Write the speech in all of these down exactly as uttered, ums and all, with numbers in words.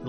And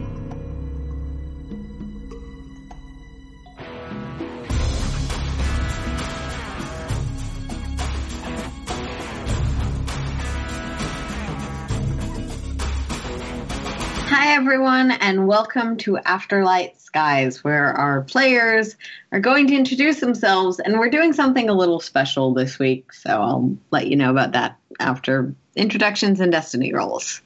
Hi everyone, and welcome to Afterlight Skies, where our players are going to introduce themselves, and we're doing something a little special this week, so I'll let you know about that after introductions and destiny rolls.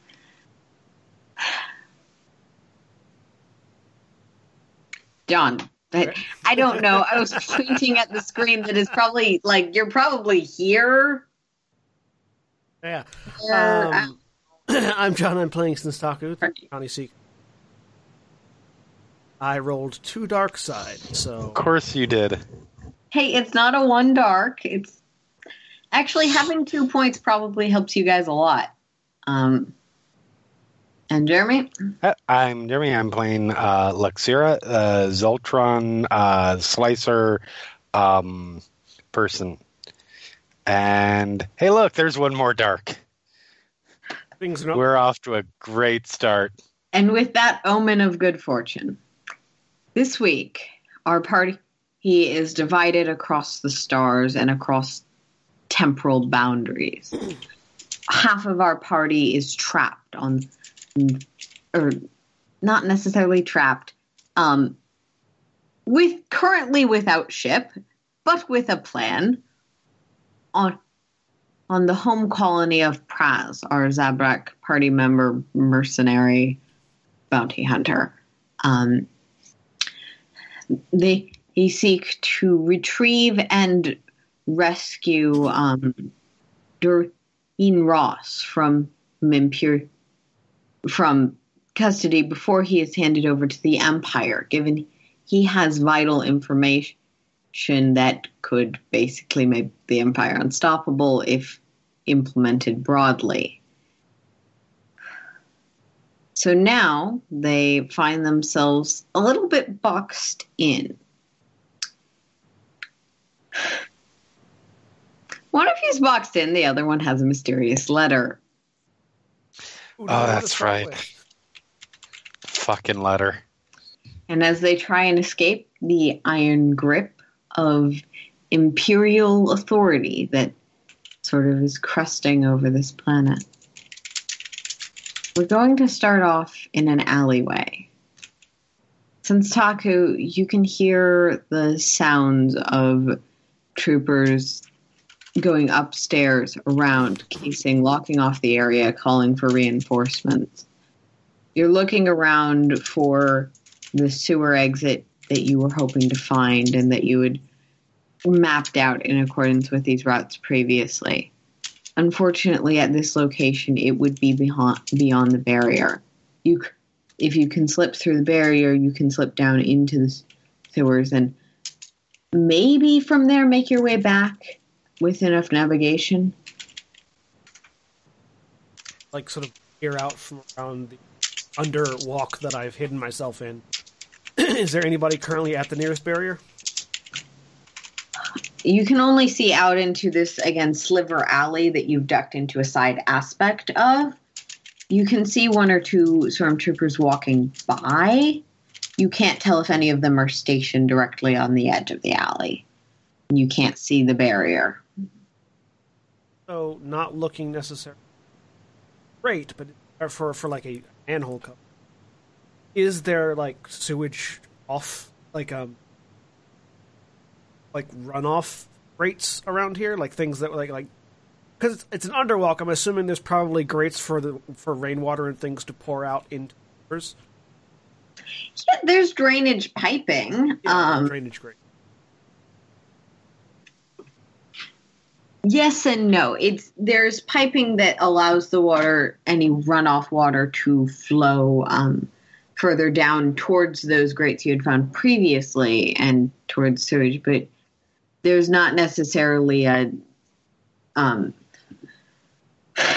John, I, I don't know. I was pointing at the screen that is probably, like, you're probably here. Yeah. Uh, um. I'm John. I'm playing Sensaku, Johnny Seek. I rolled two dark side, so... Of course you did. Hey, it's not a one dark. It's actually, having two points probably helps you guys a lot. Um, and Jeremy? I'm Jeremy. I'm playing uh, Luxhira, uh, Zeltron, uh, Slicer um, person. And, hey, look, there's one more dark. We're off to a great start. And with that omen of good fortune, this week, our party is divided across the stars and across temporal boundaries. Half of our party is trapped on, or not necessarily trapped, um, with currently without ship, but with a plan on on the home colony of Praz, our Zabrak party member mercenary bounty hunter. Um, they, they seek to retrieve and rescue um, Durin Ross from Impure, from custody before he is handed over to the Empire, given he has vital information that could basically make the Empire unstoppable if implemented broadly. So now they find themselves a little bit boxed in. One of you's boxed in, the other one has a mysterious letter. Oh, that's right. Fucking letter. And as they try and escape the iron grip of imperial authority that sort of is crusting over this planet, we're going to start off in an alleyway. Sensaku, you can hear the sounds of troopers going upstairs, around, casing, locking off the area, calling for reinforcements. You're looking around for the sewer exit that you were hoping to find and that you had mapped out in accordance with these routes previously. Unfortunately, at this location, it would be beyond, beyond the barrier. You, if you can slip through the barrier, you can slip down into the sewers and maybe from there make your way back with enough navigation. Like sort of peer out from around the underwalk that I've hidden myself in. Is there anybody currently at the nearest barrier? You can only see out into this, again, sliver alley that you've ducked into a side aspect of. You can see one or two stormtroopers walking by. You can't tell if any of them are stationed directly on the edge of the alley. You can't see the barrier. So, not looking necessarily great, but for, for like a manhole cover. is there like sewage off, like um, like runoff grates around here, like things that like like because it's, it's an underwalk. I'm assuming there's probably grates for the for rainwater and things to pour out into rivers. Yeah, there's drainage piping. Yeah, um, drainage grate. Yes and no. It's there's piping that allows the water, any runoff water, to flow um, further down towards those grates you had found previously and towards sewage. But there's not necessarily a. Um,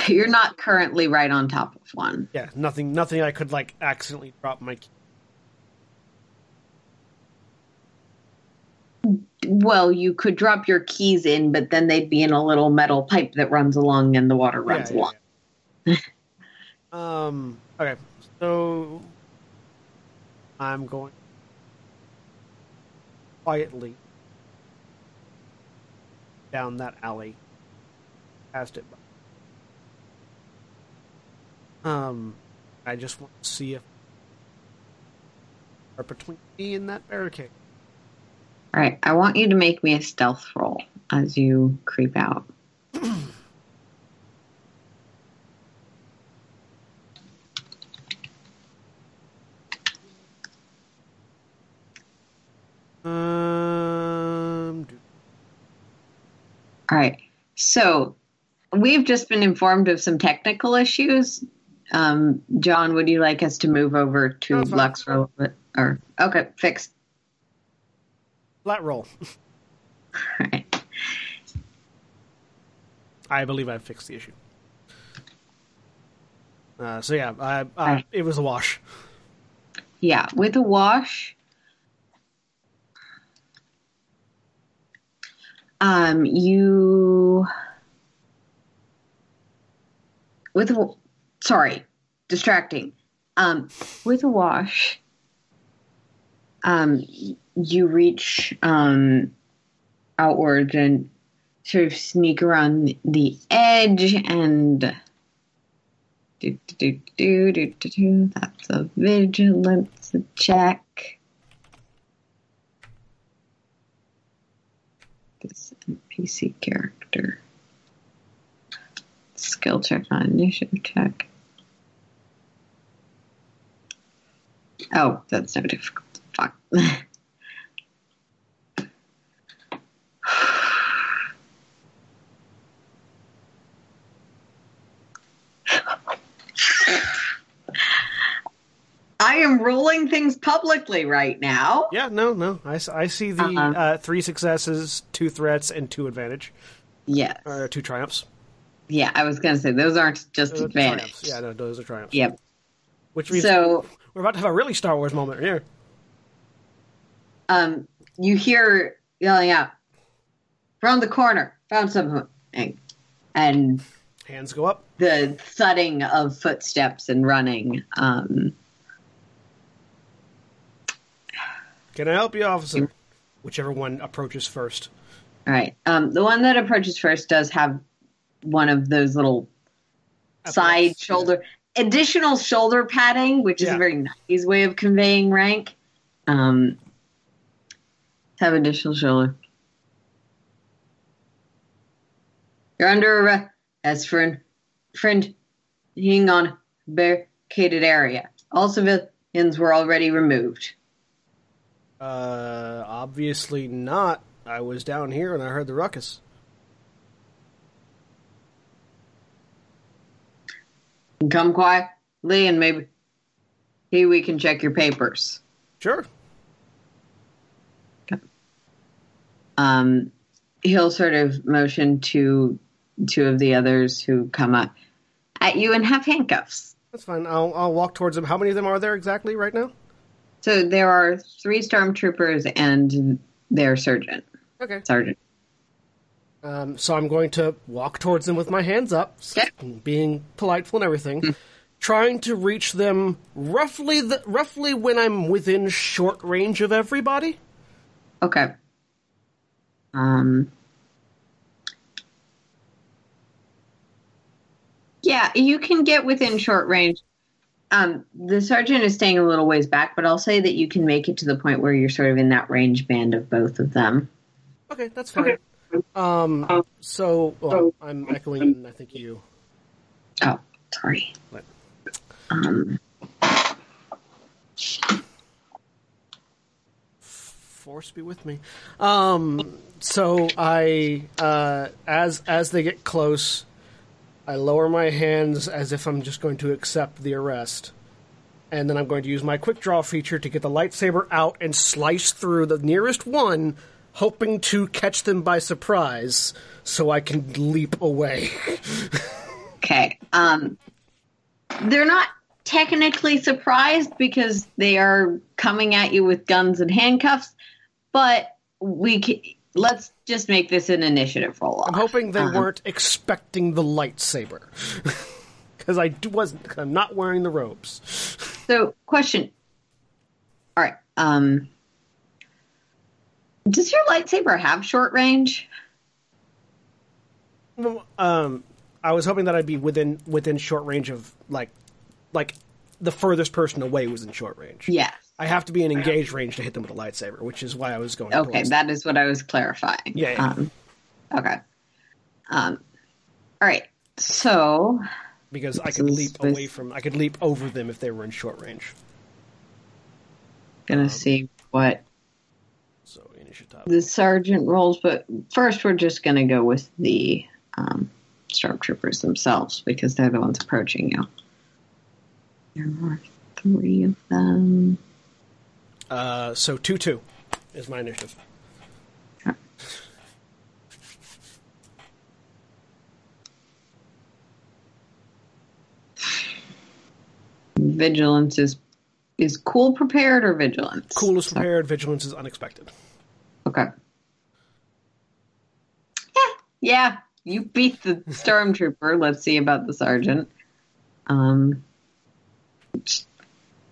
you're not currently right on top of one. Yeah, nothing. Nothing I could like accidentally drop my. Well, you could drop your keys in, but then they'd be in a little metal pipe that runs along and the water runs yeah, yeah, along. Yeah. um, okay, so I'm going quietly down that alley past it. Um, I just want to see if or between me and that barricade. All right, I want you to make me a stealth roll as you creep out. um. Dude. All right, so we've just been informed of some technical issues. Um, John, would you like us to move over to no, Luxhira? Or okay, fixed. Flat roll. All right. I believe I fixed the issue. Uh, so yeah, I, I, right. It was a wash. Yeah, with a wash, um, you with a, sorry, distracting. Um, with a wash, um. you reach um, outwards and sort of sneak around the edge and do, do, do, do, do, do. That's a vigilance check. This N P C character. Skill check, not initiative check. Oh, that's no difficult. Fuck. I am rolling things publicly right now. Yeah, no, no. I, I see the uh-huh. uh, three successes, two threats, and two advantage. Yes. Or two triumphs. Yeah, I was going to say, those aren't just those advantage. Are yeah, no, those are triumphs. Yep. Which means so, we're about to have a really Star Wars moment here. Um, you hear yelling out, "Round the corner, found something." And hands go up. The thudding of footsteps and running. Um... Can I help you, officer? Whichever one approaches first. All right. Um, the one that approaches first does have one of those little Apples. side shoulder, yeah. additional shoulder padding, which yeah. is a very nice way of conveying rank. Um, have additional shoulder. You're under arrest as friend, friend, hanging on barricaded area. All civilians were already removed. Uh, obviously not. I was down here and I heard the ruckus. Come quietly and maybe here we can check your papers. Sure. Um, he'll sort of motion to two of the others who come up at you and have handcuffs. That's fine. I'll, I'll walk towards them. How many of them are there exactly right now? So there are three stormtroopers and their surgeon. Okay. Sergeant. Um, so I'm going to walk towards them with my hands up, okay. being politeful and everything, mm. trying to reach them roughly the, roughly when I'm within short range of everybody. Okay. Um. Yeah, you can get within short range. Um, the sergeant is staying a little ways back, but I'll say that you can make it to the point where you're sort of in that range band of both of them. Okay, that's fine. Okay. Um, so, well, I'm echoing, I think, you. Oh, sorry. What? Um, Force be with me. Um, so I, uh, as as they get close, I lower my hands as if I'm just going to accept the arrest. And then I'm going to use my quick draw feature to get the lightsaber out and slice through the nearest one, hoping to catch them by surprise so I can leap away. Okay. Um, they're not technically surprised because they are coming at you with guns and handcuffs, but we can... Let's just make this an initiative roll off. I'm hoping they um, weren't expecting the lightsaber. Because I wasn't. Cause I'm not wearing the robes. So, question. All right. Um, does your lightsaber have short range? Well, um, I was hoping that I'd be within within short range of, like, like the furthest person away was in short range. Yeah. I have to be in engaged range to hit them with a lightsaber, which is why I was going. Okay, that is what I was clarifying. Yeah. yeah. Um, okay. Um, all right. So. Because I could leap away from, I could leap over them if they were in short range. Gonna um, see what. So initiative. The sergeant rolls, but first we're just gonna go with the um, stormtroopers themselves because they're the ones approaching you. There are three of them. Uh, so two two is my initiative. Huh. Vigilance is is cool prepared or vigilance? Cool is prepared. Sorry. Vigilance is unexpected. Okay. Yeah, yeah. You beat the stormtrooper. Let's see about the sergeant. Um.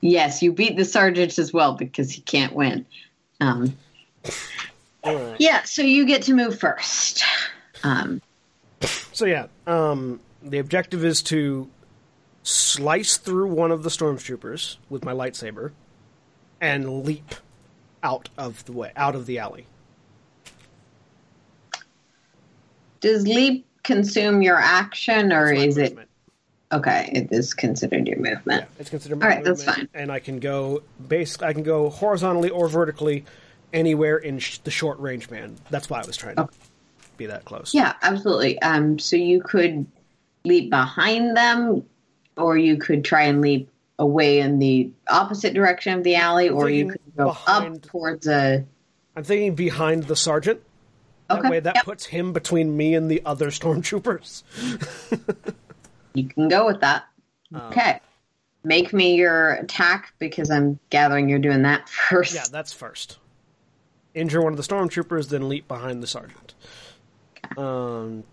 Yes, you beat the sergeant as well because he can't win. Um, right. Yeah, so you get to move first. Um, so yeah, um, the objective is to slice through one of the stormtroopers with my lightsaber and leap out of the way, out of the alley. Does leap consume your action, or is it? Okay, it is considered your movement. Yeah, it's considered my All right, movement, that's fine. And I can go basically, I can go horizontally or vertically anywhere in sh- the short range band. That's why I was trying to okay. be that close. Yeah, absolutely. Um, so you could leap behind them, or you could try and leap away in the opposite direction of the alley, or you could go behind, up towards a... I'm thinking behind the sergeant. That okay. way that yep. puts him between me and the other stormtroopers. You can go with that. Okay. Um, Make me your attack, because I'm gathering you're doing that first. Yeah, that's first. Injure one of the stormtroopers, then leap behind the sergeant. Okay. Um,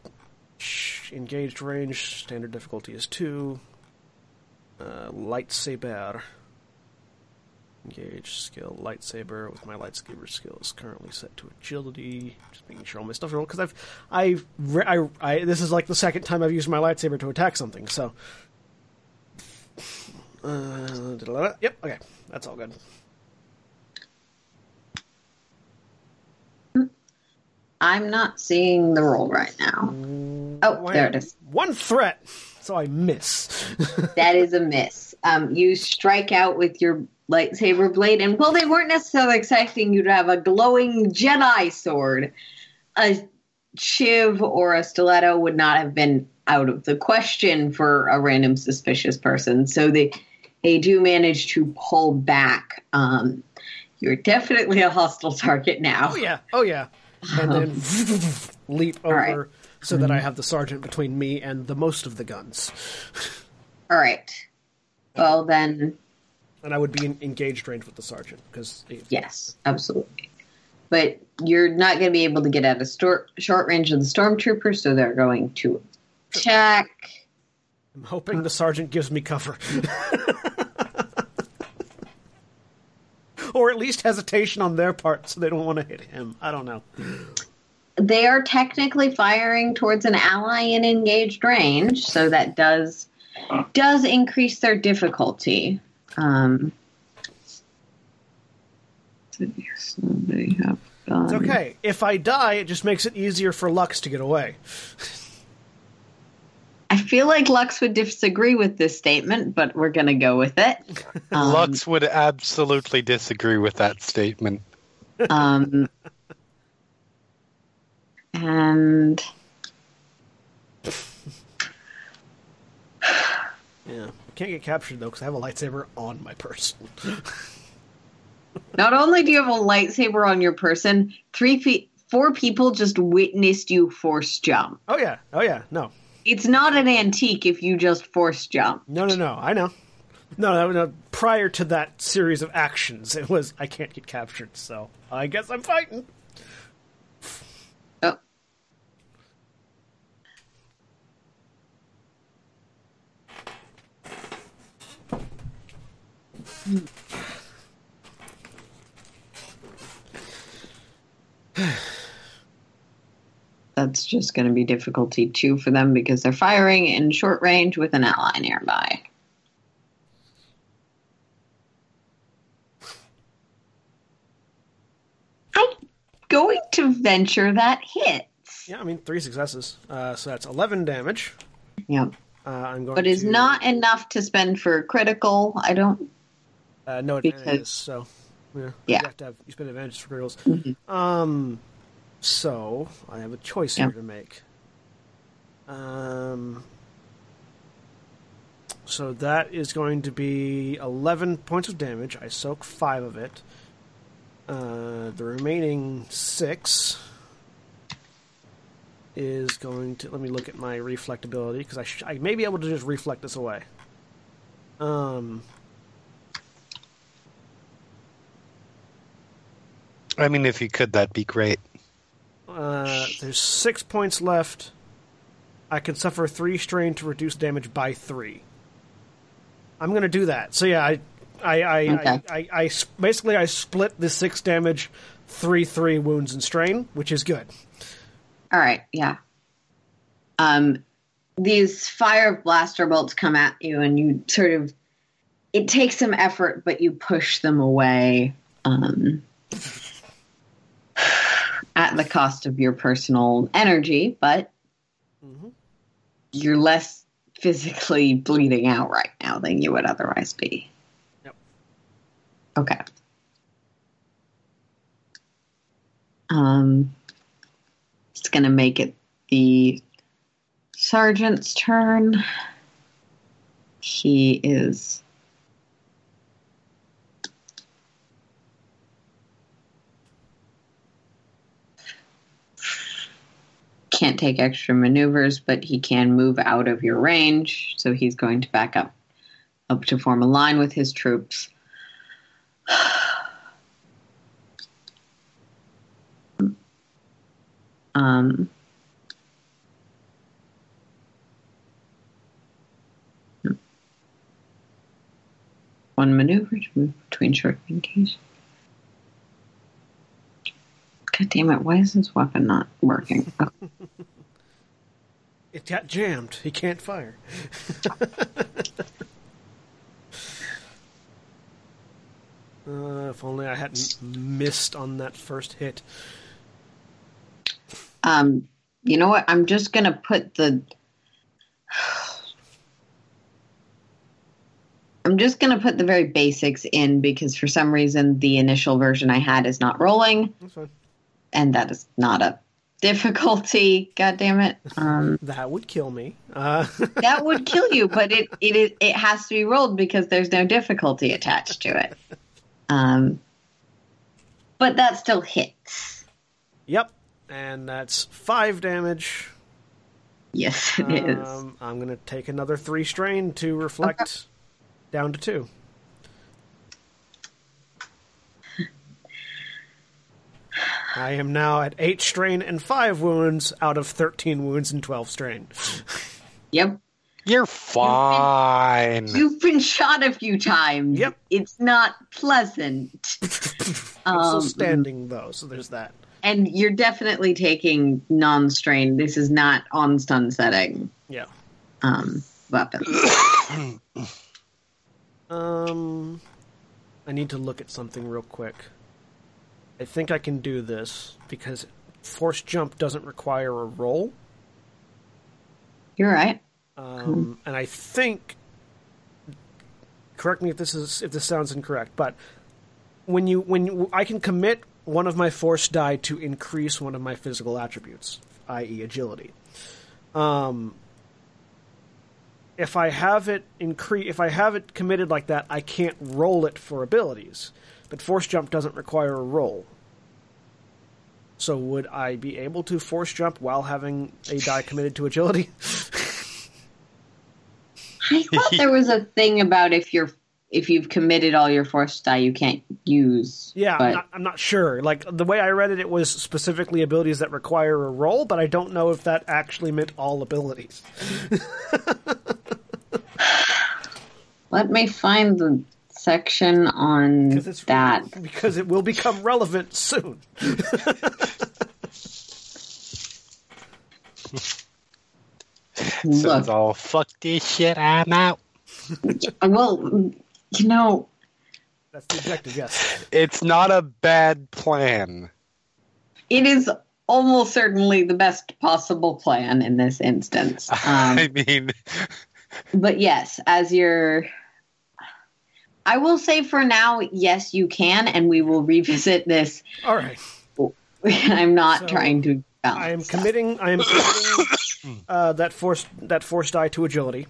engaged range, standard difficulty is two. Uh, lightsaber. Engage skill, lightsaber, with my lightsaber skills currently set to agility. Just making sure all my stuff is rolled, because I've, I've re- I, I, this is like the second time I've used my lightsaber to attack something, so. Uh, yep, okay, that's all good. I'm not seeing the roll right now. Oh, there it is. One threat, so I miss. That is a miss. Um, you strike out with your lightsaber blade, and well, they weren't necessarily expecting you to have a glowing Jedi sword. A shiv or a stiletto would not have been out of the question for a random suspicious person, so they they do manage to pull back. Um, you're definitely a hostile target now. Oh yeah, oh yeah. And um, then leap over right. so that I have the sergeant between me and the most of the guns. All right. Well, then... And I would be in engaged range with the sergeant. Cause yes, absolutely. But you're not going to be able to get out of stor- short range of the stormtrooper, so they're going to check. I'm hoping the sergeant gives me cover. Or at least hesitation on their part, so they don't want to hit him. I don't know. They are technically firing towards an ally in engaged range, so that does... does increase their difficulty. Um, they have done. It's okay. If I die, it just makes it easier for Lux to get away. I feel like Lux would disagree with this statement, but we're going to go with it. Um, Lux would absolutely disagree with that statement. Um, and yeah, I can't get captured though because I have a lightsaber on my person. Not only do you have a lightsaber on your person, three, pe- four people just witnessed you force jump. Oh yeah! Oh yeah! No. It's not an antique if you just force jump. No, no, no. I know. No, no, no. Prior to that series of actions, it was, I can't get captured, so I guess I'm fighting. Oh. That's just going to be difficulty two for them because they're firing in short range with an ally nearby. I'm going to venture that hits. Yeah, I mean, three successes. Uh, so that's eleven damage. Yep. Uh, I'm going but it's to... not enough to spend for a critical. I don't... Uh, no, it because... is, so... Yeah. yeah. You have to have... You spend advantages for criticals. Mm-hmm. Um... So, I have a choice yep. here to make. Um, so that is going to be eleven points of damage. I soak five of it. Uh, the remaining six is going to... Let me look at my reflect ability, because I, sh- I may be able to just reflect this away. Um... I mean, if you could, that'd be great. Uh, there's six points left. I can suffer three strain to reduce damage by three. I'm going to do that. So yeah, I, I, I, okay. I, I, I, basically I split the six damage, three, three wounds and strain, which is good. All right. Yeah. Um, these fire blaster bolts come at you and you sort of, it takes some effort, but you push them away. Um, At the cost of your personal energy, but mm-hmm. you're less physically bleeding out right now than you would otherwise be. Yep. Okay. Um, it's going to make it the sergeant's turn. He is... can't take extra maneuvers, but he can move out of your range, so he's going to back up up to form a line with his troops. um, one maneuver to move between short ranges. God damn it, why is this weapon not working? Okay. It got jammed. He can't fire. uh, if only I hadn't missed on that first hit. Um, you know what? I'm just going to put the... I'm just going to put the very basics in because for some reason the initial version I had is not rolling. That's fine. And that is not a difficulty. God damn it. Um, that would kill me. Uh. That would kill you, but it, it it has to be rolled because there's no difficulty attached to it. Um, but that still hits. Yep. And that's five damage. Yes, it um, is. I'm going to take another three strain to reflect okay. down to two. I am now at eight strain and five wounds out of thirteen wounds and twelve strain. Yep. You're fine. You've been, you've been shot a few times. Yep. It's not pleasant. I'm um, still standing, though, so there's that. And you're definitely taking non-strain. This is not on stun setting. Yeah. Um. weapons. um, I need to look at something real quick. I think I can do this because force jump doesn't require a roll. You're right. Um, cool. And I think, correct me if this is if this sounds incorrect, but when you when you, I can commit one of my force die to increase one of my physical attributes, that is, agility. Um, if I have it incre- if I have it committed like that, I can't roll it for abilities. But force jump doesn't require a roll. So would I be able to force jump while having a die committed to agility? I thought there was a thing about if you're if you've committed all your force die, you can't use. Yeah, but... I'm, not, I'm not sure. Like the way I read it, it was specifically abilities that require a roll, but I don't know if that actually meant all abilities. Let me find the section on that re- because it will become relevant soon. So it's all, fuck this shit, I'm out. Well, you know... That's the objective, yes. It's not a bad plan. It is almost certainly the best possible plan in this instance. Um, I mean... But yes, as your... I will say for now, yes, you can, and we will revisit this. All right. I'm not so trying to balance I am stuff. committing... I am committing... Uh, that force that force die to agility,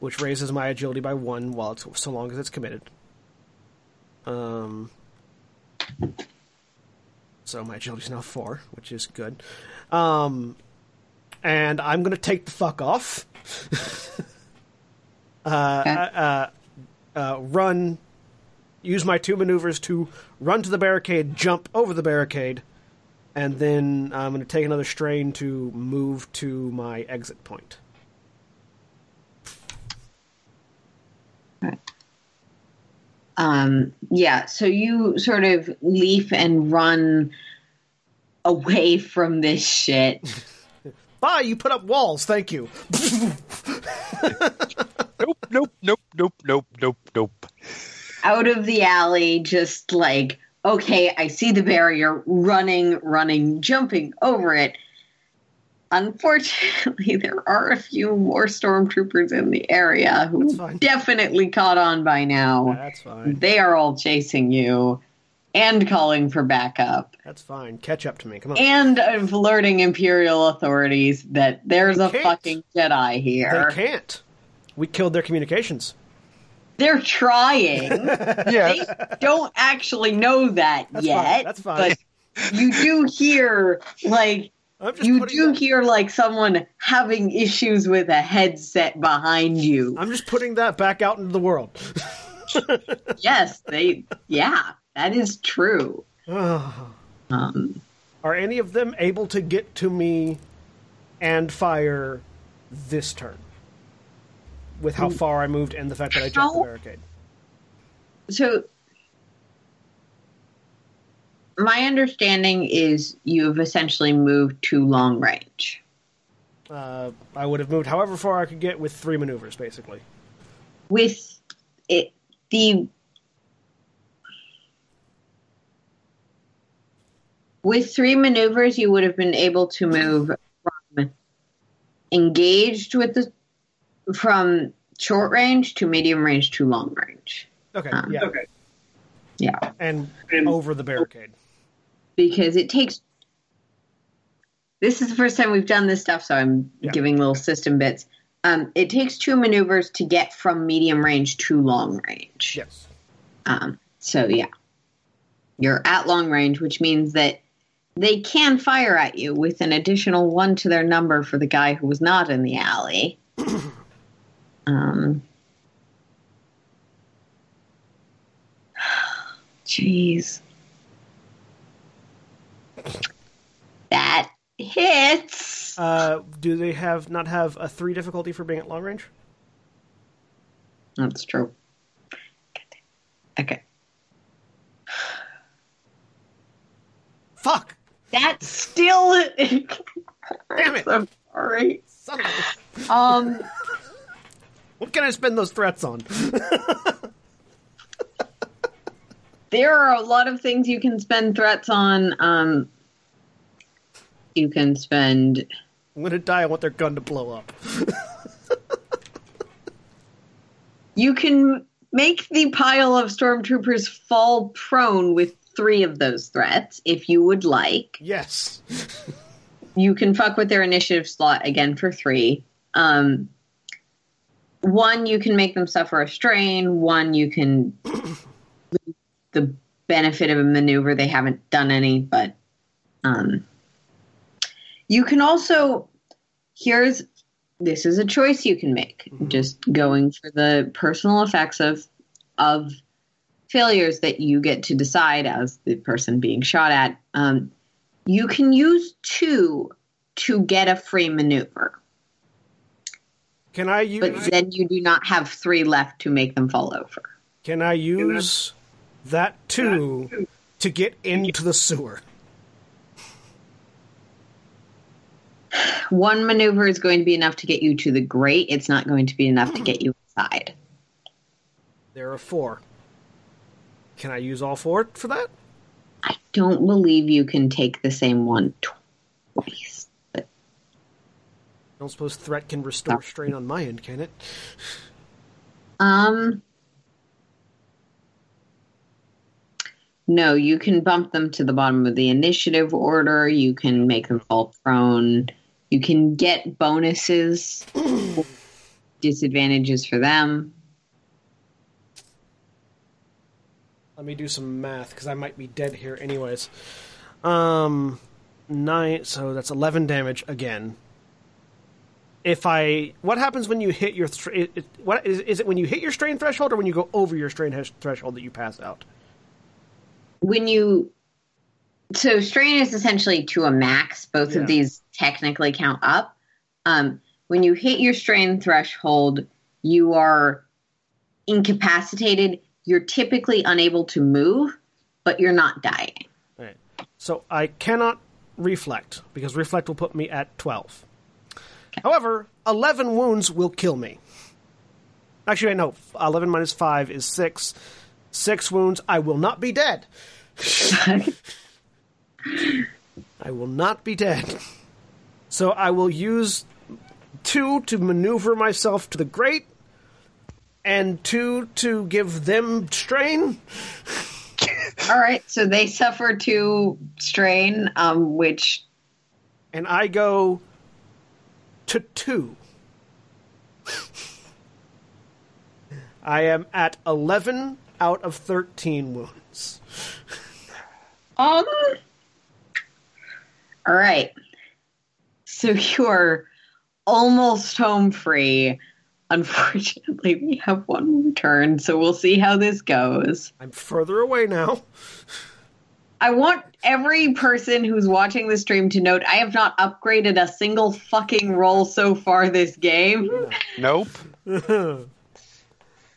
which raises my agility by one while it's so long as it's committed. Um, so my agility's now four, which is good. Um, and I'm gonna take the fuck off. uh, okay. uh, uh, uh, run. Use my two maneuvers to run to the barricade, jump over the barricade. And then I'm going to take another strain to move to my exit point. Um, yeah, so you sort of leap and run away from this shit. Bye, you put up walls, thank you. Nope, nope, nope, nope, nope, nope, nope. Out of the alley, just like... Okay, I see the barrier, running, running, jumping over it. Unfortunately, there are a few more stormtroopers in the area who definitely caught on by now. That's fine. They are all chasing you and calling for backup. That's fine. Catch up to me. Come on. And alerting Imperial authorities that there's they a can't. fucking Jedi here. They can't. We killed their communications. They're trying. Yeah. They don't actually know that That's yet. Fine. That's fine. But you do hear, like, you do that... hear, like, someone having issues with a headset behind you. I'm just putting that back out into the world. Yes, they, yeah, that is true. um, Are any of them able to get to me and fire this turn? With how far I moved and the fact that I jumped how? the barricade. So, my understanding is you have essentially moved to long range. Uh, I would have moved however far I could get with three maneuvers, basically. With it, the... With three maneuvers, you would have been able to move from engaged with the... From short range to medium range to long range. Okay. Um, yeah. Okay. Yeah. And, and over the barricade. Because it takes... This is the first time we've done this stuff, so I'm yeah. giving little system bits. Um, it takes two maneuvers to get from medium range to long range. Yes. Um, so, yeah. You're at long range, which means that they can fire at you with an additional one to their number for the guy who was not in the alley. Um. Jeez. That hits. Uh, do they have not have a three difficulty for being at long range? That's true. Okay. Fuck. That's still. Damn it! I'm sorry. Son of a... Um. What can I spend those threats on? There are a lot of things you can spend threats on. Um, you can spend... I'm going to die. I want their gun to blow up. You can make the pile of stormtroopers fall prone with three of those threats, if you would like. Yes. You can fuck with their initiative slot again for three. Um, one, you can make them suffer a strain. One, you can... the benefit of a maneuver. They haven't done any, but... Um, you can also... Here's... This is a choice you can make. Mm-hmm. Just going for the personal effects of of failures that you get to decide as the person being shot at. Um, you can use two to get a free maneuver. Can I use... But then you do not have three left to make them fall over. Can I use that two to get into the sewer? One maneuver is going to be enough to get you to the grate. It's not going to be enough to get you inside. There are four. Can I use all four for that? I don't believe you can take the same one twice. But... I don't suppose threat can restore Sorry. strain on my end, can it? Um... No, you can bump them to the bottom of the initiative order. You can make them fall prone. You can get bonuses, or disadvantages for them. Let me do some math, because I might be dead here anyways. Um, nine, so that's eleven damage again. If I... What happens when you hit your... Th- it, what, is, is it when you hit your strain threshold, or when you go over your strain th- threshold that you pass out? When you, so strain is essentially to a max. Both yeah. of these technically count up. Um, when you hit your strain threshold, you are incapacitated. You're typically unable to move, but you're not dying. All right. So I cannot reflect, because reflect will put me at twelve. Okay. However, eleven wounds will kill me. Actually, no, eleven minus five is six. Six wounds. I will not be dead. I will not be dead. So I will use two to maneuver myself to the grate, and two to give them strain. All right. So they suffer two strain, um, which... And I go to two. I am at eleven... out of thirteen wounds. Um. All right. So you're almost home free. Unfortunately, we have one more turn, so we'll see how this goes. I'm further away now. I want every person who's watching the stream to note I have not upgraded a single fucking roll so far this game. Nope.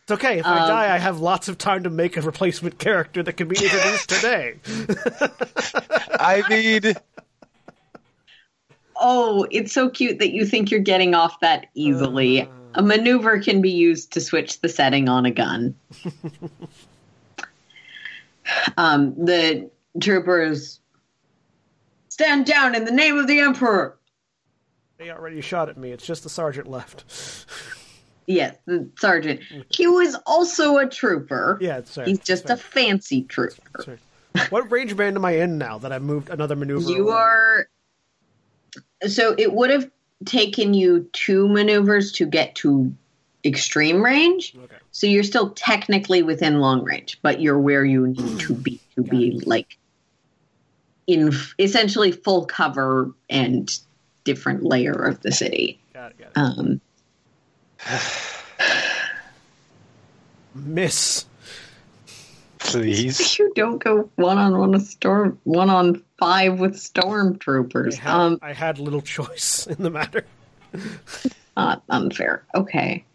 It's okay, if I um, die, I have lots of time to make a replacement character that can be introduced today. I mean... Oh, it's so cute that you think you're getting off that easily. Uh, a maneuver can be used to switch the setting on a gun. um, the troopers... Stand down in the name of the Emperor! They already shot at me, it's just the sergeant left. Yes, the sergeant. He was also a trooper. Yeah, that's right. He's just that's a fair. fancy trooper. That's right. That's right. What range band am I in now that I moved another maneuver? You away? are... So it would have taken you two maneuvers to get to extreme range. Okay. So you're still technically within long range, but you're where you need to be to Got be, it. like, in essentially full cover and different layer of the city. Got it, got it. Um, Miss, please. You don't go one on one with storm, one on five with stormtroopers. I had, um, I had little choice in the matter. Not unfair. Okay.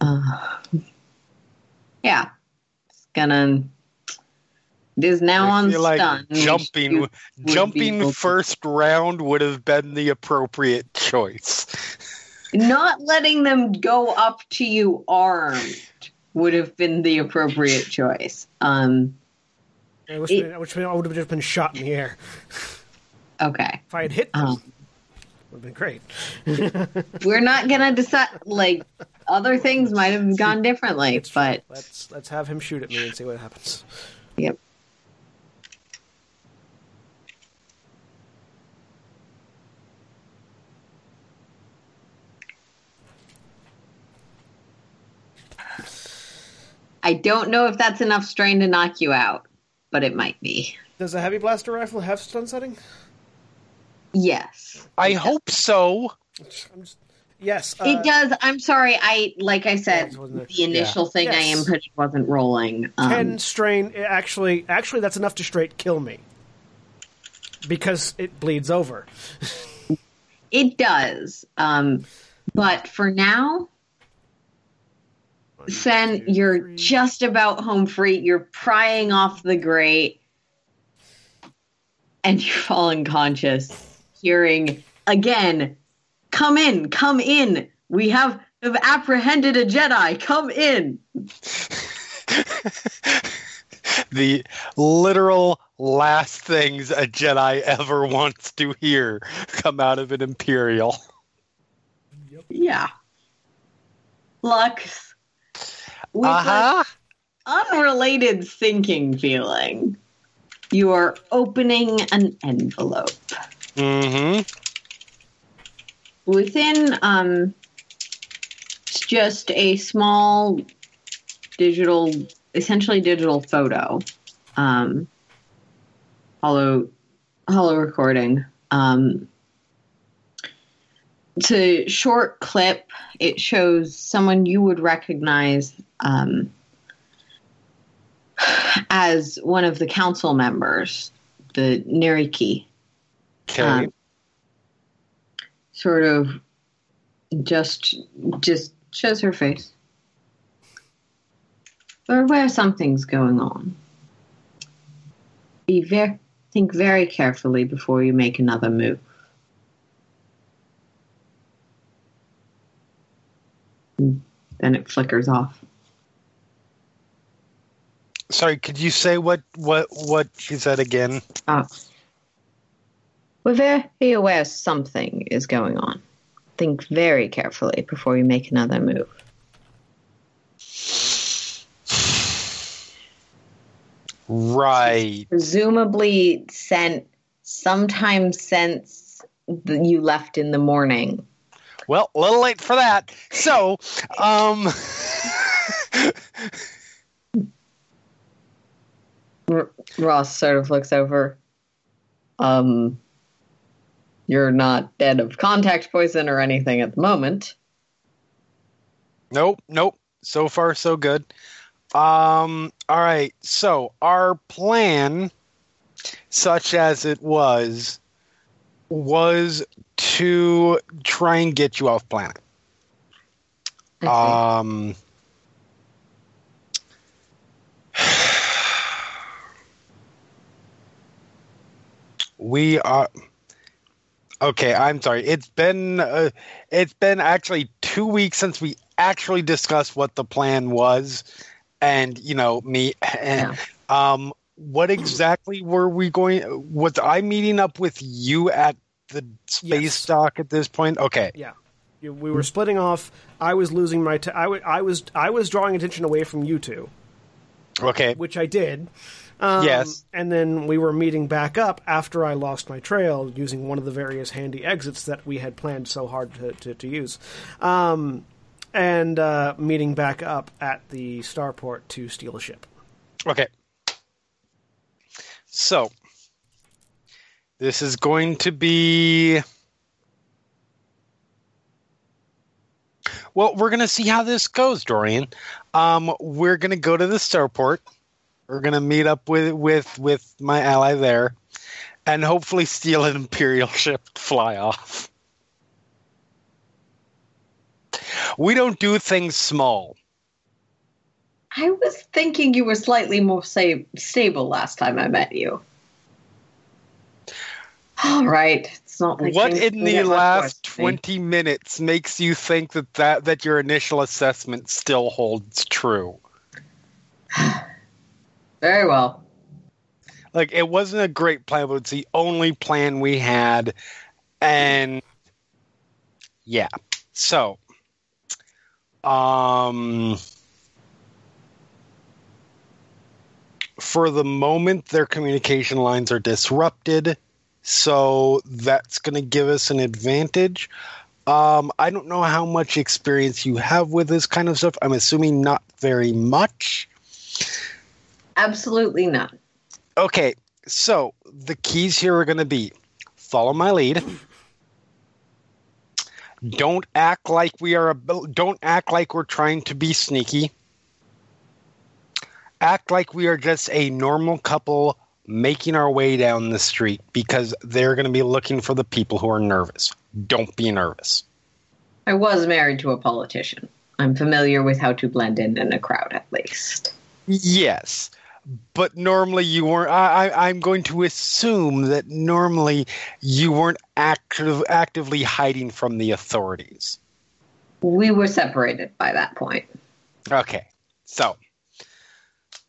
Uh, yeah, it's gonna. It is now I on feel stun. Like jumping, jumping first round would have been the appropriate choice. Not letting them go up to you armed would have been the appropriate choice. Um, I, it, been, I, would been, I would have just been shot in the air. Okay. If I had hit them, um, it would have been great. We're not going to decide, like, other things might have gone differently, let's, but... Let's, let's have him shoot at me and see what happens. Yep. I don't know if that's enough strain to knock you out, but it might be. Does a heavy blaster rifle have stun setting? Yes. I hope so. I'm just, yes. Uh, it does. I'm sorry. I Like I said, the initial yeah. thing yes. I input wasn't rolling. Um, ten strain. Actually, actually, that's enough to straight kill me. Because it bleeds over. It does. Um, but for now... Sen, you're three. just about home free. You're prying off the grate, and you fall unconscious, hearing again, "Come in, come in. We have, have apprehended a Jedi. Come in." The literal last things a Jedi ever wants to hear come out of an Imperial. Yep. Yeah. Lux. With uh-huh. an unrelated sinking feeling, you are opening an envelope. Mm-hmm. Within um, just a small digital, essentially digital photo, um, hollow, hollow recording. Um, it's a short clip. It shows someone you would recognize Um, as one of the council members, the Niriki. Okay. Um, sort of just just shows her face. Or where something's going on. Be very, think very carefully before you make another move. And then it flickers off. Sorry, could you say what what what she said again? Oh. We're very aware something is going on. Think very carefully before you make another move. Right. Presumably sent sometime since you left in the morning. Well, a little late for that. So, um... R- Ross sort of looks over. Um, you're not dead of contact poison or anything at the moment. Nope, nope. So far, so good. Um, all right. So our plan, such as it was, was to try and get you off planet. Okay. Um. We are okay. I'm sorry. It's been uh, it's been actually two weeks since we actually discussed what the plan was, and you know me. And, yeah. Um, what exactly were we going? Was I meeting up with you at the space yes. dock at this point? Okay. Yeah, we were splitting off. I was losing my. T- I, w- I was I was drawing attention away from you two. Okay, which I did. Um, yes. And then we were meeting back up after I lost my trail using one of the various handy exits that we had planned so hard to, to, to use. Um, and uh, meeting back up at the starport to steal a ship. Okay. So, this is going to be... Well, we're going to see how this goes, Dorian. Um, we're going to go to the starport. We're going to meet up with, with, with my ally there and hopefully steal an Imperial ship to fly off. We don't do things small. I was thinking you were slightly more sa- stable last time I met you. All right. It's not like what in the last twenty minutes makes you think that, that that your initial assessment still holds true? Very well. Like, it wasn't a great plan, but it's the only plan we had. And yeah. So um for the moment, their communication lines are disrupted, so that's going to give us an advantage. Um, I don't know how much experience you have with this kind of stuff. I'm assuming not very much. Absolutely not. Okay, so the keys here are going to be follow my lead. Don't act like we are. Don't act like we're trying to be sneaky. Act like we are just a normal couple making our way down the street, because they're going to be looking for the people who are nervous. Don't be nervous. I was married to a politician. I'm familiar with how to blend in in a crowd, at least. Yes, but normally you weren't. I, I, I'm going to assume that normally you weren't active, actively hiding from the authorities. We were separated by that point. Okay, so...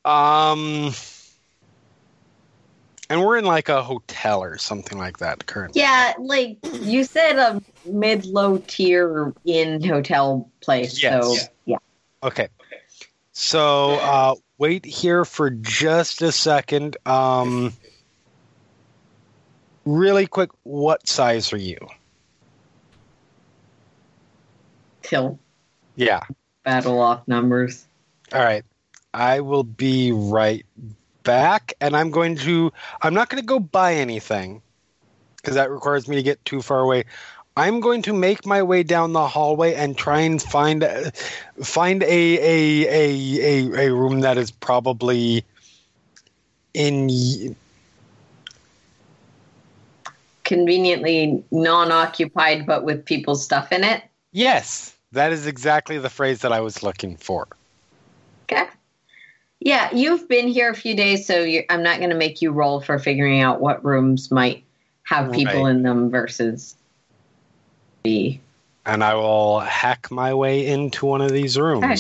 Um, and we're in like a hotel or something like that currently. Yeah, like you said, a mid-low tier in hotel place. Yes. So yeah. yeah. Okay. So uh, wait here for just a second. Um, really quick, what size are you? Till. Yeah. Battle off numbers. All right. I will be right back, and I'm going to, I'm not going to go buy anything, because that requires me to get too far away. I'm going to make my way down the hallway and try and find, find a, a, a, a, a room that is probably in... Conveniently non-occupied, but with people's stuff in it? Yes, that is exactly the phrase that I was looking for. Okay. Yeah, you've been here a few days, so you're, I'm not going to make you roll for figuring out what rooms might have people right. in them versus B. And I will hack my way into one of these rooms. Okay.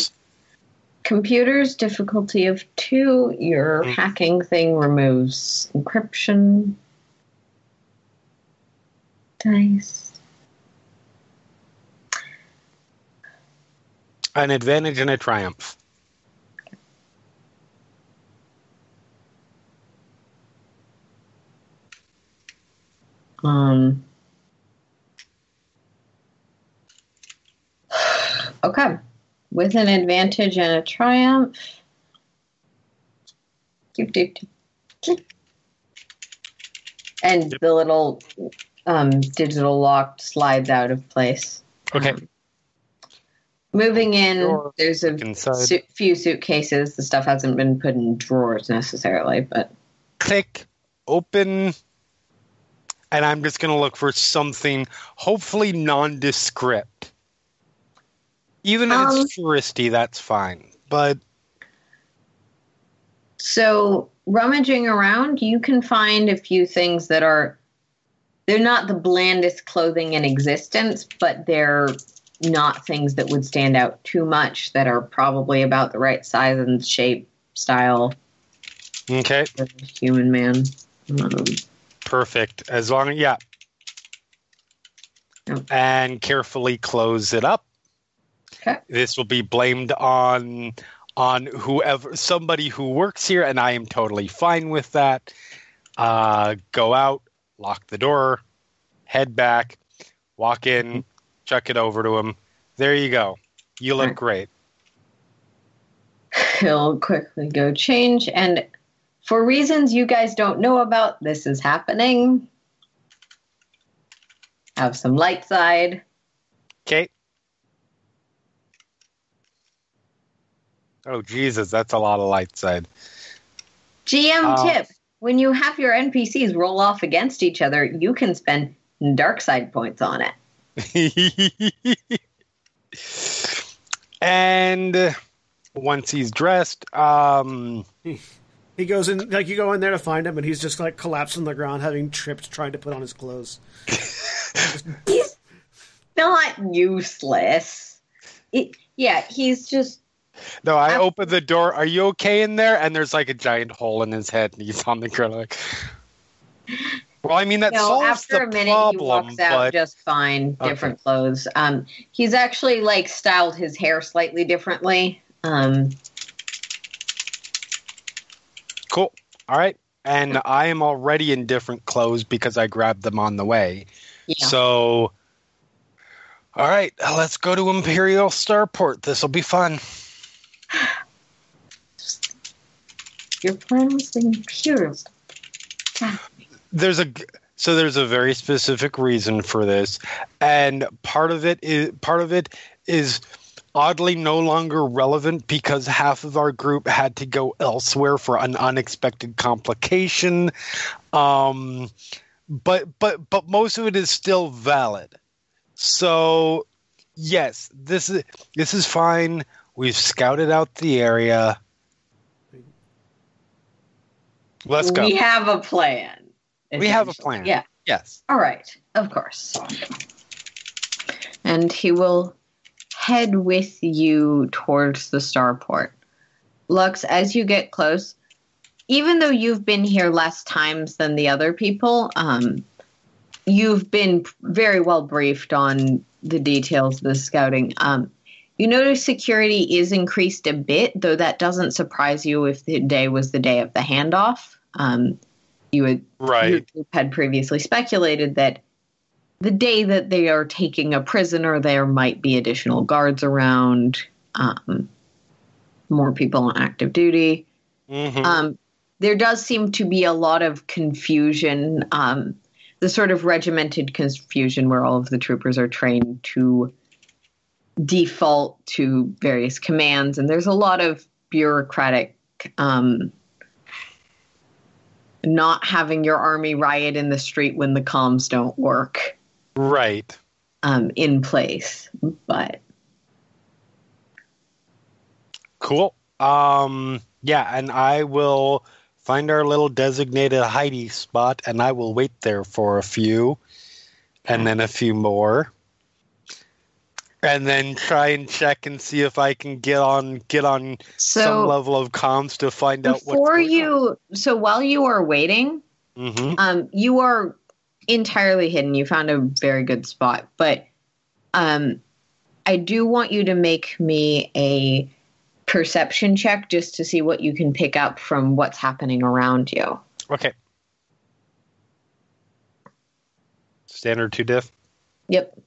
Computers, difficulty of two. Your mm. hacking thing removes encryption. Dice. An advantage and a triumph. Um, okay. With an advantage and a triumph. And yep. the little um, digital lock slides out of place. Okay. Um, moving in, Drawer. There's a su- few suitcases. The stuff hasn't been put in drawers necessarily, but... Click. Open... And I'm just going to look for something hopefully nondescript. Even if um, it's touristy, that's fine. But so rummaging around, you can find a few things that are, they're not the blandest clothing in existence, but they're not things that would stand out too much, that are probably about the right size and shape, style. Okay. For a human man. Um, Perfect. As long as, yeah. Oh. And carefully close it up. Okay. This will be blamed on on whoever, somebody who works here, and I am totally fine with that. Uh, go out, lock the door, head back, walk in, chuck it over to him. There you go. You look great. He'll quickly go change, and... For reasons you guys don't know about, this is happening. Have some light side. Okay. Oh, Jesus, that's a lot of light side. G M uh, tip. When you have your N P Cs roll off against each other, you can spend dark side points on it. And once he's dressed... um. He goes in, like, you go in there to find him, and he's just, like, collapsed on the ground, having tripped, trying to put on his clothes. He's not useless. It, yeah, he's just... No, I I'm, opened the door, are you okay in there? And there's, like, a giant hole in his head, and he's on the ground, like... Well, I mean, that no, solves after the a minute, problem, he walks out but... just fine, different okay. clothes. Um, he's actually, like, styled his hair slightly differently. Um... Cool. All right. And I am already in different clothes because I grabbed them on the way. Yeah. So, all right, let's go to Imperial Starport. This will be fun. Your plan was the Imperial. There's a so there's a very specific reason for this, and part of it is part of it is. Oddly, no longer relevant because half of our group had to go elsewhere for an unexpected complication. Um, but but but most of it is still valid. So yes, this is this is fine. We've scouted out the area. Let's go. We have a plan. We have a plan. Yeah. Yes. All right. Of course. And he will head with you towards the starport. Lux, as you get close, even though you've been here less times than the other people, um, you've been very well briefed on the details of the scouting. Um, you notice security is increased a bit, though that doesn't surprise you if the day was the day of the handoff. Um, you had, right. you had previously speculated that the day that they are taking a prisoner, there might be additional guards around, um, more people on active duty. Mm-hmm. Um, there does seem to be a lot of confusion, um, the sort of regimented confusion where all of the troopers are trained to default to various commands. And there's a lot of bureaucratic, um, not having your army riot in the street when the comms don't work. Right. Um, in place, but. Cool. Um, yeah, and I will find our little designated hidey spot, and I will wait there for a few, and then a few more, and then try and check and see if I can get on get on so some level of comms to find out what's going you, on. So while you are waiting, mm-hmm. um, you are entirely hidden. You found a very good spot, but um, I do want you to make me a perception check just to see what you can pick up from what's happening around you. Okay. Standard two diff? Yep.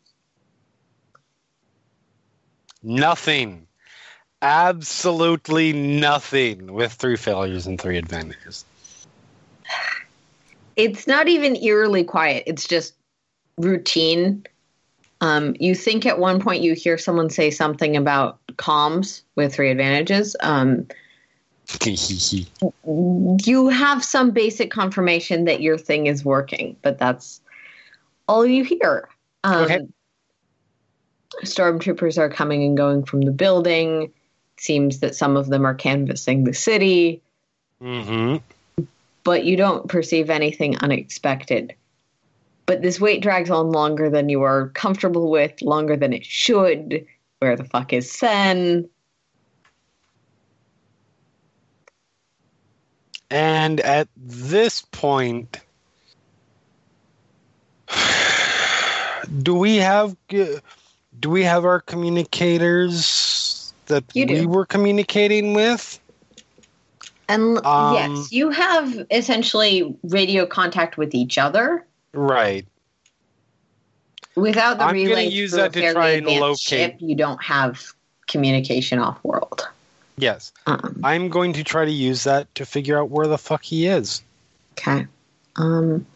Nothing. Absolutely nothing with three failures and three advantages. It's not even eerily quiet. It's just routine. Um, you think at one point you hear someone say something about comms with three advantages. Um, you have some basic confirmation that your thing is working, but that's all you hear. Um, okay. Stormtroopers are coming and going from the building. Seems that some of them are canvassing the city. Mm-hmm. But you don't perceive anything unexpected. But this wait drags on longer than you are comfortable with, longer than it should. Where the fuck is Sen? And at this point, do we have g- do we have our communicators that we were communicating with? And um, yes, you have essentially radio contact with each other, right? Without the I'm relay, going to use that to try and locate. Ship, you don't have communication off-world. Yes, um, I'm going to try to use that to figure out where the fuck he is. Okay. Um.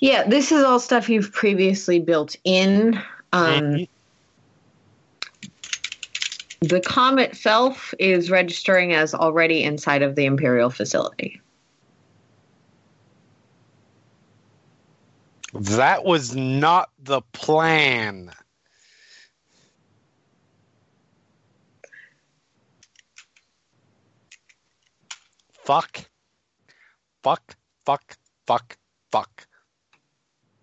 Yeah, this is all stuff you've previously built in. Um, the comm itself is registering as already inside of the Imperial facility. That was not the plan. fuck, fuck, fuck, fuck, fuck,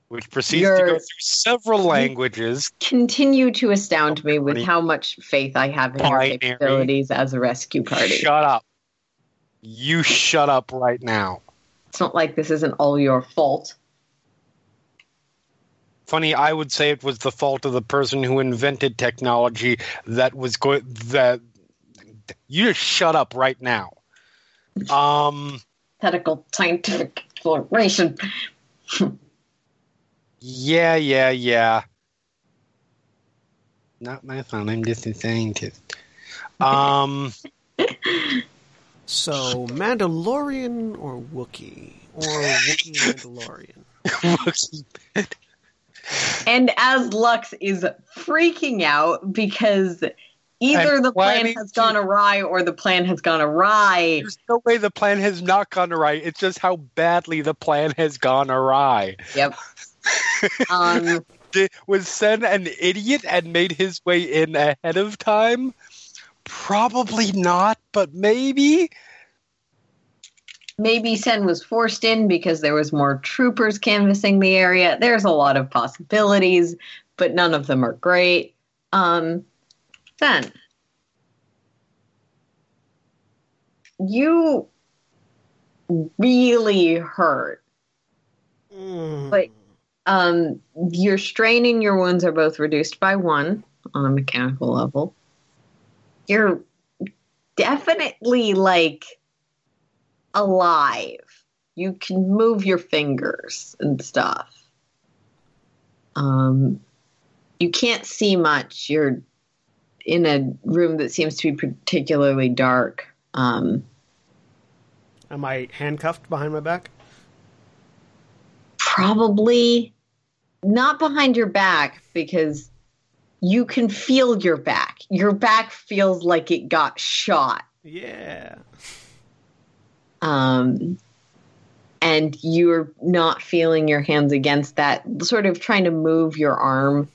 which proceeds You're, to go through several languages. Continue to astound oh, me with funny. how much faith I have in Binary. your capabilities as a rescue party. Shut up. You shut up right now. It's not like this isn't all your fault. Funny, I would say it was the fault of the person who invented technology that was going... That, you just shut up right now. Um, Medical scientific exploration. Yeah, yeah, yeah. Not my fault. I'm just a scientist. Um, so, Mandalorian or Wookiee? Or Wookiee Mandalorian? Wookiee Mandalorian. And as Lux is freaking out because either I'm the plan has to... gone awry or the plan has gone awry. There's no way the plan has not gone awry. It's just how badly the plan has gone awry. Yep. um, Was Sen an idiot and made his way in ahead of time? Probably not, but maybe... Maybe Sen was forced in because there was more troopers canvassing the area. There's a lot of possibilities, but none of them are great. Um, Sen, you really hurt. Mm. But um, your strain and your wounds are both reduced by one on a mechanical level. You're definitely like... alive. You can move your fingers and stuff. Um, you can't see much. You're in a room that seems to be particularly dark. Um, Am I handcuffed behind my back? Probably not behind your back, because you can feel your back. Your back feels like it got shot. Yeah. Um, and you're not feeling your hands against that, sort of trying to move your arm.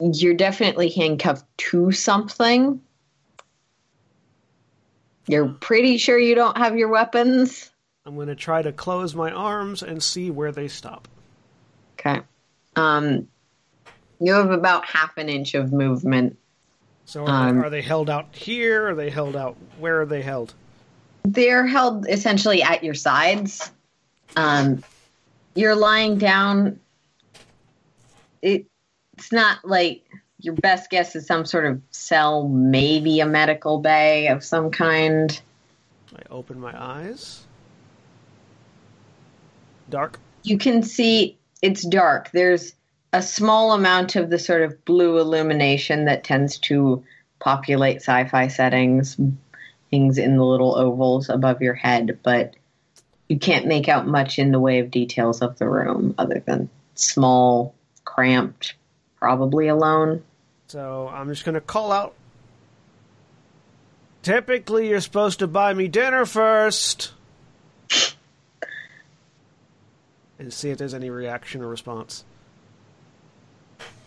You're definitely handcuffed to something. You're pretty sure you don't have your weapons. I'm going to try to close my arms and see where they stop. Okay. Um, you have about half an inch of movement. So are, um, are they held out here? Are they held out? Where are they held? They're held essentially at your sides. Um, you're lying down. It, it's not like your best guess is some sort of cell, maybe a medical bay of some kind. I open my eyes. Dark. You can see it's dark. There's a small amount of the sort of blue illumination that tends to populate sci-fi settings, things in the little ovals above your head, but you can't make out much in the way of details of the room other than small, cramped, probably alone. So I'm just going to call out. Typically, you're supposed to buy me dinner first. And see if there's any reaction or response.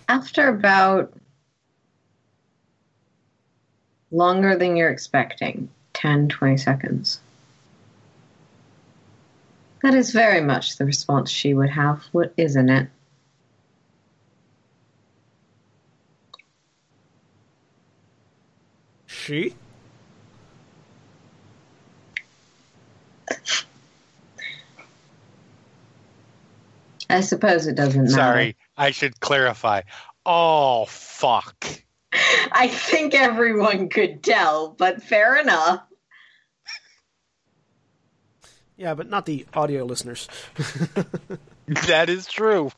After about... longer than you're expecting. ten, twenty seconds. That is very much the response she would have. What isn't it? She? I suppose it doesn't matter. Sorry, I should clarify. Oh, fuck. I think everyone could tell, but fair enough. Yeah, but not the audio listeners. That is true.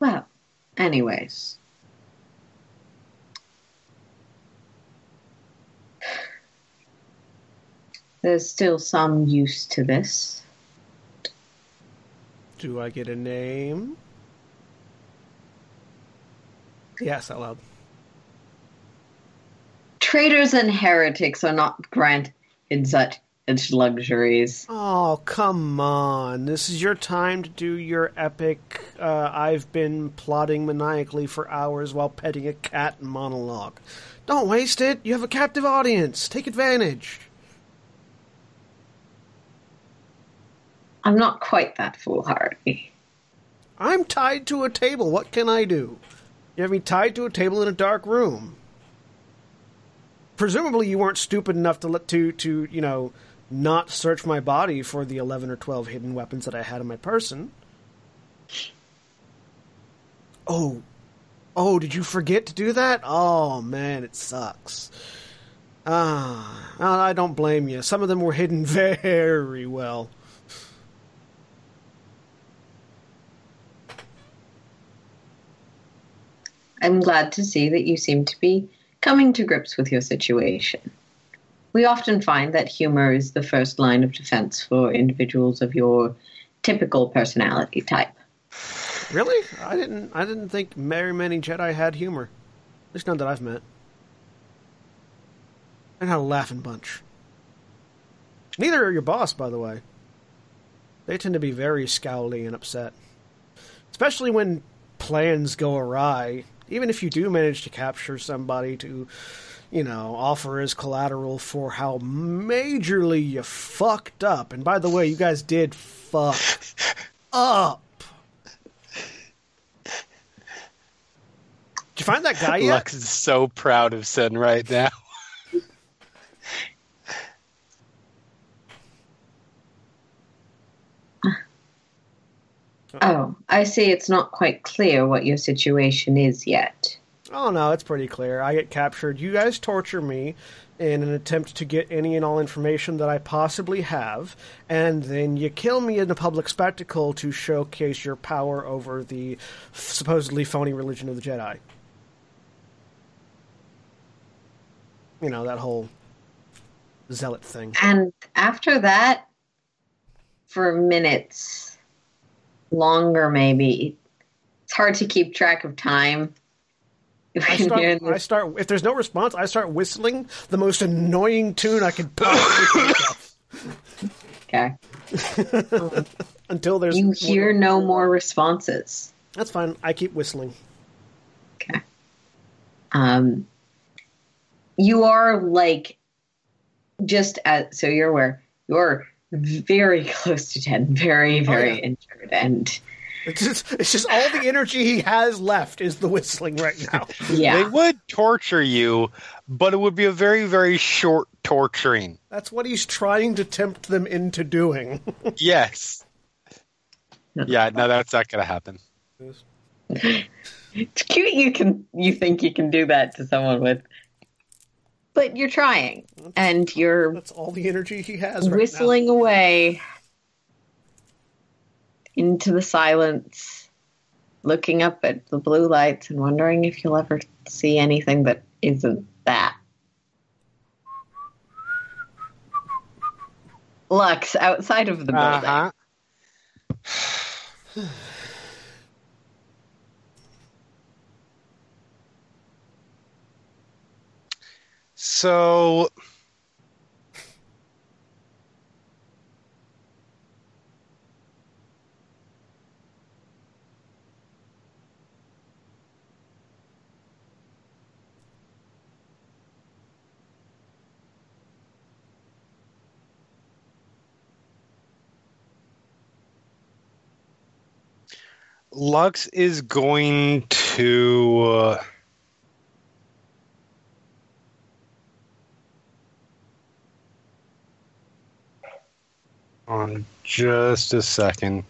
Well, anyways. There's still some use to this. Do I get a name? Yes, out loud. Traitors and heretics are not granted such luxuries. Oh, come on. This is your time to do your epic, uh, I've been plotting maniacally for hours while petting a cat monologue. Don't waste it. You have a captive audience. Take advantage. I'm not quite that foolhardy. I'm tied to a table. What can I do? You have me tied to a table in a dark room. Presumably you weren't stupid enough to, to, to you know, not search my body for the eleven or twelve hidden weapons that I had in my person. Oh. Oh, did you forget to do that? Oh, man, it sucks. Ah, I don't blame you. Some of them were hidden very well. I'm glad to see that you seem to be coming to grips with your situation. We often find that humor is the first line of defense for individuals of your typical personality type. Really? I didn't I didn't think very many Jedi had humor. At least none that I've met. They're not a laughing bunch. Neither are your boss, by the way. They tend to be very scowly and upset. Especially when plans go awry. Even if you do manage to capture somebody to, you know, offer as collateral for how majorly you fucked up. And by the way, you guys did fuck up. Did you find that guy yet? Lux is so proud of Sen right now. Oh, I see it's not quite clear what your situation is yet. Oh, no, it's pretty clear. I get captured. You guys torture me in an attempt to get any and all information that I possibly have, and then you kill me in a public spectacle to showcase your power over the supposedly phony religion of the Jedi. You know, that whole zealot thing. And after that, for minutes, longer maybe, it's hard to keep track of time. I start, I start, if there's no response, I start whistling the most annoying tune I could possibly think of. Okay. Until there's... You hear no more responses. That's fine. I keep whistling. Okay. Um, you are like, just as, so you're aware, you're very close to ten, very, very oh, yeah. injured, and... It's just, it's just all the energy he has left is the whistling right now. Yeah. They would torture you, but it would be a very, very short torturing. That's what he's trying to tempt them into doing. Yes. Yeah, no, that's not going to happen. It's cute you can you think you can do that to someone with. But you're trying, that's, and you're... That's all the energy he has right whistling now. Away... into the silence, looking up at the blue lights and wondering if you'll ever see anything that isn't that. Lux, outside of the building. Uh-huh. So... Lux is going to uh, on just a second.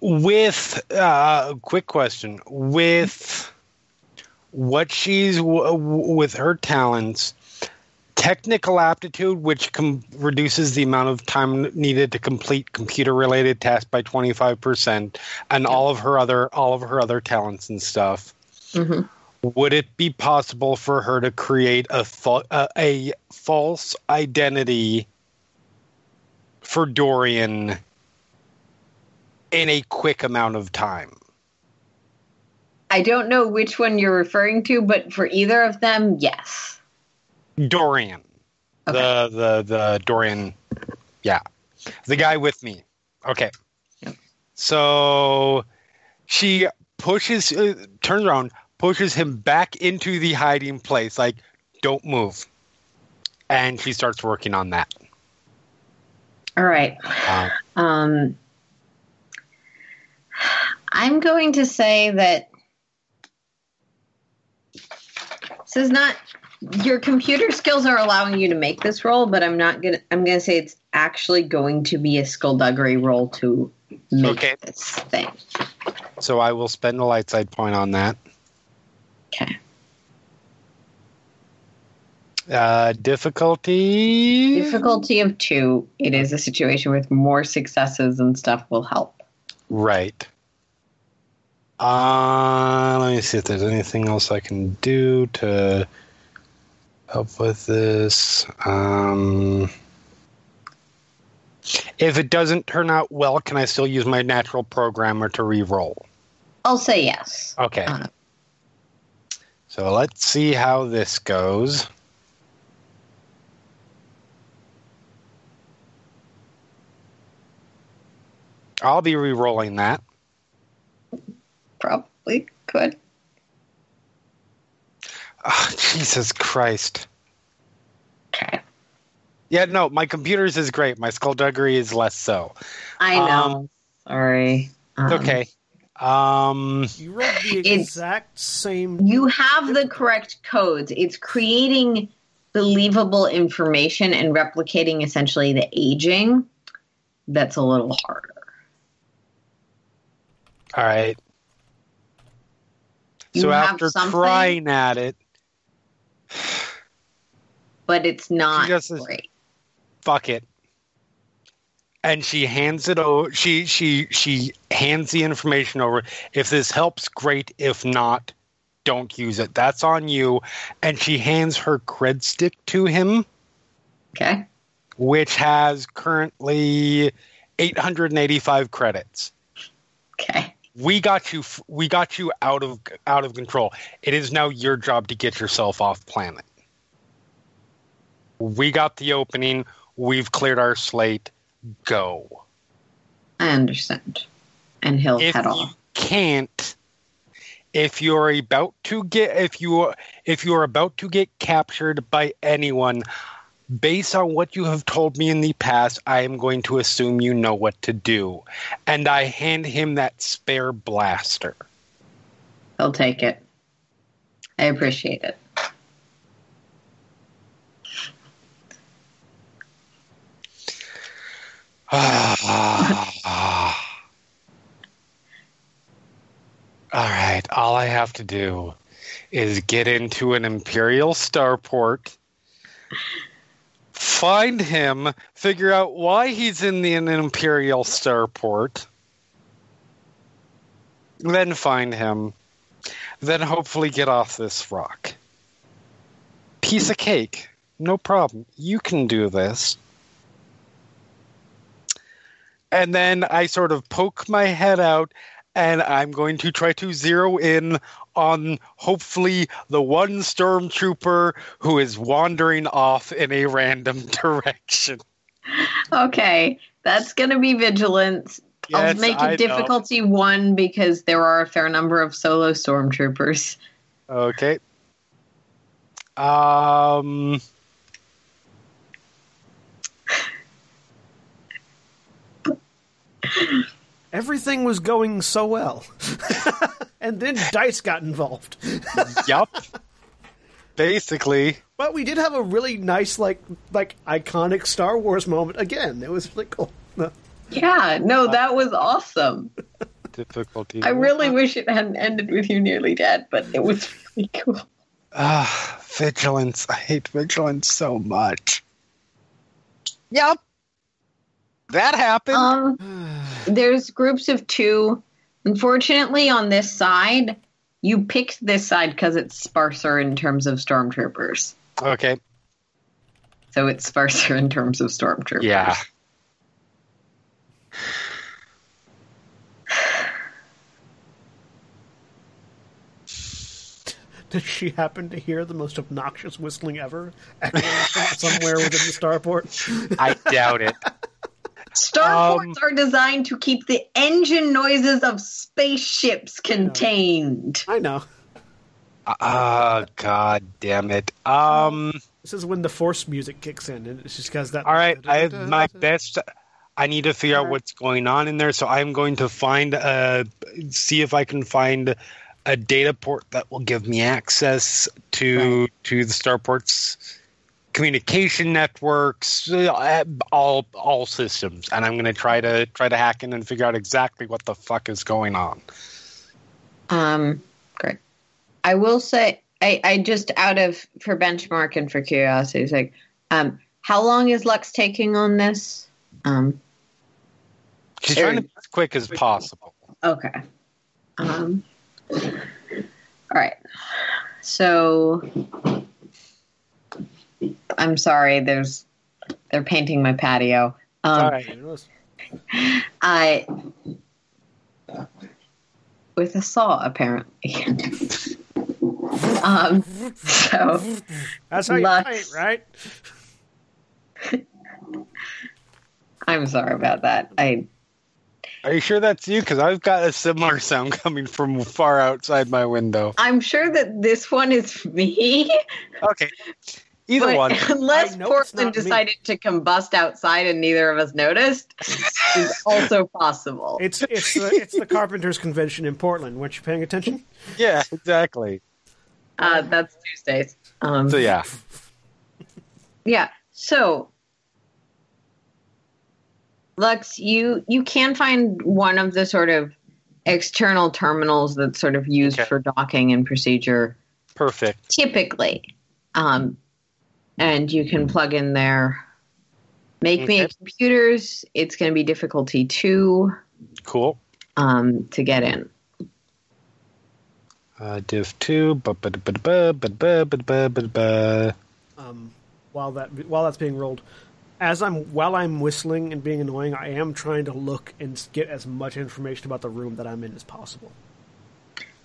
With uh, quick question, with what she's w- with her talents. Technical aptitude, which com- reduces the amount of time needed to complete computer-related tasks by twenty-five percent, and all of her other all of her other talents and stuff. Mm-hmm. Would it be possible for her to create a th- uh, a false identity for Dorian in a quick amount of time? I don't know which one you're referring to, but for either of them, yes. Dorian. Okay. The the the Dorian. Yeah. The guy with me. Okay. Yep. So she pushes, uh, turns around, pushes him back into the hiding place. Like, don't move. And she starts working on that. All right. Wow. Um, I'm going to say that this is not, your computer skills are allowing you to make this roll, but I'm not going to, I'm going to say it's actually going to be a skullduggery roll to make okay. this thing. So I will spend the light side point on that. Okay. Uh, difficulty? Difficulty of two. It is a situation with more successes and stuff will help. Right. Uh, let me see if there's anything else I can do to help with this. Um, if it doesn't turn out well, can I still use my natural programmer to re-roll? I'll say yes. Okay. Uh-huh. So let's see how this goes. I'll be re-rolling that. Probably could. Oh, Jesus Christ. Okay. Yeah, no, my computer's is great. My skullduggery is less so. I know. Um, Sorry. Um, okay. Um, you read the exact same... You have the correct codes. It's creating believable information and replicating essentially the aging. That's a little harder. All right. You so after trying at it, but it's not just great. Says, fuck it, and she hands it over. She she she hands the information over. If this helps, great. If not, don't use it. That's on you. And she hands her cred stick to him. Okay. Which has currently eight hundred eighty-five credits. Okay. We got you. We got you out of out of control. It is now your job to get yourself off planet. We got the opening. We've cleared our slate. Go. I understand. And he'll head off. If you can't, if you're about to get, if you if you are about to get captured by anyone, based on what you have told me in the past, I am going to assume you know what to do. And I hand him that spare blaster. He'll take it. I appreciate it. All right. All I have to do is get into an Imperial starport, find him, figure out why he's in the an Imperial starport, then find him, then hopefully get off this rock. Piece of cake. No problem. You can do this. And then I sort of poke my head out, and I'm going to try to zero in on hopefully the one stormtrooper who is wandering off in a random direction. Okay, that's going to be vigilance. Yes, I'll make it I difficulty know. one because there are a fair number of solo stormtroopers. Okay. Um. Everything was going so well. And then dice got involved. Yup. Basically. But we did have a really nice, like, like iconic Star Wars moment again. It was really cool. Yeah, no, that was awesome. Difficulty. I really wish it hadn't ended with you nearly dead, but it was really cool. Ah, vigilance. I hate vigilance so much. Yup. That happened. Um, there's groups of two. Unfortunately, on this side, you picked this side because it's sparser in terms of stormtroopers. Okay. So it's sparser in terms of stormtroopers. Yeah. Did she happen to hear the most obnoxious whistling ever? Somewhere within the starport? I doubt it. Starports um, are designed to keep the engine noises of spaceships contained. I know. Ah, uh, god damn it. Um, this is when the Force music kicks in, and it's just because that. All right, I have my best. I need to figure out what's going on in there, so I'm going to find a, see if I can find a data port that will give me access to right. to the Starport's communication networks, all all systems, and I'm going to try to try to hack in and figure out exactly what the fuck is going on. Um, great. I will say, I, I just out of for benchmark and for curiosity's sake, um, how long is Lux taking on this? Um, She's trying to be as quick as possible. Okay. Um, all right. So, I'm sorry. There's they're painting my patio. Um, all right. I with a saw apparently. Um, so that's how you Lux, paint, right? I'm sorry about that. I. Are you sure that's you? Because I've got a similar sound coming from far outside my window. I'm sure that this one is me. Okay. Either but one. Unless Portland decided me. to combust outside and neither of us noticed, is also possible. It's it's the, it's the Carpenters Convention in Portland. Weren't you paying attention? Yeah, exactly. Uh, that's Tuesdays. Um, so, yeah. Yeah, so... Lux, you, you can find one of the sort of external terminals that's sort of used okay. for docking and procedure. Perfect. Typically. Um, and you can plug in there. Make okay. me a computers. It's going to be difficulty two. Cool. Um, to get in. Uh, div two. Ba ba ba ba ba ba ba ba. Um, while that while that's being rolled. As I'm while I'm whistling and being annoying, I am trying to look and get as much information about the room that I'm in as possible.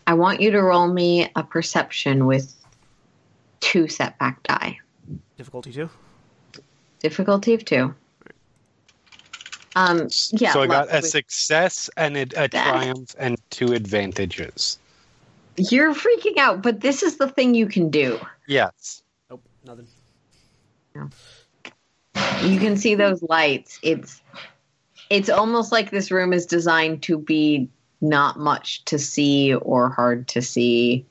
I want you to roll me a perception with two setback die. Difficulty two. Difficulty of two. Um, yeah. So I got a success and a, a triumph and two advantages. You're freaking out, but this is the thing you can do. Yes. Nope. Nothing. No. You can see those lights. It's it's almost like this room is designed to be not much to see or hard to see.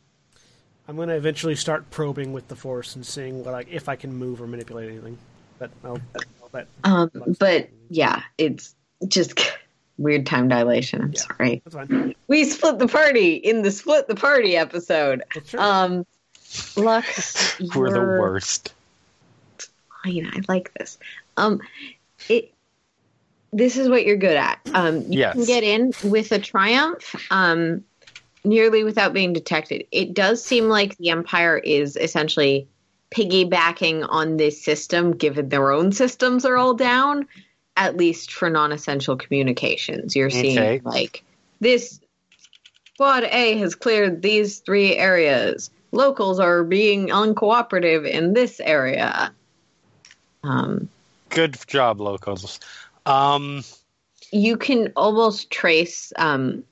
I'm going to eventually start probing with the Force and seeing what I, if I can move or manipulate anything. But I'll, I'll let, um, but yeah, it's just weird time dilation. I'm yeah, sorry. That's fine. We split the party in the Split the Party episode. Sure. Um, Lux, we're the worst. You know, I like this. Um, it. This is what you're good at. Um, you yes. can get in with a triumph um, nearly without being detected. It does seem like the Empire is essentially piggybacking on this system, given their own systems are all down, at least for non-essential communications. You're seeing, okay. like, this squad A has cleared these three areas. Locals are being uncooperative in this area. Um, Good job, locals. Um, you can almost trace um,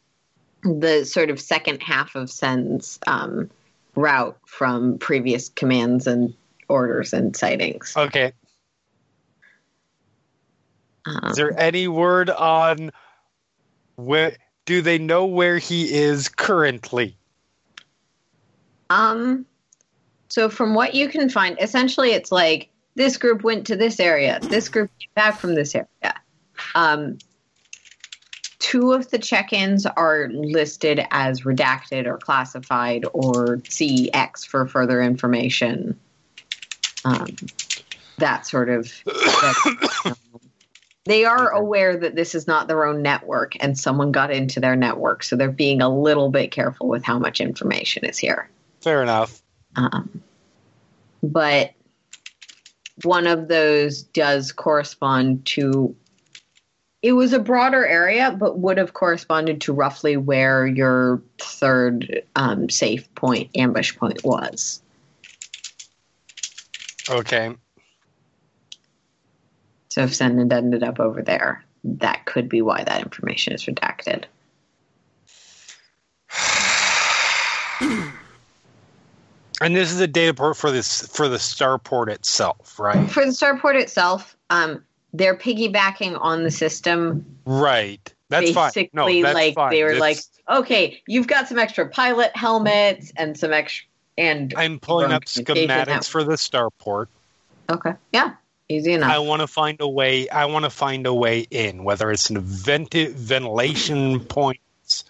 the sort of second half of Sen's um, route from previous commands and orders and sightings. Okay. Um, is there any word on where? Do they know where he is currently? Um. So from what you can find, essentially it's like, this group went to this area. This group came back from this area. Um, two of the check-ins are listed as redacted or classified or C X for further information. Um, that sort of... um, they are aware that this is not their own network and someone got into their network, so they're being a little bit careful with how much information is here. Fair enough. Um, but... one of those does correspond to, it was a broader area, but would have corresponded to roughly where your third um, safe point, ambush point was. Okay. So if Sen had ended up over there. that could be why that information is redacted. And this is a data port for this for the starport itself, right? For the starport itself, um, they're piggybacking on the system, right? That's basically fine. No, that's like fine. They were it's, like, okay, you've got some extra pilot helmets and some extra. And I'm pulling up schematics for the starport. Okay, yeah, easy enough. I want to find a way. I want to find a way in, whether it's an vent ventilation points,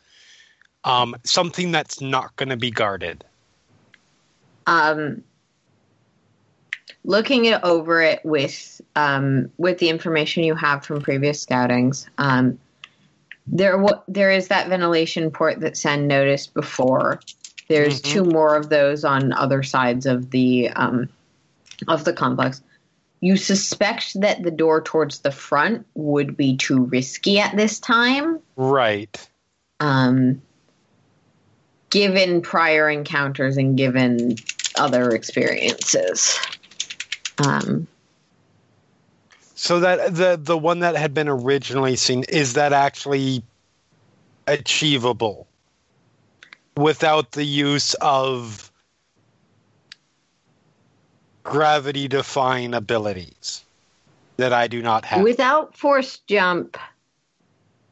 um, something that's not going to be guarded. Um, looking it over it with um, with the information you have from previous scoutings, um, there w- there is that ventilation port that Sen noticed before. There's mm-hmm. two more of those on other sides of the um, of the complex. You suspect that the door towards the front would be too risky at this time, right? Um, given prior encounters and given other experiences, um, so that the the one that had been originally seen, is that actually achievable? Without the use of gravity-defying abilities that I do not have. Without force jump,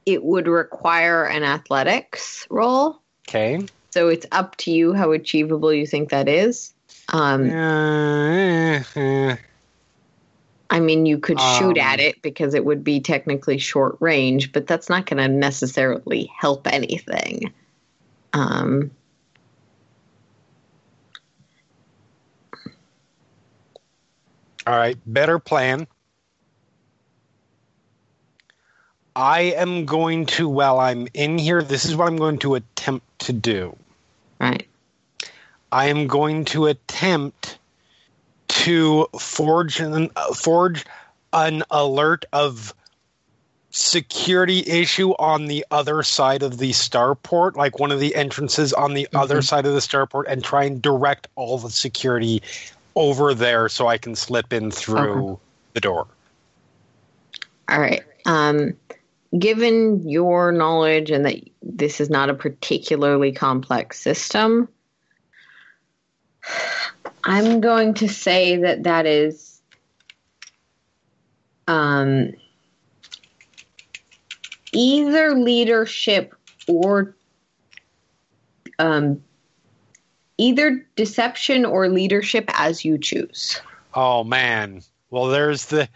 it would require an athletics roll. Okay. So it's up to you how achievable you think that is. Um, uh, uh, I mean, you could um, shoot at it because it would be technically short range, but that's not going to necessarily help anything. Um, all right, better plan. I am going to, while I'm in here, this is what I'm going to attempt to do. Right. I am going to attempt to forge an, forge an alert of security issue on the other side of the starport, like one of the entrances on the mm-hmm. other side of the starport, and try and direct all the security over there so I can slip in through okay. the door. All right. Um, given your knowledge and that this is not a particularly complex system, I'm going to say that that is... Um... either leadership or um, either deception or leadership, as you choose. Oh, man. Well, there's the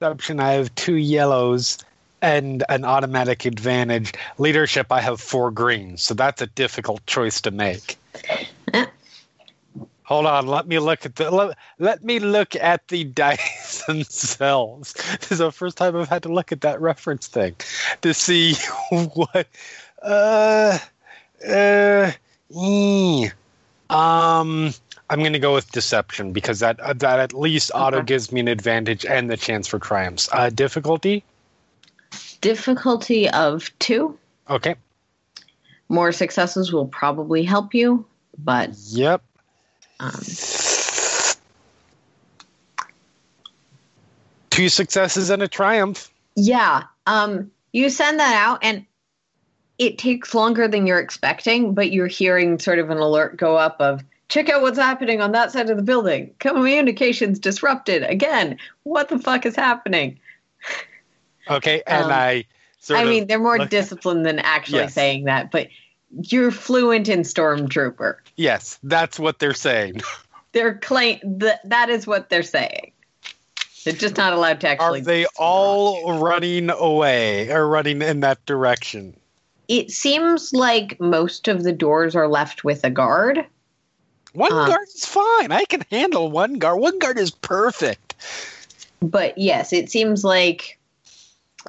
deception. I have two yellows and an automatic advantage. Leadership, I have four greens. So that's a difficult choice to make. Uh. Hold on, let me look at the let, let me look at the dice themselves. This is the first time I've had to look at that reference thing to see what uh uh mm, um I'm going to go with deception because that uh, that at least okay. auto gives me an advantage and the chance for triumphs. Uh, difficulty? Difficulty of two. Okay. More successes will probably help you, but yep. Um, two successes and a triumph. Yeah. Um, you send that out and it takes longer than you're expecting, but you're hearing sort of an alert go up of, check out what's happening on that side of the building. Communications disrupted again. What the fuck is happening? Okay. And um, I sort I mean, they're more disciplined than actually yes. saying that, but you're fluent in Stormtrooper. Yes, that's what they're saying. They're claim th- that is what they're saying. They're just not allowed to actually. Are they all running away or running in that direction? It seems like most of the doors are left with a guard. One um, guard is fine. I can handle one guard. One guard is perfect. But yes, it seems like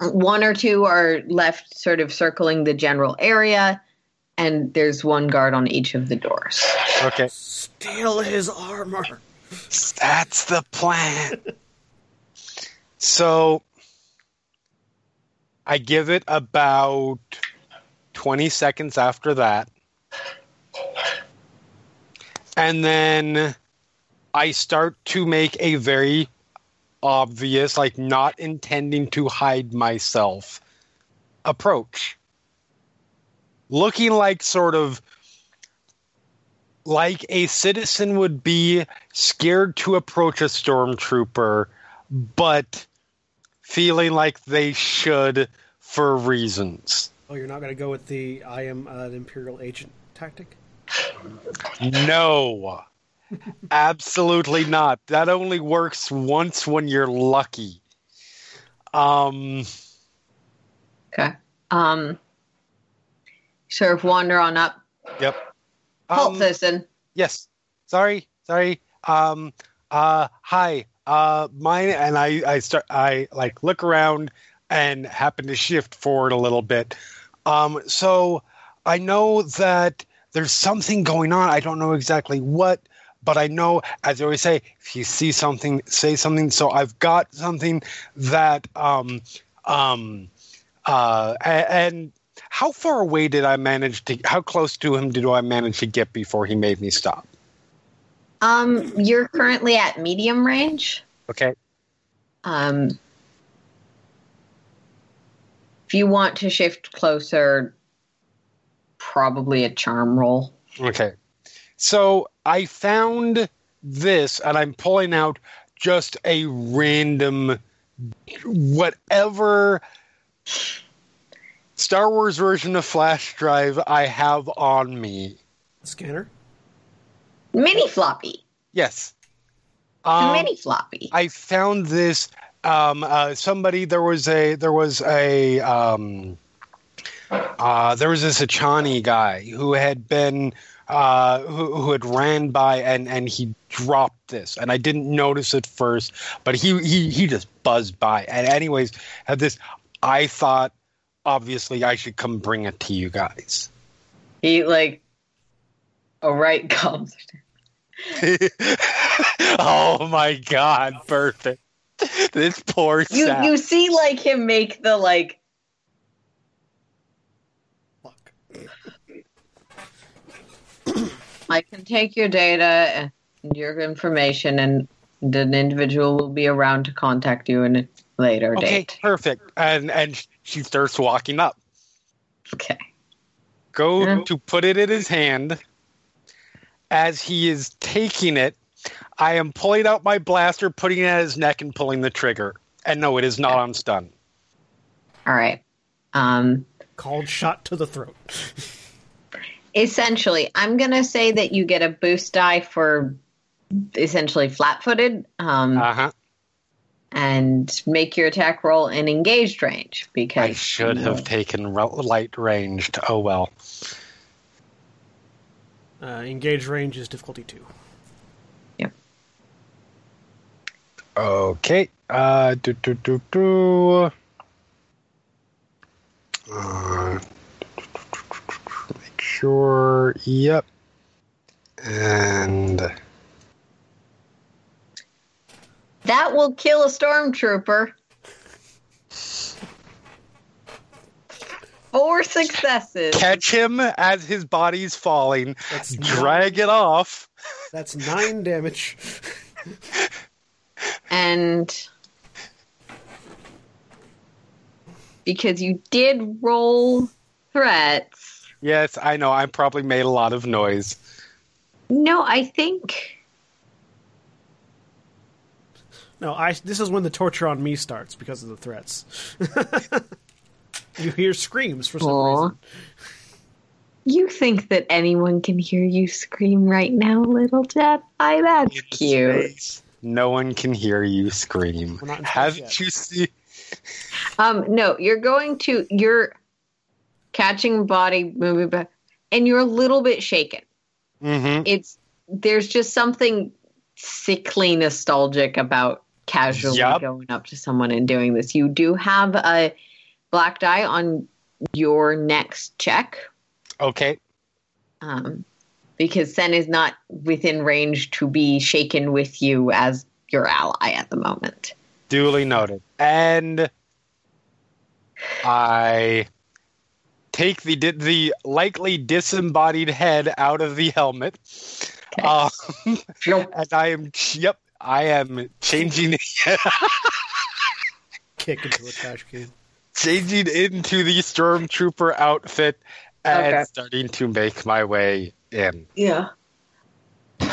one or two are left sort of circling the general area. And there's one guard on each of the doors. Okay. Steal his armor. That's the plan. So I give it about twenty seconds after that. And then I start to make a very obvious, like not intending to hide myself approach. Looking like sort of like a citizen would be scared to approach a stormtrooper, but feeling like they should for reasons. Oh, you're not going to go with the I am an Imperial agent tactic? No, absolutely not. That only works once when you're lucky. Um, okay. Um, sort of wander on up. Yep. Halt, um, citizen. Yes. Sorry. Sorry. Um, uh, hi. Uh, mine and I, I start, I like look around and happen to shift forward a little bit. Um, so I know that there's something going on. I don't know exactly what, but I know, as they always say, if you see something, say something. So I've got something that, um, um, uh, and how far away did I manage to, how close to him did I manage to get before he made me stop? Um, you're currently at medium range. Okay. Um, if you want to shift closer, probably a charm roll. Okay. So I found this, and I'm pulling out just a random, whatever Star Wars version of flash drive I have on me. Scanner? Mini floppy. Yes. Um, mini floppy. I found this. Um, uh, somebody there was a there was a um, uh, there was this Echani guy who had been uh, who, who had ran by and, and he dropped this, and I didn't notice at first, but he he he just buzzed by. And anyways, had this. I thought obviously I should come bring it to you guys. He like. All right, comes. Oh my God! Perfect. This poor. You sap. You see, like him make the like. Fuck. I can take your data and your information, and an individual will be around to contact you in a later okay, date. Okay, perfect. And and she starts walking up. Okay. Go yeah. to put it in his hand. As he is taking it, I am pulling out my blaster, putting it at his neck, and pulling the trigger. And no, it is not on stun. All right. Um, Called shot to the throat. Essentially, I'm going to say that you get a boost die for essentially flat-footed. Um, uh-huh. And make your attack roll in engaged range. Because I should have know. taken re- light ranged. Oh, well. Uh, engage range is difficulty two. Yep. Okay. Uh, do, do, do, do. Uh, make sure. Yep. And. That will kill a stormtrooper. Four successes. Catch him as his body's falling. That's drag nine. It off. That's nine damage. And because you did roll threats. Yes, I know. I probably made a lot of noise. No, I think. No, I. This is when the torture on me starts because of the threats. You hear screams for some Aww. reason. You think that anyone can hear you scream right now, little Jedi? That's it's cute. Space. No one can hear you scream. Haven't you seen? Um, no, you're going to you're catching body moving back, and you're a little bit shaken. Mm-hmm. It's there's just something sickly nostalgic about casually yep. going up to someone and doing this. You do have a. black die on your next check. Okay. Um, because Sen is not within range to be shaken with you as your ally at the moment. Duly noted. And I take the the likely disembodied head out of the helmet. Okay. Um, and I am yep. I am changing. Kick into a trash can. Changing into the stormtrooper outfit and okay. starting to make my way in. Yeah.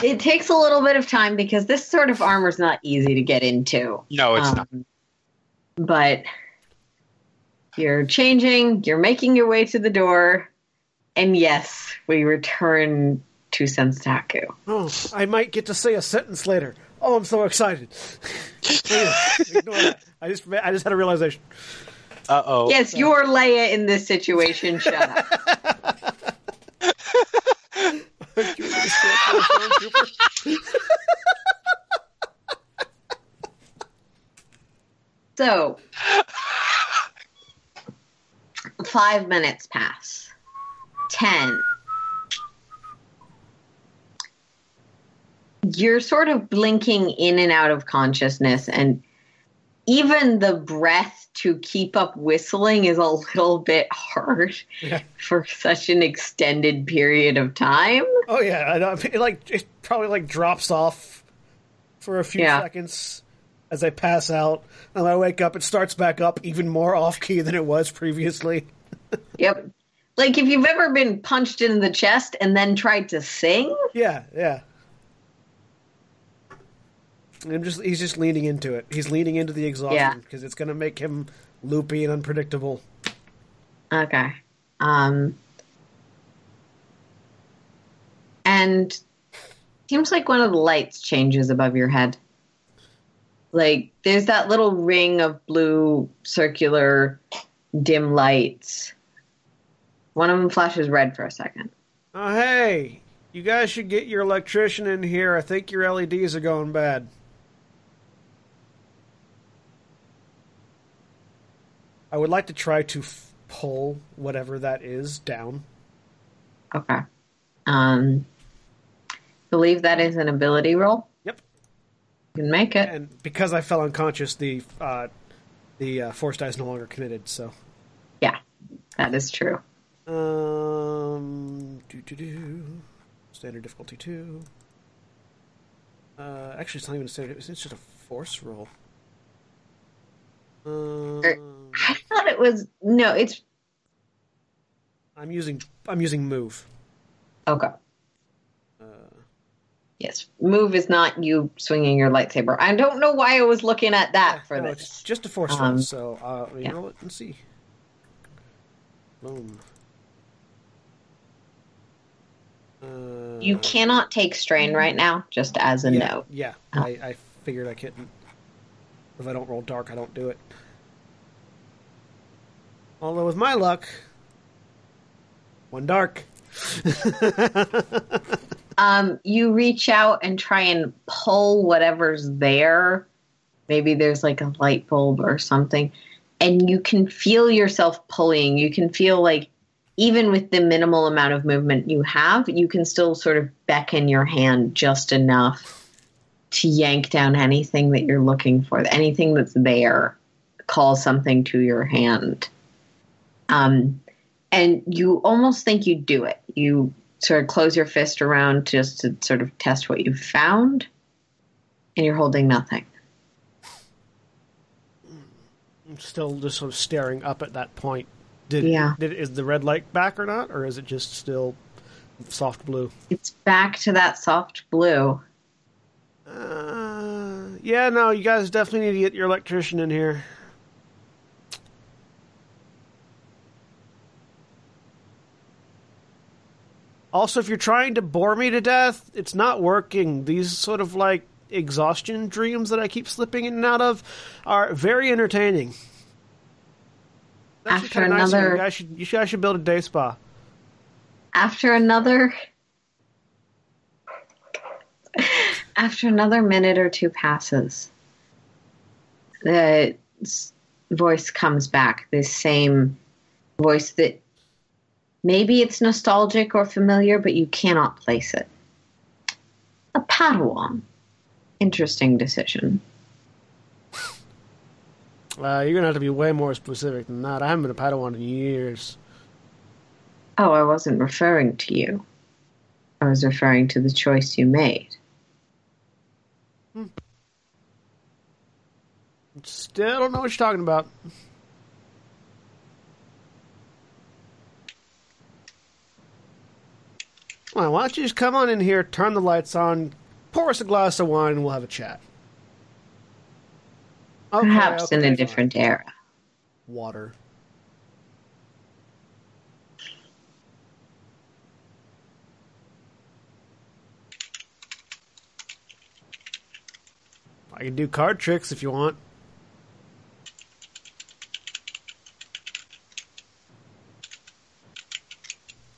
It takes a little bit of time because this sort of armor is not easy to get into. No, it's um, not. But you're changing, you're making your way to the door, and yes, we return to Sensaku. Oh, I might get to say a sentence later. Oh, I'm so excited. Ignore that. I just, I just had a realization. Uh-oh. Yes, you're Leia in this situation. Shut up. So, five minutes pass. Ten. You're sort of blinking in and out of consciousness, and even the breath to keep up whistling is a little bit hard yeah. for such an extended period of time. Oh yeah, I know. It like it probably like drops off for a few yeah. seconds as I pass out, and when I wake up, it starts back up even more off key than it was previously. Yep, like if you've ever been punched in the chest and then tried to sing. Yeah, yeah. I'm just, he's just leaning into it. He's leaning into the exhaustion because yeah. it's going to make him loopy and unpredictable. Okay. Um, and seems like one of the lights changes above your head. Like, there's that little ring of blue circular dim lights. One of them flashes red for a second. Oh, hey. You guys should get your electrician in here. I think your L E Ds are going bad. I would like to try to f- pull whatever that is down. Okay. Um, believe that is an ability roll. Yep. You can make it. And because I fell unconscious, the uh, the uh, force die is no longer committed. So. Yeah, that is true. Um. Do do do. Standard difficulty two. Uh, actually, it's not even a standard. It's just a force roll. Um, I thought it was no. It's. I'm using. I'm using move. Okay. Uh, yes, move is not you swinging your lightsaber. I don't know why I was looking at that yeah, for no, this. It's just a force um, roll. So uh, you yeah. roll it and see. Boom. Uh, you cannot take strain right now, just as a yeah, note. Yeah, oh. I, I figured I couldn't. If I don't roll dark, I don't do it. Although with my luck, one dark. um, you reach out and try and pull whatever's there. Maybe there's like a light bulb or something. And you can feel yourself pulling. You can feel like even with the minimal amount of movement you have, you can still sort of beckon your hand just enough to yank down anything that you're looking for, anything that's there, call something to your hand. Um, and you almost think you do it. You sort of close your fist around just to sort of test what you've found, and you're holding nothing. I'm still just sort of staring up at that point. Did, yeah. did, is the red light back or not, or is it just still soft blue? It's back to that soft blue. Uh, yeah, no, you guys definitely need to get your electrician in here. Also, if you're trying to bore me to death, it's not working. These sort of, like, exhaustion dreams that I keep slipping in and out of are very entertaining. After another, nice. I should, you should, I should build a day spa. After another, after another minute or two passes, the voice comes back. This same voice that maybe it's nostalgic or familiar, but you cannot place it. A Padawan. Interesting decision. Uh, you're going to have to be way more specific than that. I haven't been a Padawan in years. Oh, I wasn't referring to you. I was referring to the choice you made. Hmm. Still don't know what you're talking about. Come on, why don't you just come on in here, turn the lights on, pour us a glass of wine, and we'll have a chat. Okay, Perhaps okay, in a different fine. era. Water. I can do card tricks if you want.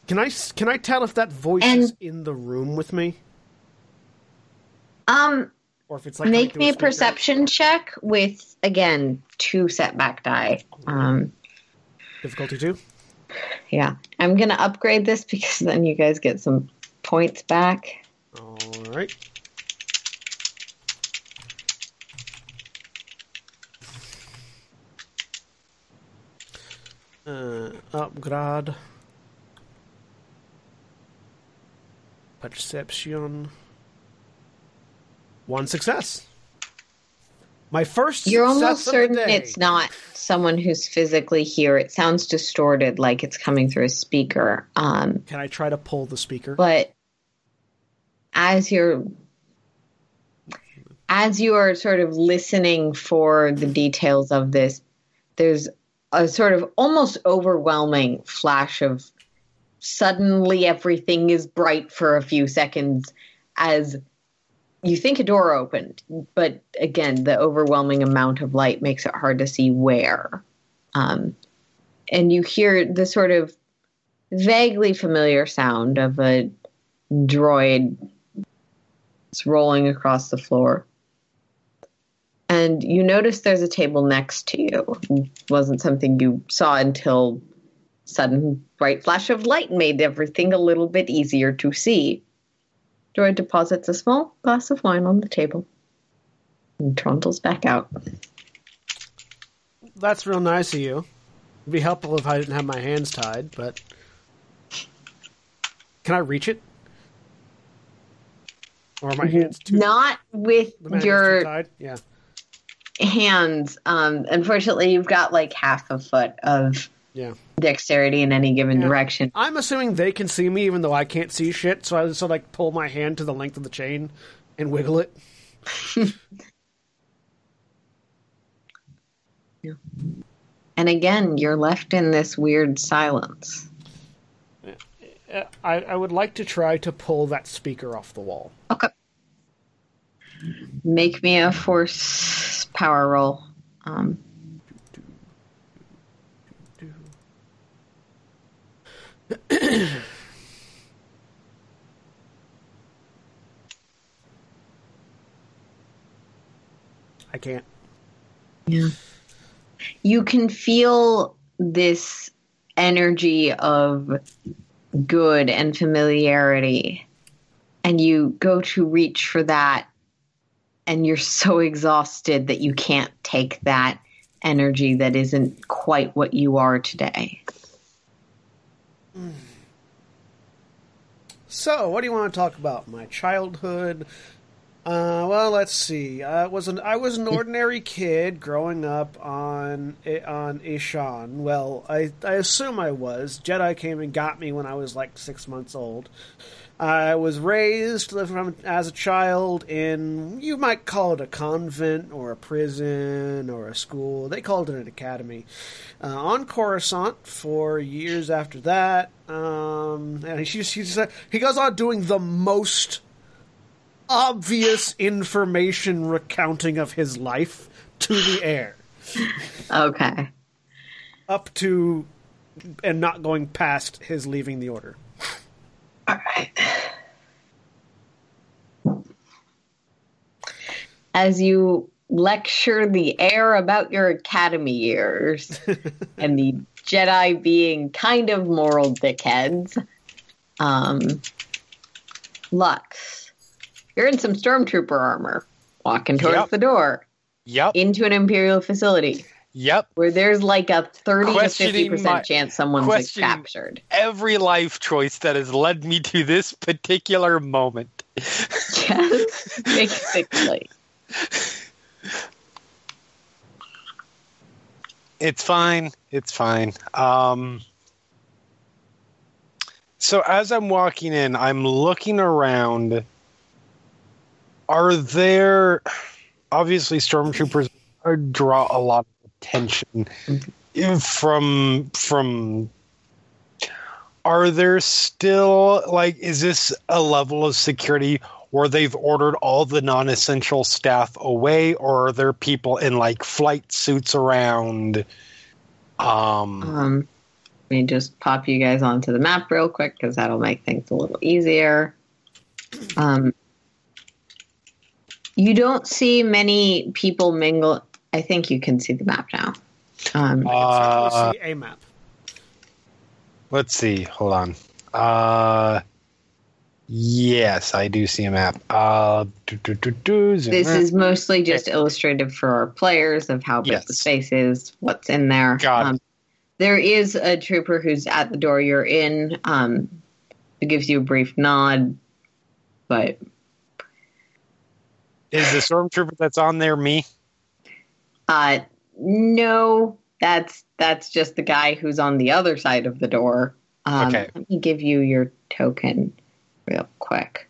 Can I can I tell if that voice and, is in the room with me? Um, or if it's like make me a perception check with again two setback die. Um, difficulty two. Yeah, I'm gonna upgrade this because then you guys get some points back. All right. Uh, upgrade. Perception. One success. My first You're success almost certain of the day. It's not someone who's physically here. It sounds distorted, like it's coming through a speaker. Um, Can I try to pull the speaker? But as you're... As you are sort of listening for the details of this, there's a sort of almost overwhelming flash of suddenly everything is bright for a few seconds as you think a door opened. But again, the overwhelming amount of light makes it hard to see where. Um, and you hear the sort of vaguely familiar sound of a droid rolling across the floor. And you notice there's a table next to you. It wasn't something you saw until sudden bright flash of light made everything a little bit easier to see. Droid deposits a small glass of wine on the table and trundles back out. That's real nice of you. It'd be helpful if I didn't have my hands tied, but... Can I reach it? Or are my hands too... Not with your... Tied? Yeah. Hands, um, unfortunately, you've got like half a foot of yeah. dexterity in any given yeah. direction. I'm assuming they can see me, even though I can't see shit. So I just like pull my hand to the length of the chain and wiggle it. yeah. And again, you're left in this weird silence. I, I would like to try to pull that speaker off the wall. Okay. Make me a force power roll. Um, I can't. Yeah. You can feel this energy of good and familiarity, and you go to reach for that. And you're so exhausted that you can't take that energy that isn't quite what you are today. So, what do you want to talk about? My childhood? Uh, well, let's see. I was an I was an ordinary kid growing up on on Ishan. Well, I I assume I was. Jedi came and got me when I was like six months old. I was raised from, as a child in, you might call it a convent or a prison or a school. They called it an academy. Uh, on Coruscant for years after that. Um, and he, he's, he goes on doing the most obvious information recounting of his life to the air. Okay. Up to and not going past his leaving the order. All right. As you lecture the air about your academy years and the Jedi being kind of moral dickheads, um, Lux, you're in some stormtrooper armor, walking towards yep. the door, yep, into an Imperial facility. Yep. Where there's like a thirty to fifty percent my, chance someone's been captured. Every life choice that has led me to this particular moment. Yes, basically. It's fine. It's fine. Um, so as I'm walking in, I'm looking around. Are there... Obviously, stormtroopers draw a lot of attention from... from Are there still, like, is this a level of security where they've ordered all the non-essential staff away, or are there people in, like, flight suits around? Um, um, let me just pop you guys onto the map real quick, because that'll make things a little easier. Um, you don't see many people mingle. I think you can see the map now. Um, I can certainly see a map. Let's see. Hold on. Uh, yes, I do see a map. Uh, do, do, do, do, this in. Is mostly just illustrative for our players of how big yes. the space is, what's in there. Got um, it. There is a trooper who's at the door you're in. Um, it gives you a brief nod, but... Is the stormtrooper that's on there me? Uh, no. That's that's just the guy who's on the other side of the door. Um, okay. Let me give you your token real quick.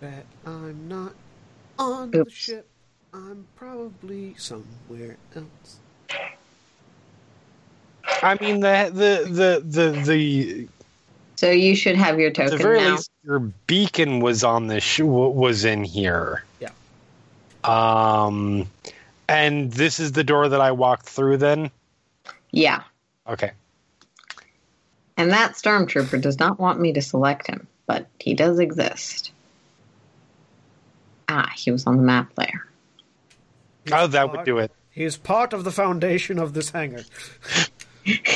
That I'm not on Oops. the ship. I'm probably somewhere else. I mean the the the the. the so you should have your token. At the very now. least, your beacon was on the sh- was in here. Yeah. Um, and this is the door that I walked through then? Yeah. Okay. And that stormtrooper does not want me to select him, but he does exist. Ah, he was on the map there. He's oh, that part, would do it. He's part of the foundation of this hangar.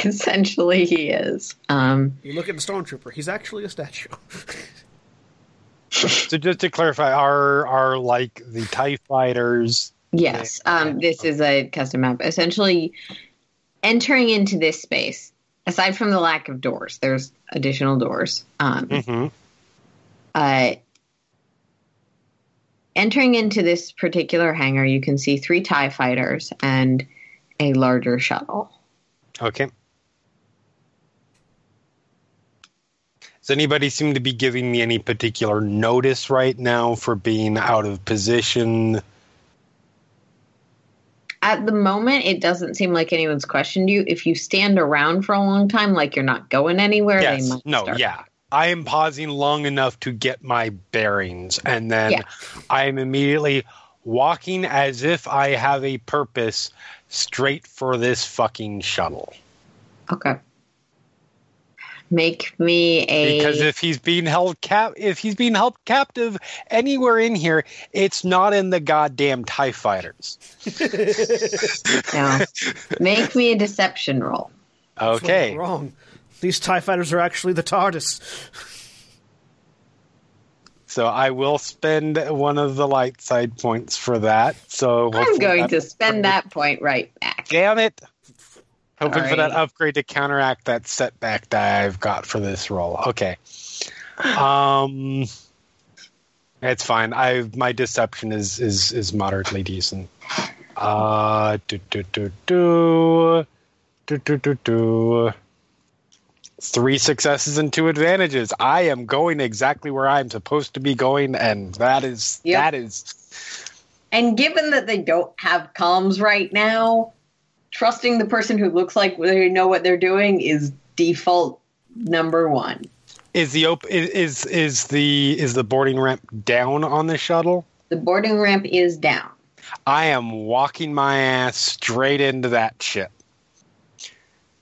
Essentially, he is. Um, you look at the stormtrooper, he's actually a statue. So just to clarify, are are like the TIE fighters? Yes, um, this is a custom map. Essentially, entering into this space, aside from the lack of doors, there's additional doors. Um, mm-hmm. uh, entering into this particular hangar, you can see three TIE fighters and a larger shuttle. Okay. Does anybody seem to be giving me any particular notice right now for being out of position? At the moment, it doesn't seem like anyone's questioned you. If you stand around for a long time, like you're not going anywhere, yes. they might no, start. Yeah. I am pausing long enough to get my bearings, and then yeah. I am immediately walking as if I have a purpose straight for this fucking shuttle. Okay. Make me a because if he's being held cap if he's being held captive anywhere in here, it's not in the goddamn TIE fighters. No. Make me a deception roll. Okay. That's wrong. These TIE fighters are actually the TARDIS. So I will spend one of the light side points for that. So I'm going to spend that point right back. Damn it. Hoping Sorry. for that upgrade to counteract that setback that I've got for this roll. Okay. Um, it's fine. I've my deception is is, is moderately decent. Uh do do do do do do do do three successes and two advantages. I am going exactly where I'm supposed to be going, and that is yep. that is And given that they don't have comms right now, trusting the person who looks like they know what they're doing is default number one. Is the op- is is the is the boarding ramp down on the shuttle? The boarding ramp is down. I am walking my ass straight into that shit.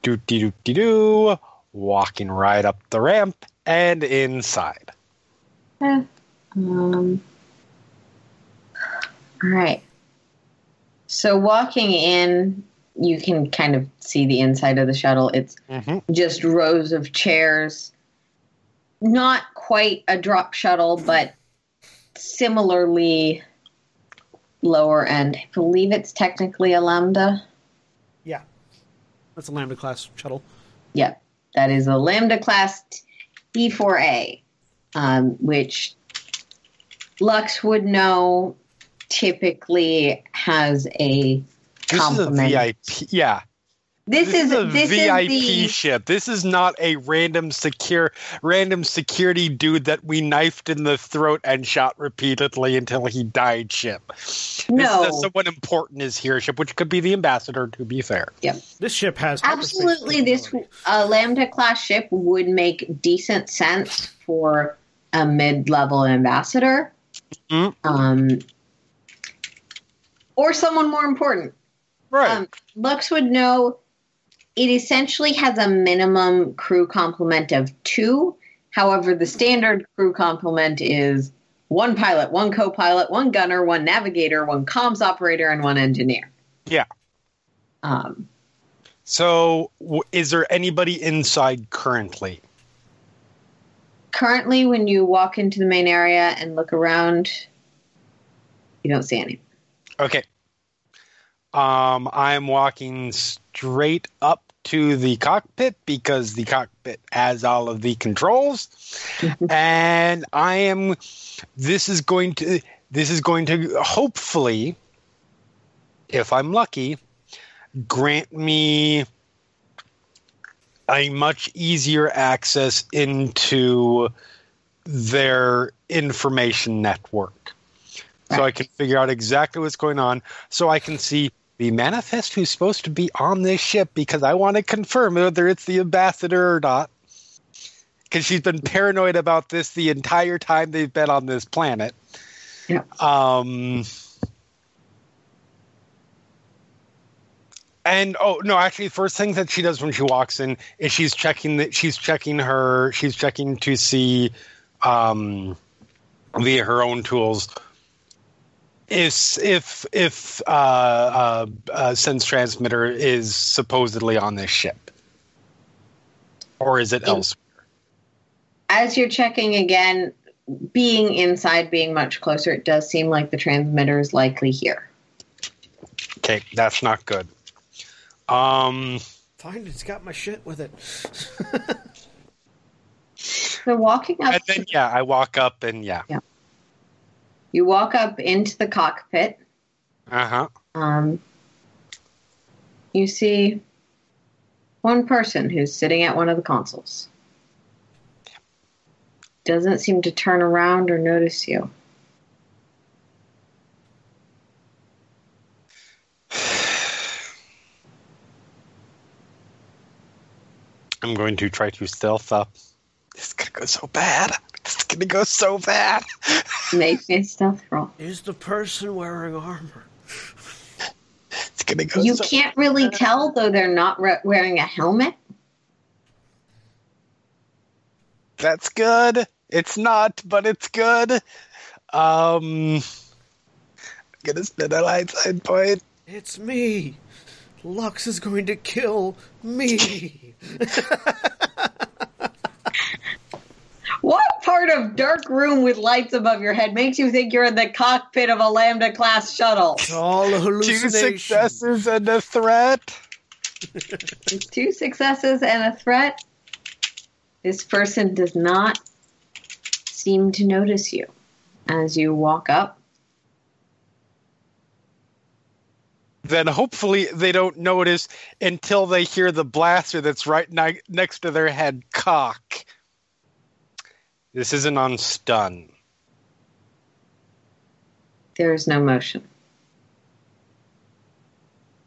Do do do do, walking right up the ramp and inside. Yeah. Um. All right. So walking in. You can kind of see the inside of the shuttle. It's mm-hmm. just rows of chairs. Not quite a drop shuttle, but similarly lower end. I believe it's technically a Lambda. Yeah. That's a Lambda class shuttle. Yep. That is a Lambda class E four A, um, which Lux would know typically has a compliment. This is a V I P. Yeah. This, this is, is a this V I P is the, ship. This is not a random secure, random security dude that we knifed in the throat and shot repeatedly until he died ship. No. This is someone important is here ship, which could be the ambassador, to be fair. Yep. This ship has... Absolutely, this uh, Lambda-class ship would make decent sense for a mid-level ambassador. Mm-hmm. Um, or someone more important. Right. Um, Lux would know... It essentially has a minimum crew complement of two. However, the standard crew complement is one pilot, one co-pilot, one gunner, one navigator, one comms operator, and one engineer. Yeah. Um, so w- is there anybody inside currently? Currently, when you walk into the main area and look around, you don't see anyone. Okay. Um, I'm walking straight up to the cockpit because the cockpit has all of the controls, and I am. This is going to. This is going to hopefully, if I'm lucky, grant me a much easier access into their information network, so I can figure out exactly what's going on. So I can see the manifest who's supposed to be on this ship, because I want to confirm whether it's the ambassador or not. Because she's been paranoid about this the entire time they've been on this planet. Yeah. Um, and oh no, actually, first thing that she does when she walks in is she's checking that she's checking her she's checking to see um, via her own tools. If if if uh, uh, uh, sense transmitter is supposedly on this ship, or is it In, elsewhere? As you're checking again, being inside, being much closer, it does seem like the transmitter is likely here. Okay, that's not good. Um, Fine, it's got my shit with it. So walking up, and then yeah, I walk up and yeah. yeah. You walk up into the cockpit. Uh-huh. Um, you see one person who's sitting at one of the consoles. Doesn't seem to turn around or notice you. I'm going to try to stealth up. This is going to go so bad. This is going to go so bad. Make me a stealth roll. Is the person wearing armor? It's going to go You so can't really bad. Tell, though they're not re- wearing a helmet. That's good. It's not, but it's good. Um, I'm going to spend an eyesight point. It's me. Lux is going to kill me. What part of dark room with lights above your head makes you think you're in the cockpit of a Lambda-class shuttle? It's all a hallucination. Two successes and a threat. Two successes and a threat. This person does not seem to notice you as you walk up. Then hopefully they don't notice until they hear the blaster that's right ni- next to their head cock. This isn't on stun. There is no motion.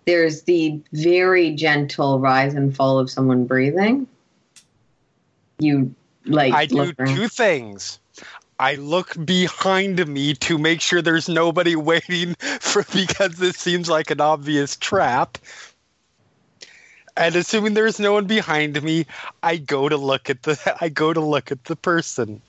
There is the very gentle rise and fall of someone breathing. You, like... I do around. Two things. I look behind me to make sure there's nobody waiting for, because this seems like an obvious trap. And assuming there's no one behind me, I go to look at the I go to look at the person.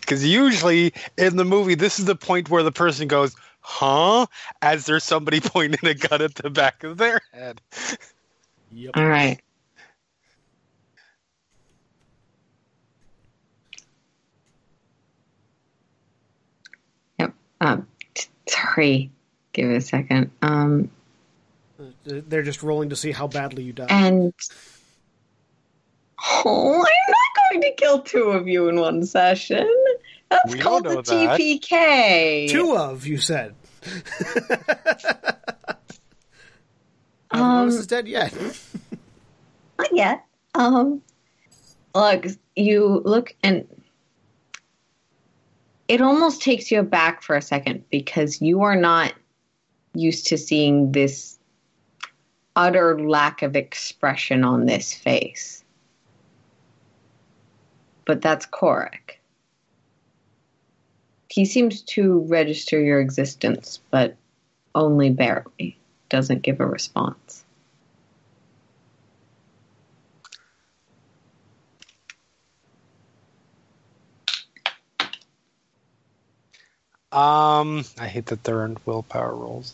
Because usually in the movie, this is the point where the person goes, "Huh?" as there's somebody pointing a gun at the back of their head. Yep. All right. Yep. Um. Sorry, give it a second. Um, They're just rolling to see how badly you die. And oh, I'm not going to kill two of you in one session. That's we called the that. T P K. Two of, you said. Um, is dead yet. Not yet. Um, look, you look and it almost takes you aback for a second because you are not used to seeing this utter lack of expression on this face. But that's Korak. He seems to register your existence, but only barely. Doesn't give a response. Um, I hate that there aren't willpower rolls.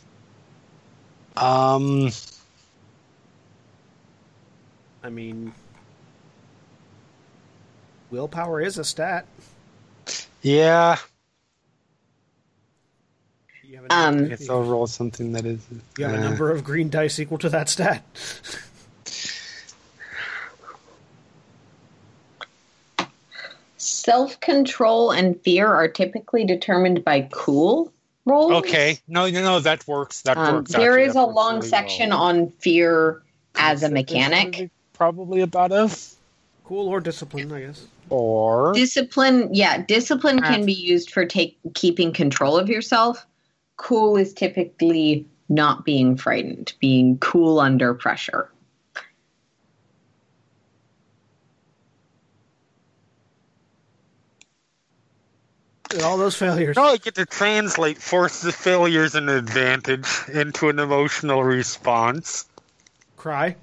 Um, I mean, willpower is a stat. Yeah. You have um, I guess I'll roll something that is... You have uh, a number of green dice equal to that stat. Self-control and fear are typically determined by cool rolls. Okay. No, you know, that works. That um, works. There is a long really section well. on fear as a mechanic. Probably about a... Cool or discipline, I guess. Or... Discipline, yeah. Discipline uh, can be used for take, keeping control of yourself. Cool is typically not being frightened, being cool under pressure. And all those failures. No, I get to translate forces of failures and advantage into an emotional response. Cry.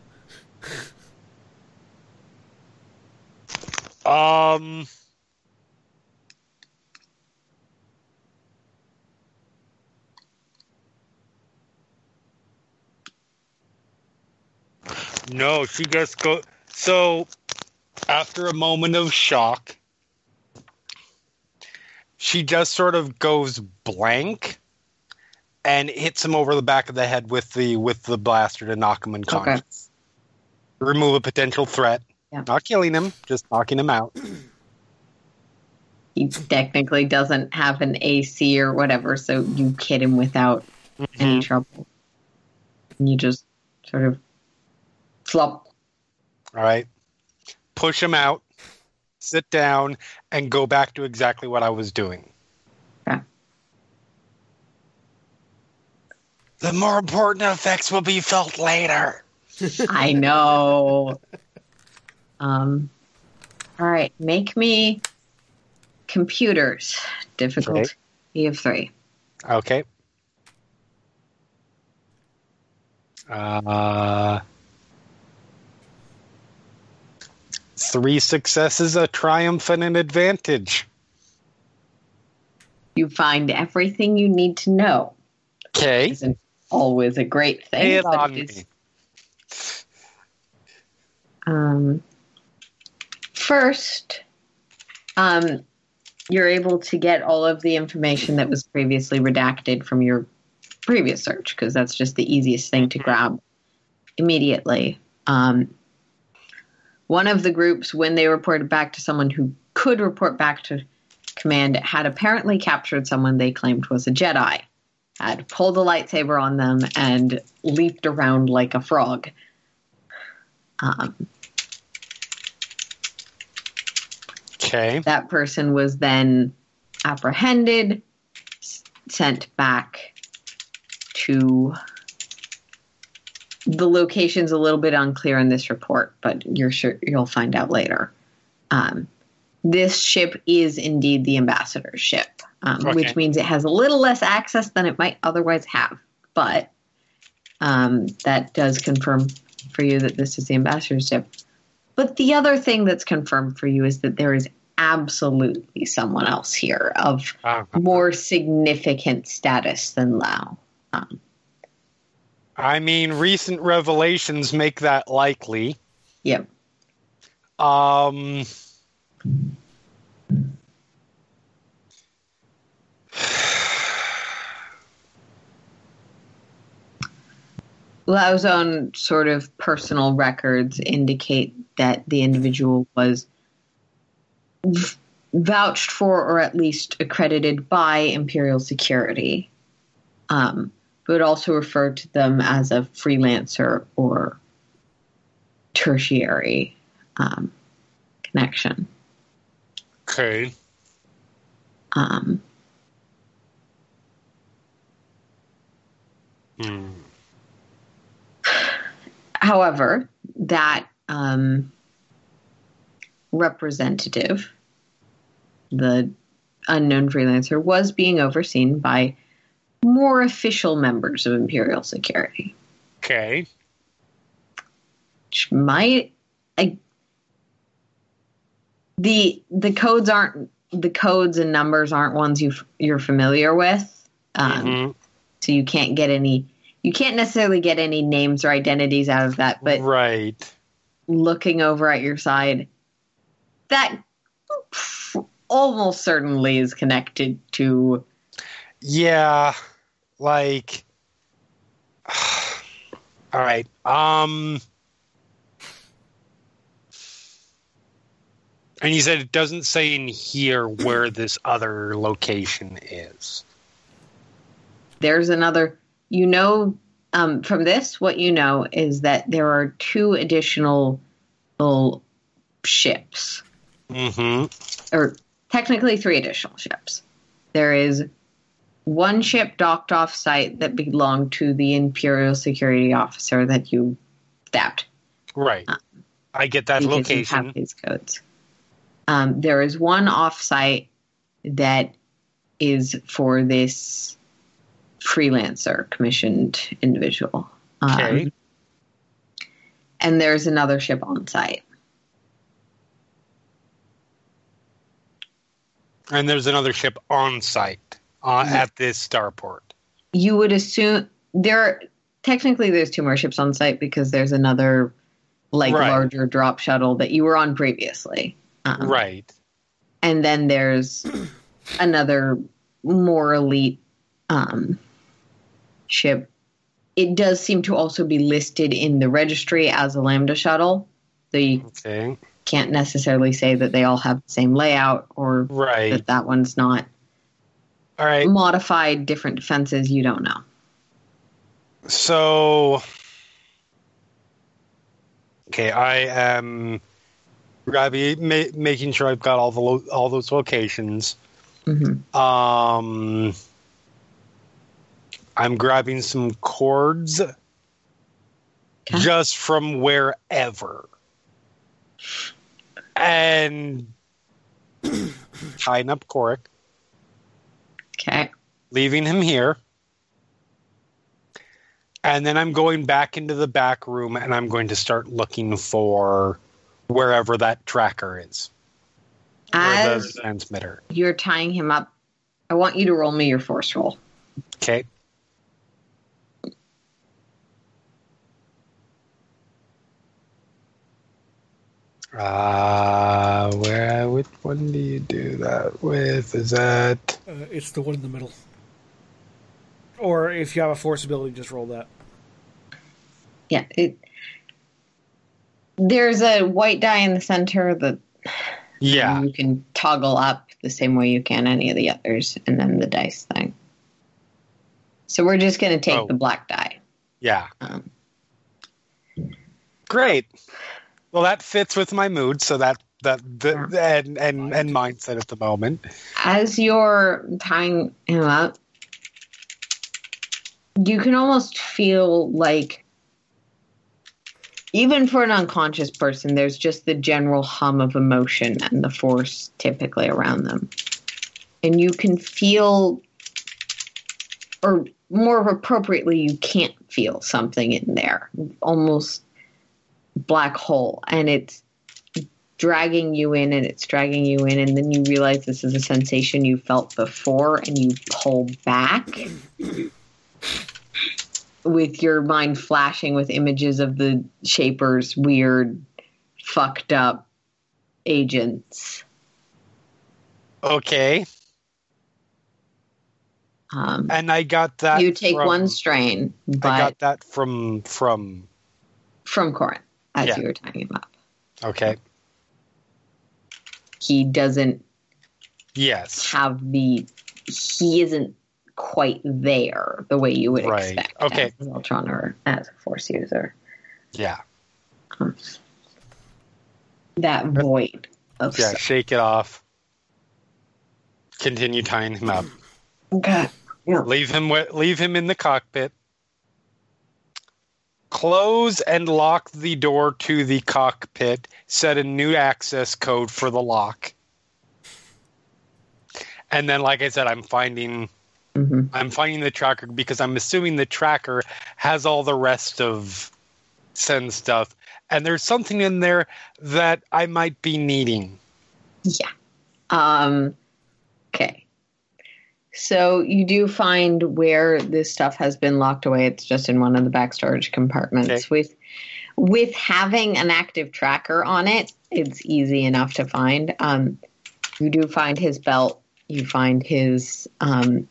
um... No, she just go. So, after a moment of shock, she just sort of goes blank and hits him over the back of the head with the with the blaster to knock him unconscious. Okay. Remove a potential threat. Yeah. Not killing him, just knocking him out. He technically doesn't have an A C or whatever, so you hit him without mm-hmm. any trouble. You just sort of flop. All right. Push him out, sit down, and go back to exactly what I was doing. Okay. The more important effects will be felt later. I know. Um. All right. Make me computers. Difficulty okay. of three. Okay. Uh... Three successes, a triumph, and an advantage. You find everything you need to know. Okay. Isn't always a great thing. It but on it is. Me. Um, first, um, you're able to get all of the information that was previously redacted from your previous search, because that's just the easiest thing to grab immediately. Um, One of the groups, when they reported back to someone who could report back to command, had apparently captured someone they claimed was a Jedi, had pulled a lightsaber on them, and leaped around like a frog. Um, okay. That person was then apprehended, s- sent back to... The location's a little bit unclear in this report, but you're sure you'll find out later. Um, this ship is indeed the ambassador's ship, um, okay. which means it has a little less access than it might otherwise have. But um, that does confirm for you that this is the ambassador's ship. But the other thing that's confirmed for you is that there is absolutely someone else here of uh-huh. more significant status than Lau. Um, I mean, recent revelations make that likely. Yep. Um, Lau's own sort of personal records indicate that the individual was v- vouched for or at least accredited by Imperial Security, um, but also referred to them as a freelancer or tertiary um, connection. Okay. Um. Hmm. However, that um, representative, the unknown freelancer, was being overseen by more official members of Imperial Security. Okay. Which might... I, the the codes aren't... The codes and numbers aren't ones you you're familiar with. Um, mm-hmm. So you can't get any... You can't necessarily get any names or identities out of that, but right. Looking over at your side, that almost certainly is connected to... Yeah, like... All right. Um, and you said it doesn't say in here where this other location is. There's another... You know, um, from this, what you know is that there are two additional ships. Mm-hmm. Or technically three additional ships. There is one ship docked off-site that belonged to the Imperial Security Officer that you stabbed. Right. Um, I get that because location. You have these codes. Um, there is one off-site that is for this... freelancer commissioned individual. Okay. Um, and there's another ship on site. And there's another ship on site uh, yeah. at this starport. You would assume there are, technically there's two more ships on site because there's another like right. larger drop shuttle that you were on previously. Um, right. And then there's another more elite um ship. It does seem to also be listed in the registry as a Lambda shuttle. So you okay. can't necessarily say that they all have the same layout or right. that that one's not all right. modified different defenses. You don't know. So, okay, I am Robbie, ma- making sure I've got all the lo- all those locations. Mm-hmm. Um. I'm grabbing some cords okay. just from wherever and tying up Korak. Okay. Leaving him here. And then I'm going back into the back room and I'm going to start looking for wherever that tracker is. As the transmitter. You're tying him up. I want you to roll me your force roll. Okay. Ah, uh, where? Which one do you do that with? Is that? Uh, it's the one in the middle. Or if you have a force ability, just roll that. Yeah. It, there's a white die in the center that. Yeah. You can toggle up the same way you can any of the others, and then the dice thing. So we're just going to take oh. the black die. Yeah. Um, Great. Well, that fits with my mood, so that that the, and, and and mindset at the moment. As you're tying him up, you can almost feel like, even for an unconscious person, there's just the general hum of emotion and the force typically around them, and you can feel, or more appropriately, you can't feel something in there, almost. Black hole, and it's dragging you in and it's dragging you in, and then you realize this is a sensation you felt before, and you pull back with your mind flashing with images of the Shaper's weird fucked up agents. Okay. Um, and I got that you take from, one strain but I got that from from from Corinth. As yeah. you were tying him up. Okay. he doesn't yes. have the, he isn't quite there the way you would right. expect okay. as Zeltron or as a Force user. Yeah. Um, that void of yeah, self. Shake it off. Continue tying him up. Okay. Yeah. Leave him. Leave him in the cockpit. Close and lock the door to the cockpit. Set a new access code for the lock. And then, like I said, I'm finding. Mm-hmm. I'm finding the tracker because I'm assuming the tracker has all the rest of Sen stuff, and there's something in there that I might be needing. Yeah. Um. Okay. So you do find where this stuff has been locked away. It's just in one of the back storage compartments. Okay. With with having an active tracker on it, it's easy enough to find. Um, you do find his belt. You find his um,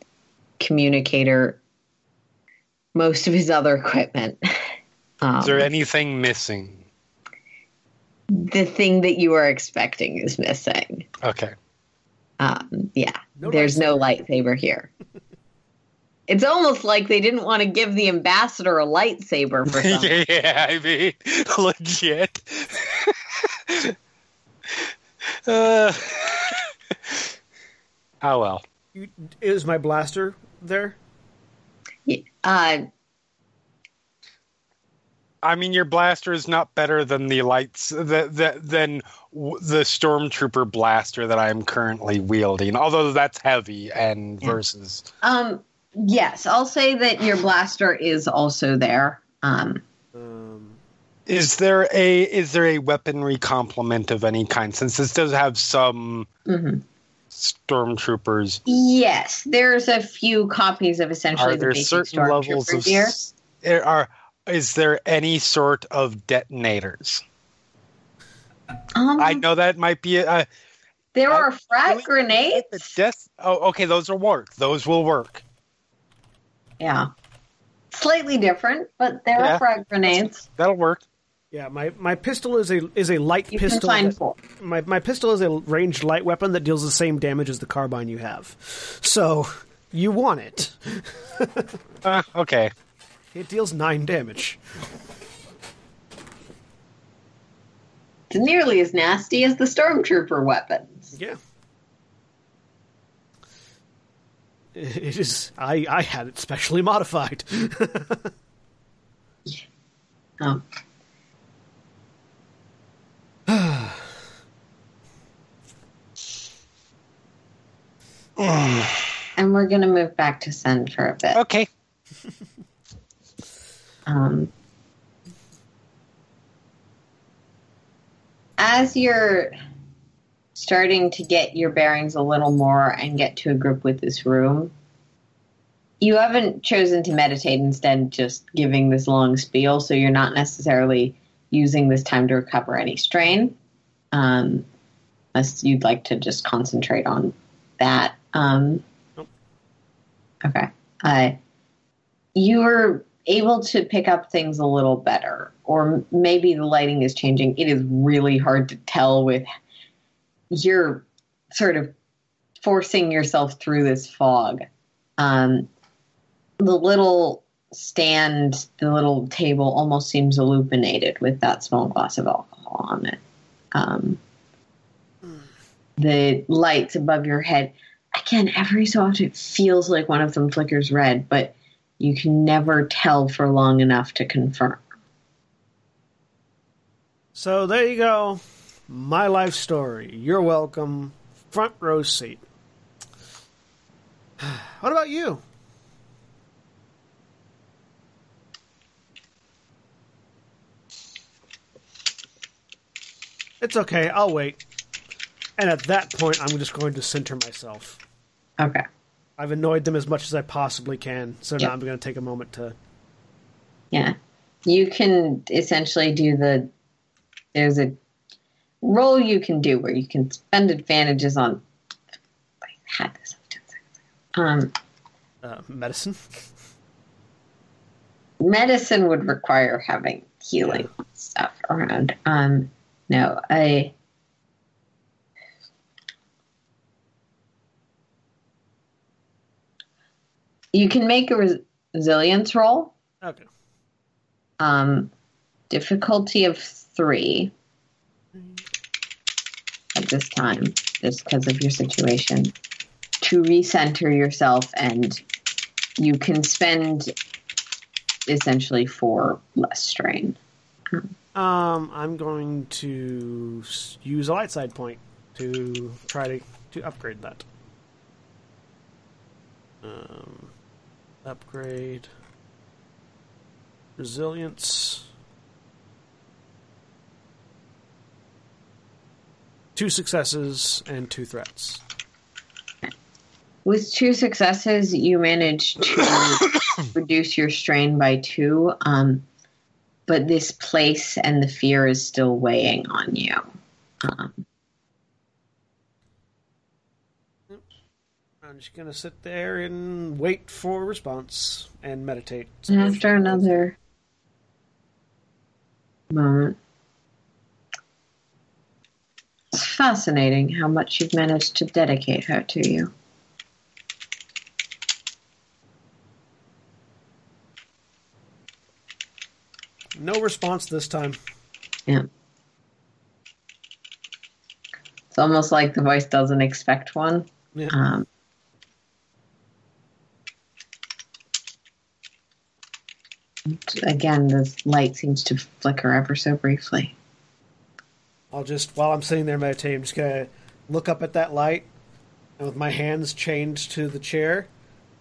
communicator, most of his other equipment. Um, is there anything missing? The thing that you are expecting is missing. Okay. Um, yeah, no there's lightsaber. no lightsaber here. It's almost like they didn't want to give the ambassador a lightsaber for something. Yeah, I mean, legit. uh, oh, well. You, is my blaster there? Yeah, uh, I mean, your blaster is not better than the lights the, the, than the stormtrooper blaster that I am currently wielding. Although that's heavy and yeah. versus. Um. Yes, I'll say that your blaster is also there. Um. um is there a is there a weaponry complement of any kind? Since this does have some mm-hmm. stormtroopers. Yes, there's a few copies of essentially. Are there the certain levels of? Gear. There are. Is there any sort of detonators? Um, I know that might be a... a there are frag really, grenades. Death, oh, okay, those will work. Those will work. Yeah. Slightly different, but there yeah, are frag grenades. That'll work. Yeah, my, my pistol is a is a light you pistol. Can find four. My, my pistol is a ranged light weapon that deals the same damage as the carbine you have. So, you want it. uh, okay. It deals nine damage. It's nearly as nasty as the stormtrooper weapons. Yeah. It is. I, I had it specially modified. Yeah. Oh. And we're going to move back to Sen for a bit. Okay. Um, as you're starting to get your bearings a little more and get to a grip with this room, you haven't chosen to meditate, instead just giving this long spiel, so you're not necessarily using this time to recover any strain, um, unless you'd like to just concentrate on that. Um, okay. Uh, you're able to pick up things a little better, or maybe the lighting is changing. It is really hard to tell with you're sort of forcing yourself through this fog. Um, the little stand, the little table almost seems illuminated with that small glass of alcohol on it. Um, the lights above your head, again, every so often it feels like one of them flickers red, but you can never tell for long enough to confirm. So there you go. My life story. You're welcome. Front row seat. What about you? It's okay. I'll wait. And at that point, I'm just going to center myself. Okay. I've annoyed them as much as I possibly can, so yep. now I'm going to take a moment to... Yeah. You can essentially do the... There's a roll you can do where you can spend advantages on... I had this up ten seconds ago. Um, uh, medicine? Medicine would require having healing yeah. stuff around. Um, no, I... You can make a res resilience roll. Okay. Um, difficulty of three at this time, just because of your situation, to recenter yourself, and you can spend essentially four less strain. Um, I'm going to use a light side point to try to, to upgrade that. Um, upgrade resilience. Two successes and two threats. With two successes, you managed to reduce your strain by two, um, but this place and the fear is still weighing on you. Um, I'm just going to sit there and wait for a response and meditate. After another moment. It's fascinating how much you've managed to dedicate her to you. No response this time. Yeah. It's almost like the voice doesn't expect one. Yeah. Um, again, the light seems to flicker ever so briefly. I'll just, while I'm sitting there meditating, I'm just going to look up at that light, and with my hands chained to the chair,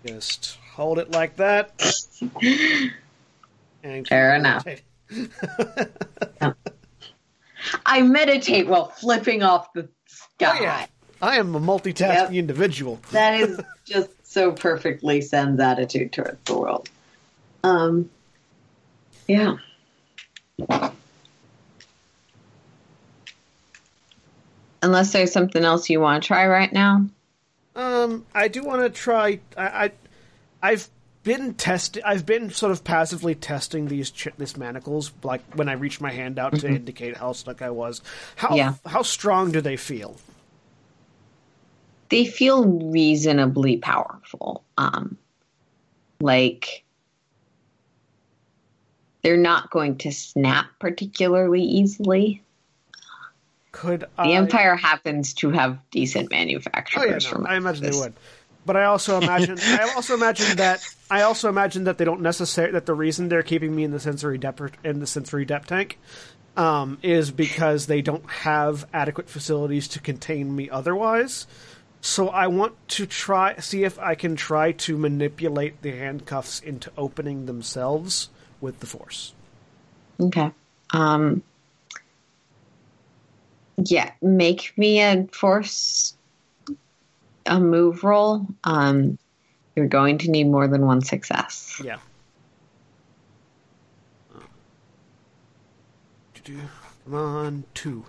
just hold it like that. And fair enough. Yeah. I meditate while flipping off the sky. Oh, yeah. I am a multitasking yep. individual. That is just so perfectly Sen's attitude towards the world. Um, yeah. Unless there's something else you want to try right now. Um, I do want to try. I, I I've been testing. I've been sort of passively testing these ch this manacles. Like when I reached my hand out mm-hmm. to indicate how stuck I was. How yeah. how strong do they feel? They feel reasonably powerful. Um, like they're not going to snap particularly easily. Could I... The Empire happens to have decent manufacturers. Oh, yeah, no, I imagine this. They would, but I also imagine I also imagine that I also imagine that they don't necessarily that the reason they're keeping me in the sensory depth in the sensory depth tank um, is because they don't have adequate facilities to contain me otherwise. So I want to try see if I can try to manipulate the handcuffs into opening themselves with the force. Okay. Um. Yeah, make me a force, a move roll. Um, you're going to need more than one success. Yeah. Come on, two.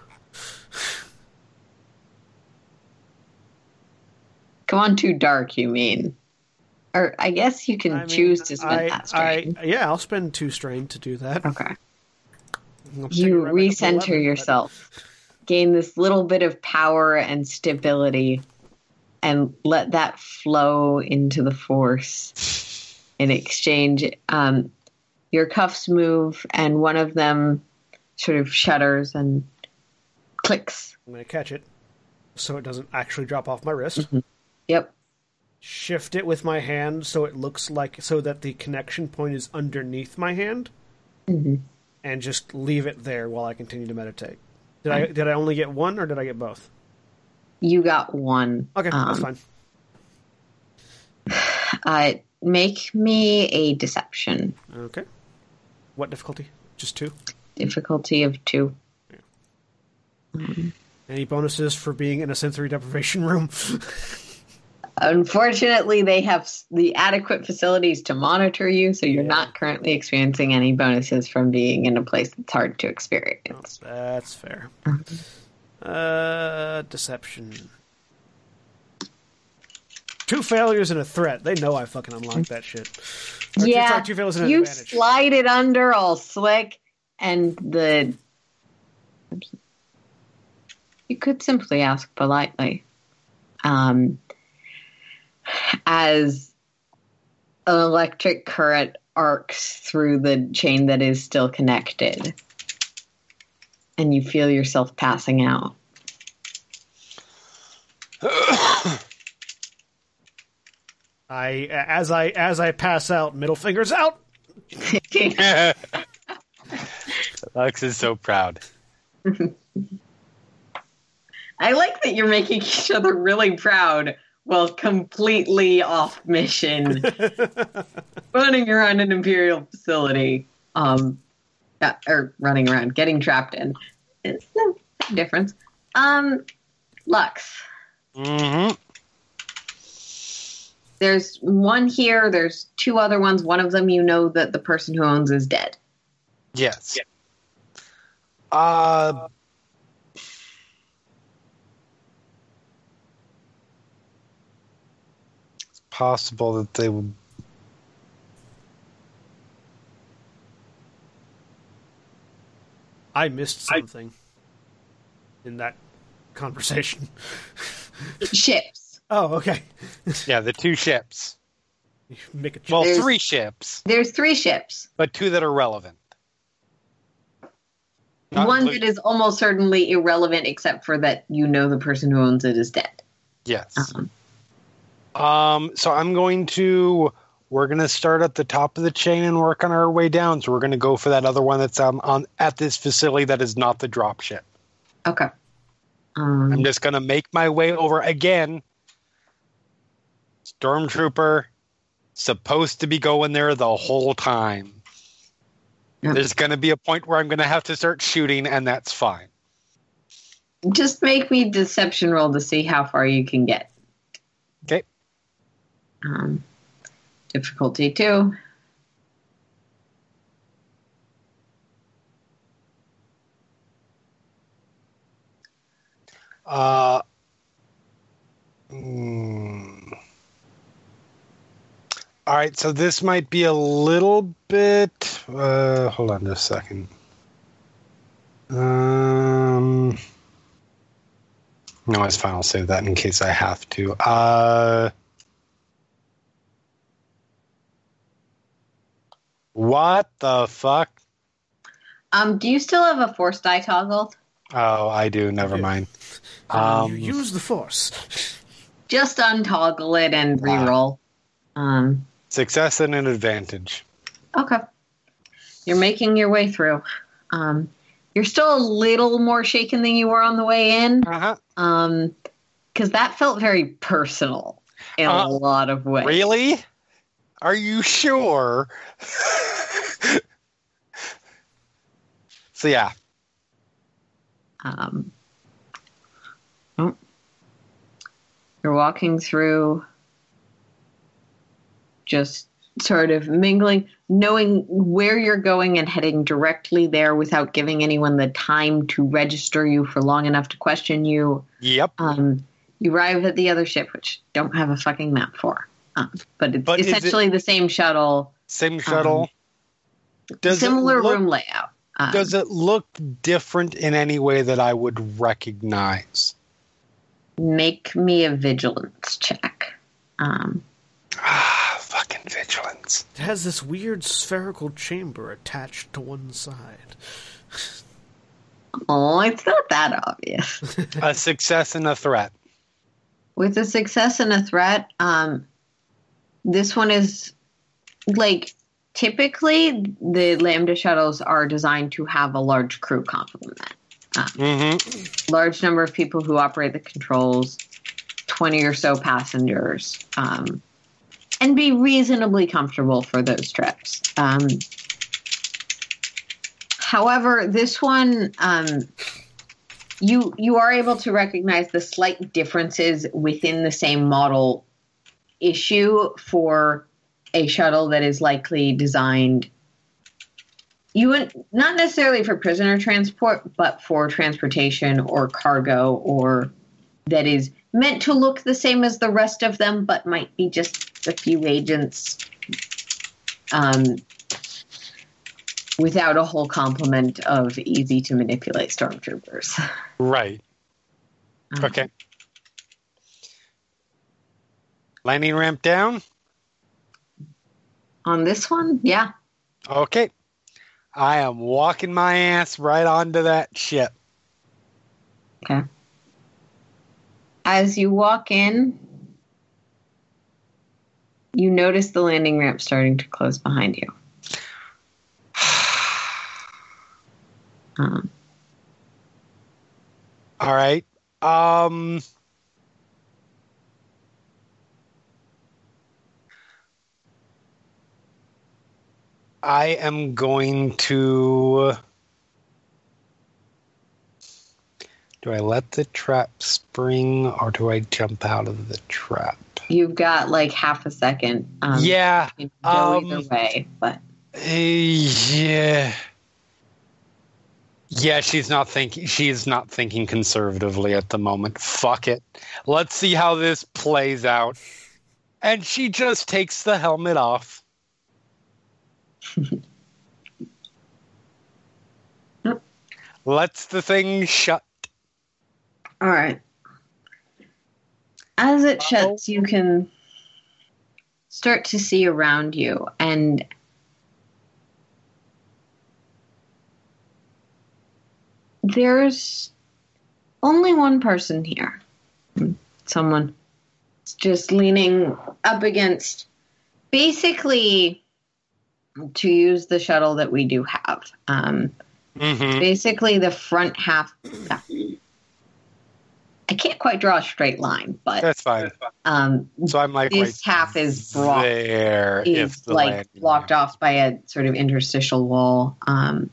Come on, two dark, you mean. Or I guess you can I mean, choose to spend I, that strain. I, yeah, I'll spend two strain to do that. Okay. You recenter eleven, yourself. But... gain this little bit of power and stability and let that flow into the force in exchange. Um, your cuffs move and one of them sort of shudders and clicks. I'm going to catch it so it doesn't actually drop off my wrist. Mm-hmm. Yep. Shift it with my hand so it looks like, so that the connection point is underneath my hand mm-hmm. and just leave it there while I continue to meditate. Did I did I only get one or did I get both? You got one. Okay, um, that's fine. Uh, make me a deception. Okay. What difficulty? Just two? Difficulty of two. Yeah. Mm-hmm. Any bonuses for being in a sensory deprivation room? Unfortunately, they have the adequate facilities to monitor you, so you're yeah. not currently experiencing any bonuses from being in a place that's hard to experience. Oh, that's fair. uh, deception. Two failures and a threat. They know I fucking unlocked that shit. Or yeah, two, sorry, two failures and an you advantage. Slide it under all slick, and the... You could simply ask politely. Um... As an electric current arcs through the chain that is still connected. And you feel yourself passing out. I as I as I pass out, middle fingers out. Lux is so proud. I like that you're making each other really proud while completely off mission, running around an Imperial facility, um, uh, or running around, getting trapped in. It's no difference. Um, Lux. Mm-hmm. There's one here. There's two other ones. One of them, you know that the person who owns is dead. Yes. Yeah. Uh... possible that they would I missed something I... in that conversation. Ships. Oh, okay. Yeah, the two ships. You make a ch- well, there's, three ships. There's three ships. But two that are relevant. Not One included. that is almost certainly irrelevant, except for that you know the person who owns it is dead. Yes. Um, Um, so I'm going to, we're going to start at the top of the chain and work on our way down. So we're going to go for that other one that's um, on at this facility that is not the dropship. Okay. Um, I'm just going to make my way over again. Stormtrooper, supposed to be going there the whole time. Yeah. There's going to be a point where I'm going to have to start shooting, and that's fine. Just make me deception roll to see how far you can get. Okay. Um, difficulty two. Uh, mm. All right, so this might be a little bit. Uh, hold on just a second. Um, no, it's fine. I'll save that in case I have to. Uh. What the fuck? Um, do you still have a force die toggled? Oh, I do. Never mind. Um, um, use the force. Just untoggle it and reroll. Wow. Um, Success and an advantage. Okay. You're making your way through. Um, you're still a little more shaken than you were on the way in. Uh-huh. Um, because that felt very personal in uh, a lot of ways. Really? Are you sure? So, yeah. Um, oh. You're walking through, just sort of mingling, knowing where you're going and heading directly there without giving anyone the time to register you for long enough to question you. Yep. Um, you arrive at the other ship, which don't have a fucking map for. Uh, but it's but essentially it, the same shuttle. Same shuttle. Um, does similar look, room layout. Um, does it look different in any way that I would recognize? Make me a vigilance check. Um, ah, fucking vigilance. It has this weird spherical chamber attached to one side. Oh, it's not that obvious. A success and a threat. With a success and a threat, um... this one is, like, typically the Lambda shuttles are designed to have a large crew complement. Um, mm-hmm. Large number of people who operate the controls, twenty or so passengers, um, and be reasonably comfortable for those trips. Um, however, this one, um, you you are able to recognize the slight differences within the same model issue for a shuttle that is likely designed you wouldn't, not necessarily for prisoner transport, but for transportation or cargo, or that is meant to look the same as the rest of them, but might be just a few agents um, without a whole complement of easy to manipulate stormtroopers. Right. Um, okay. Landing ramp down? On this one, yeah. Okay. I am walking my ass right onto that ship. Okay. As you walk in, you notice the landing ramp starting to close behind you. um. All right. Um... I am going to... Do I let the trap spring or do I jump out of the trap? You've got like half a second. Um, yeah. You can go um, either way, but... Uh, yeah. Yeah, she's not thinking. She's not thinking conservatively at the moment. Fuck it. Let's see how this plays out. And she just takes the helmet off. Let's the thing shut. All right. As it shuts, you can start to see around you, and there's only one person here. Someone just leaning up against, basically, to use the shuttle that we do have. Um, mm-hmm. Basically, the front half. I can't quite draw a straight line, but that's fine. Um, so I'm like, this right half is blocked. There is if the like blocked line. Off by a sort of interstitial wall. Um,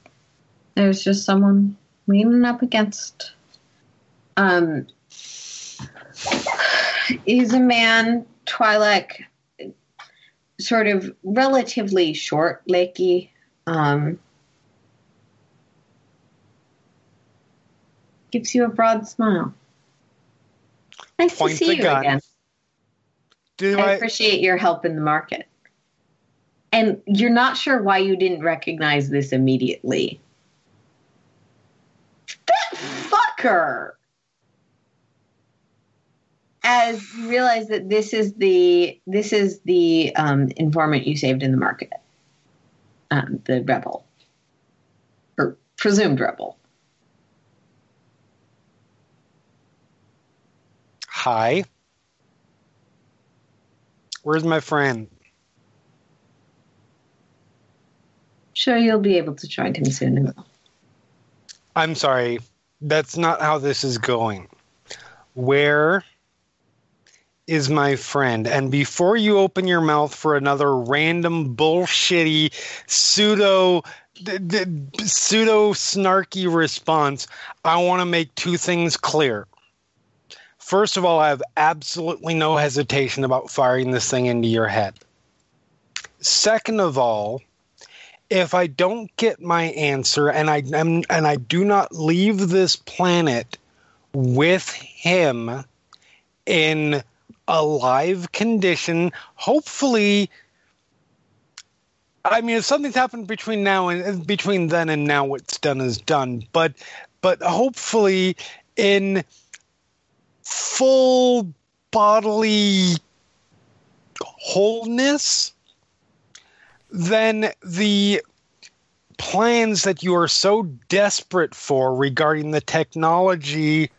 there's just someone leaning up against. Um, he's a man, Twi'lek. Sort of relatively short, leggy. Um, gives you a broad smile. Nice Point to see you gun. again. Do I, I appreciate your help in the market. And you're not sure why you didn't recognize this immediately. That fucker! As you realize that this is the this is the um, informant you saved in the market, um, the rebel, or presumed rebel. Hi, where's my friend? Sure, you'll be able to find him soon enough. I'm sorry, that's not how this is going. Where is my friend? And before you open your mouth for another random bullshitty pseudo d- d- pseudo snarky response, I want to make two things clear. First of all, I have absolutely no hesitation about firing this thing into your head. Second of all, if I don't get my answer and I and, and I do not leave this planet with him in a live condition, hopefully, I mean, if something's happened between now and between then and now, what's done is done. But, but hopefully, in full bodily wholeness, then the plans that you are so desperate for regarding the technology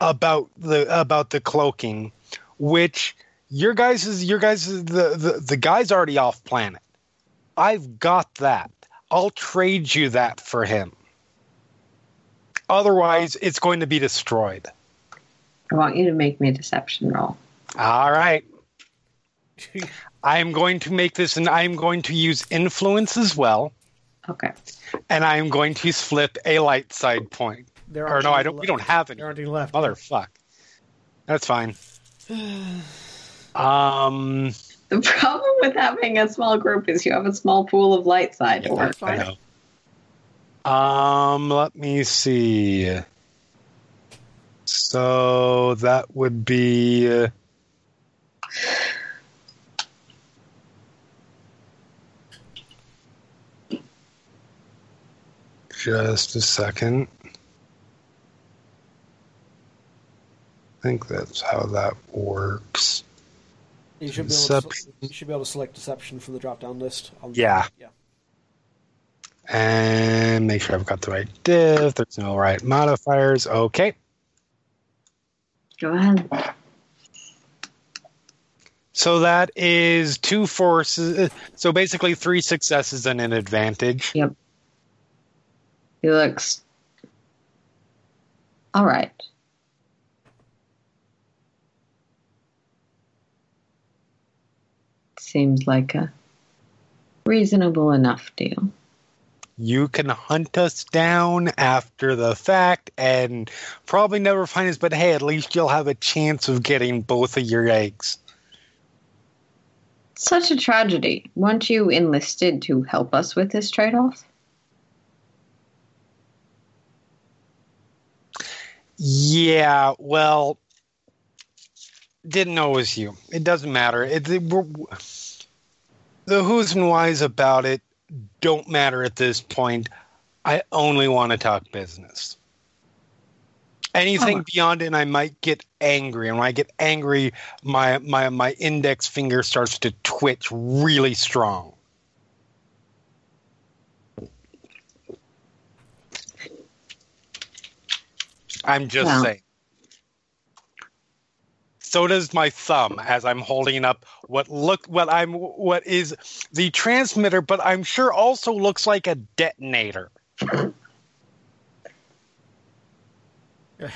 about the about the cloaking. Which your guys is your guys is the, the, the guy's already off planet. I've got that. I'll trade you that for him. Otherwise, it's going to be destroyed. I want you to make me a deception roll. All right. I am going to make this, and I am going to use influence as well. Okay. And I am going to flip a light side point. There are or no, I don't. Left. We don't have any. There aren't any left. Motherfuck. That's fine. Um, the problem with having a small group is you have a small pool of light side to work with. Um, let me see. So that would be uh, just a second. I think that's how that works. You should be able to, you should be able to select Deception from the drop-down list. On the, yeah. yeah. And make sure I've got the right div. There's no right modifiers. Okay. Go ahead. So that is two forces. So basically three successes and an advantage. Yep. He looks... All right. Seems like a reasonable enough deal. You can hunt us down after the fact and probably never find us, but hey, at least you'll have a chance of getting both of your eggs. Such a tragedy. Weren't you enlisted to help us with this trade-off? Yeah, well, didn't know it was you. It doesn't matter. It, it, we're, the who's and why's about it don't matter at this point. I only want to talk business. Anything oh. beyond it, and I might get angry. And when I get angry, my, my, my index finger starts to twitch really strong. I'm just wow. saying. So does my thumb as I'm holding up what look what I'm what is the transmitter, but I'm sure also looks like a detonator.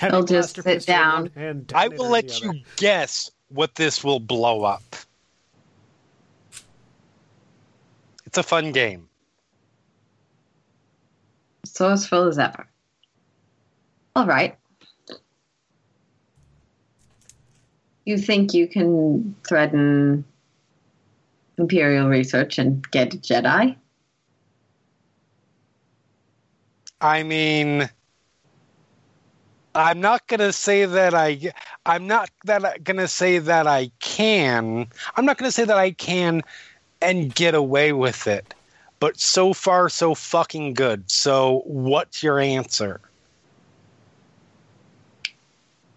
I'll just sit down. I will let you guess what this will blow up. It's a fun game. So as full as ever. All right. You think you can threaten Imperial research and get a Jedi? I mean, I'm not gonna say that I. I'm not that gonna say that I can. I'm not gonna say that I can, and get away with it. But so far, so fucking good. So, what's your answer?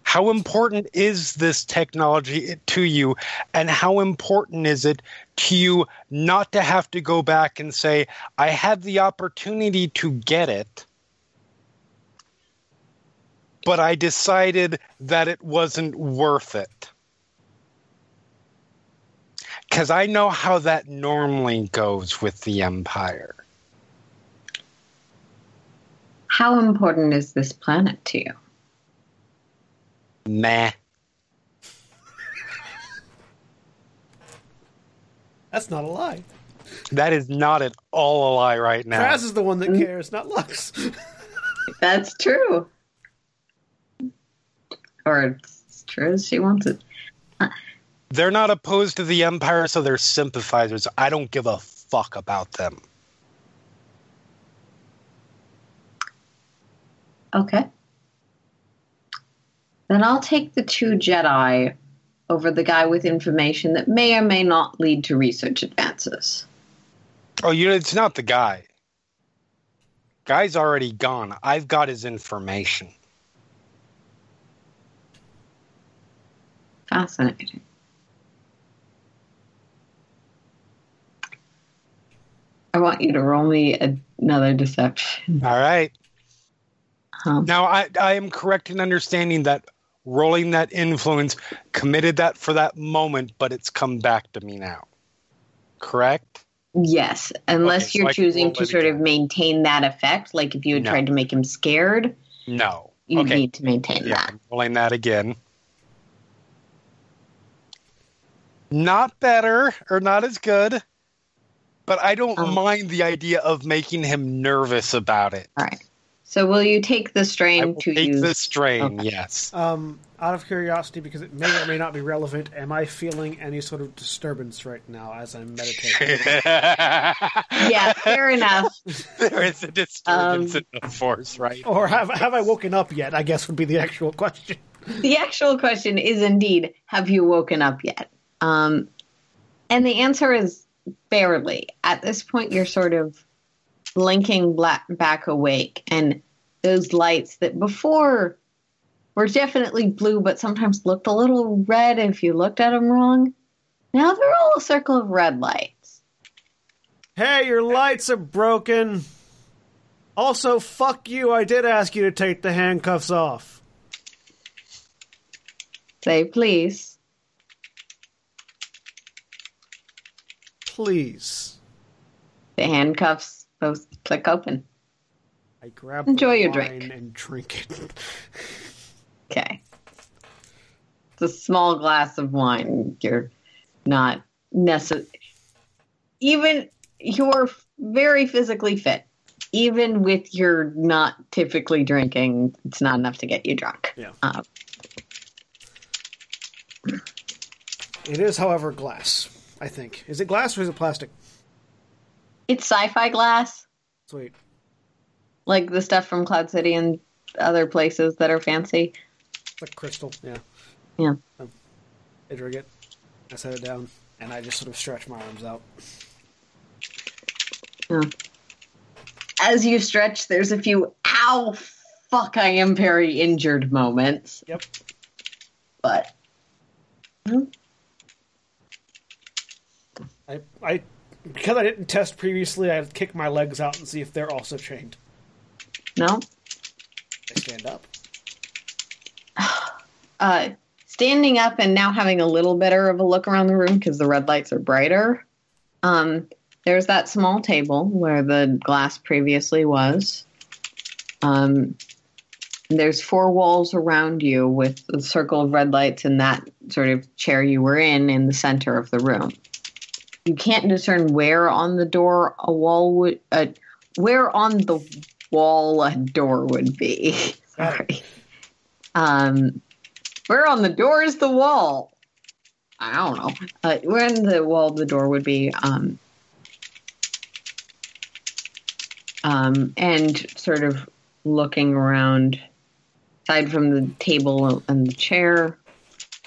How important is this technology to you, and how important is it to you not to have to go back and say, I had the opportunity to get it, but I decided that it wasn't worth it? Because I know how that normally goes with the Empire. How important is this planet to you? Meh. That's not a lie. That is not at all a lie right now. Praz is the one that cares, not Lux. That's true. Or it's true as she wants it. They're not opposed to the Empire, so they're sympathizers. I don't give a fuck about them. Okay. Then I'll take the two Jedi over the guy with information that may or may not lead to research advances. Oh, you know, it's not the guy. Guy's already gone. I've got his information. Fascinating. I want you to roll me another deception. All right. Um, now, I, I am correct in understanding that rolling that influence, committed that for that moment, but it's come back to me now. Correct? Yes, unless okay, you're so choosing to sort of maintain that effect, like if you had no. tried to make him scared. No. You okay. need to maintain yeah, that. I'm rolling that again. Not better, or not as good, but I don't um, mind the idea of making him nervous about it. All right. So will you take the strain I will to take use? Take the strain, okay. yes. Um, out of curiosity, because it may or may not be relevant, am I feeling any sort of disturbance right now as I'm meditating? Yeah, fair enough. There is a disturbance um, in the force, right? Or have, have I woken up yet, I guess would be the actual question. The actual question is indeed, have you woken up yet? Um, and the answer is barely. At this point, you're sort of blinking black back awake, and those lights that before were definitely blue but sometimes looked a little red if you looked at them wrong Now they're all a circle of red lights. Hey, your lights are broken. Also, fuck you. I did ask you to take the handcuffs off. Say please. Please. The handcuffs both click open. I grab Enjoy the wine your drink. and drink it. Okay. It's a small glass of wine. You're not necessarily... Even you're very physically fit. Even with your not typically drinking, it's not enough to get you drunk. Yeah. Uh, it is, however, glass, I think. Is it glass or is it plastic? It's sci-fi glass. Sweet. Like the stuff from Cloud City and other places that are fancy. Like crystal, yeah. Yeah. Um, I drink it. I set it down, and I just sort of stretch my arms out. Yeah. As you stretch, there's a few, ow, fuck, I am very injured moments. Yep. But. Mm-hmm. I, I, because I didn't test previously, I would kick my legs out and see if they're also chained. No. I stand up. Uh, standing up and now having a little better of a look around the room because the red lights are brighter. Um, there's that small table where the glass previously was. Um, there's four walls around you with a circle of red lights in that sort of chair you were in in the center of the room. You can't discern where on the door a wall would, uh, where on the wall a door would be. Sorry. Um, where on the door is the wall? I don't know. Uh, where on the wall the door would be, um, um, and sort of looking around, aside from the table and the chair,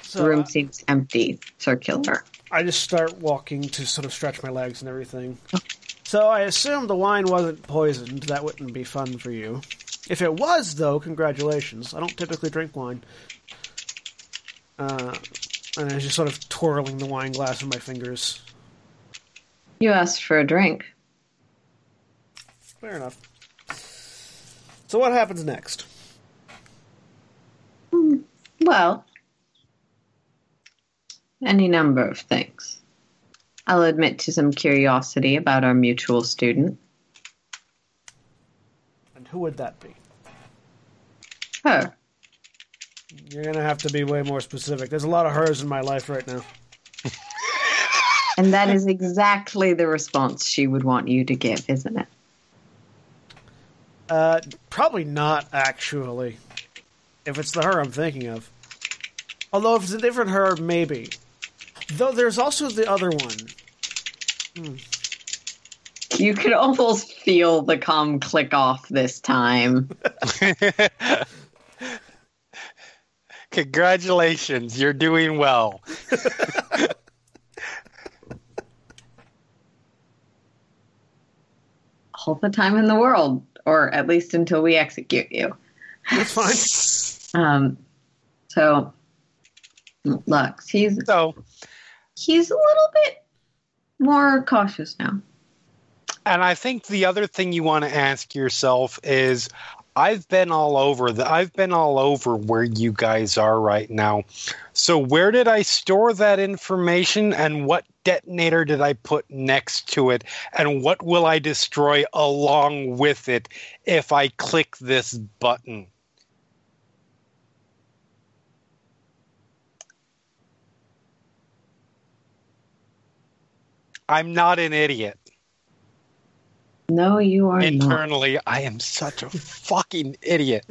so, the room uh, seems empty, circular. I just start walking to sort of stretch my legs and everything. So I assume the wine wasn't poisoned. That wouldn't be fun for you. If it was, though, congratulations. I don't typically drink wine. Uh, and I was just sort of twirling the wine glass in my fingers. You asked for a drink. Fair enough. So what happens next? Well... any number of things. I'll admit to some curiosity about our mutual student. And who would that be? Her. You're going to have to be way more specific. There's a lot of hers in my life right now. And that is exactly the response she would want you to give, isn't it? Uh, probably not, actually. If it's the her I'm thinking of. Although if it's a different her, maybe. Though there's also the other one. Mm. You could almost feel the comm click off this time. Congratulations, you're doing well. All the time in the world, or at least until we execute you. That's fine. Um, so, Lux, he's... so. He's a little bit more cautious now. And I think the other thing you want to ask yourself is, I've been all over the, I've been all over where you guys are right now. So where did I store that information, and what detonator did I put next to it, and what will I destroy along with it if I click this button? I'm not an idiot. No, you are Internally, not. Internally, I am such a fucking idiot.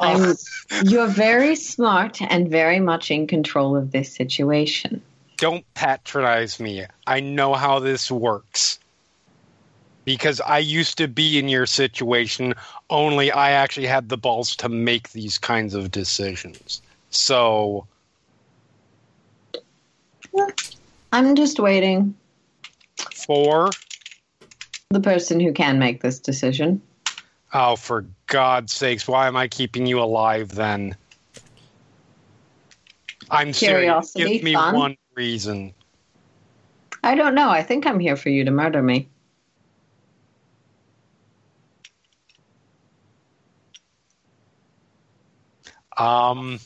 Um, you're very smart and very much in control of this situation. Don't patronize me. I know how this works. Because I used to be in your situation, only I actually had the balls to make these kinds of decisions. So... I'm just waiting. For? The person who can make this decision. Oh, for God's sakes, why am I keeping you alive then? I'm Curiosity, serious. Give me fun. one reason. I don't know. I think I'm here for you to murder me. Um...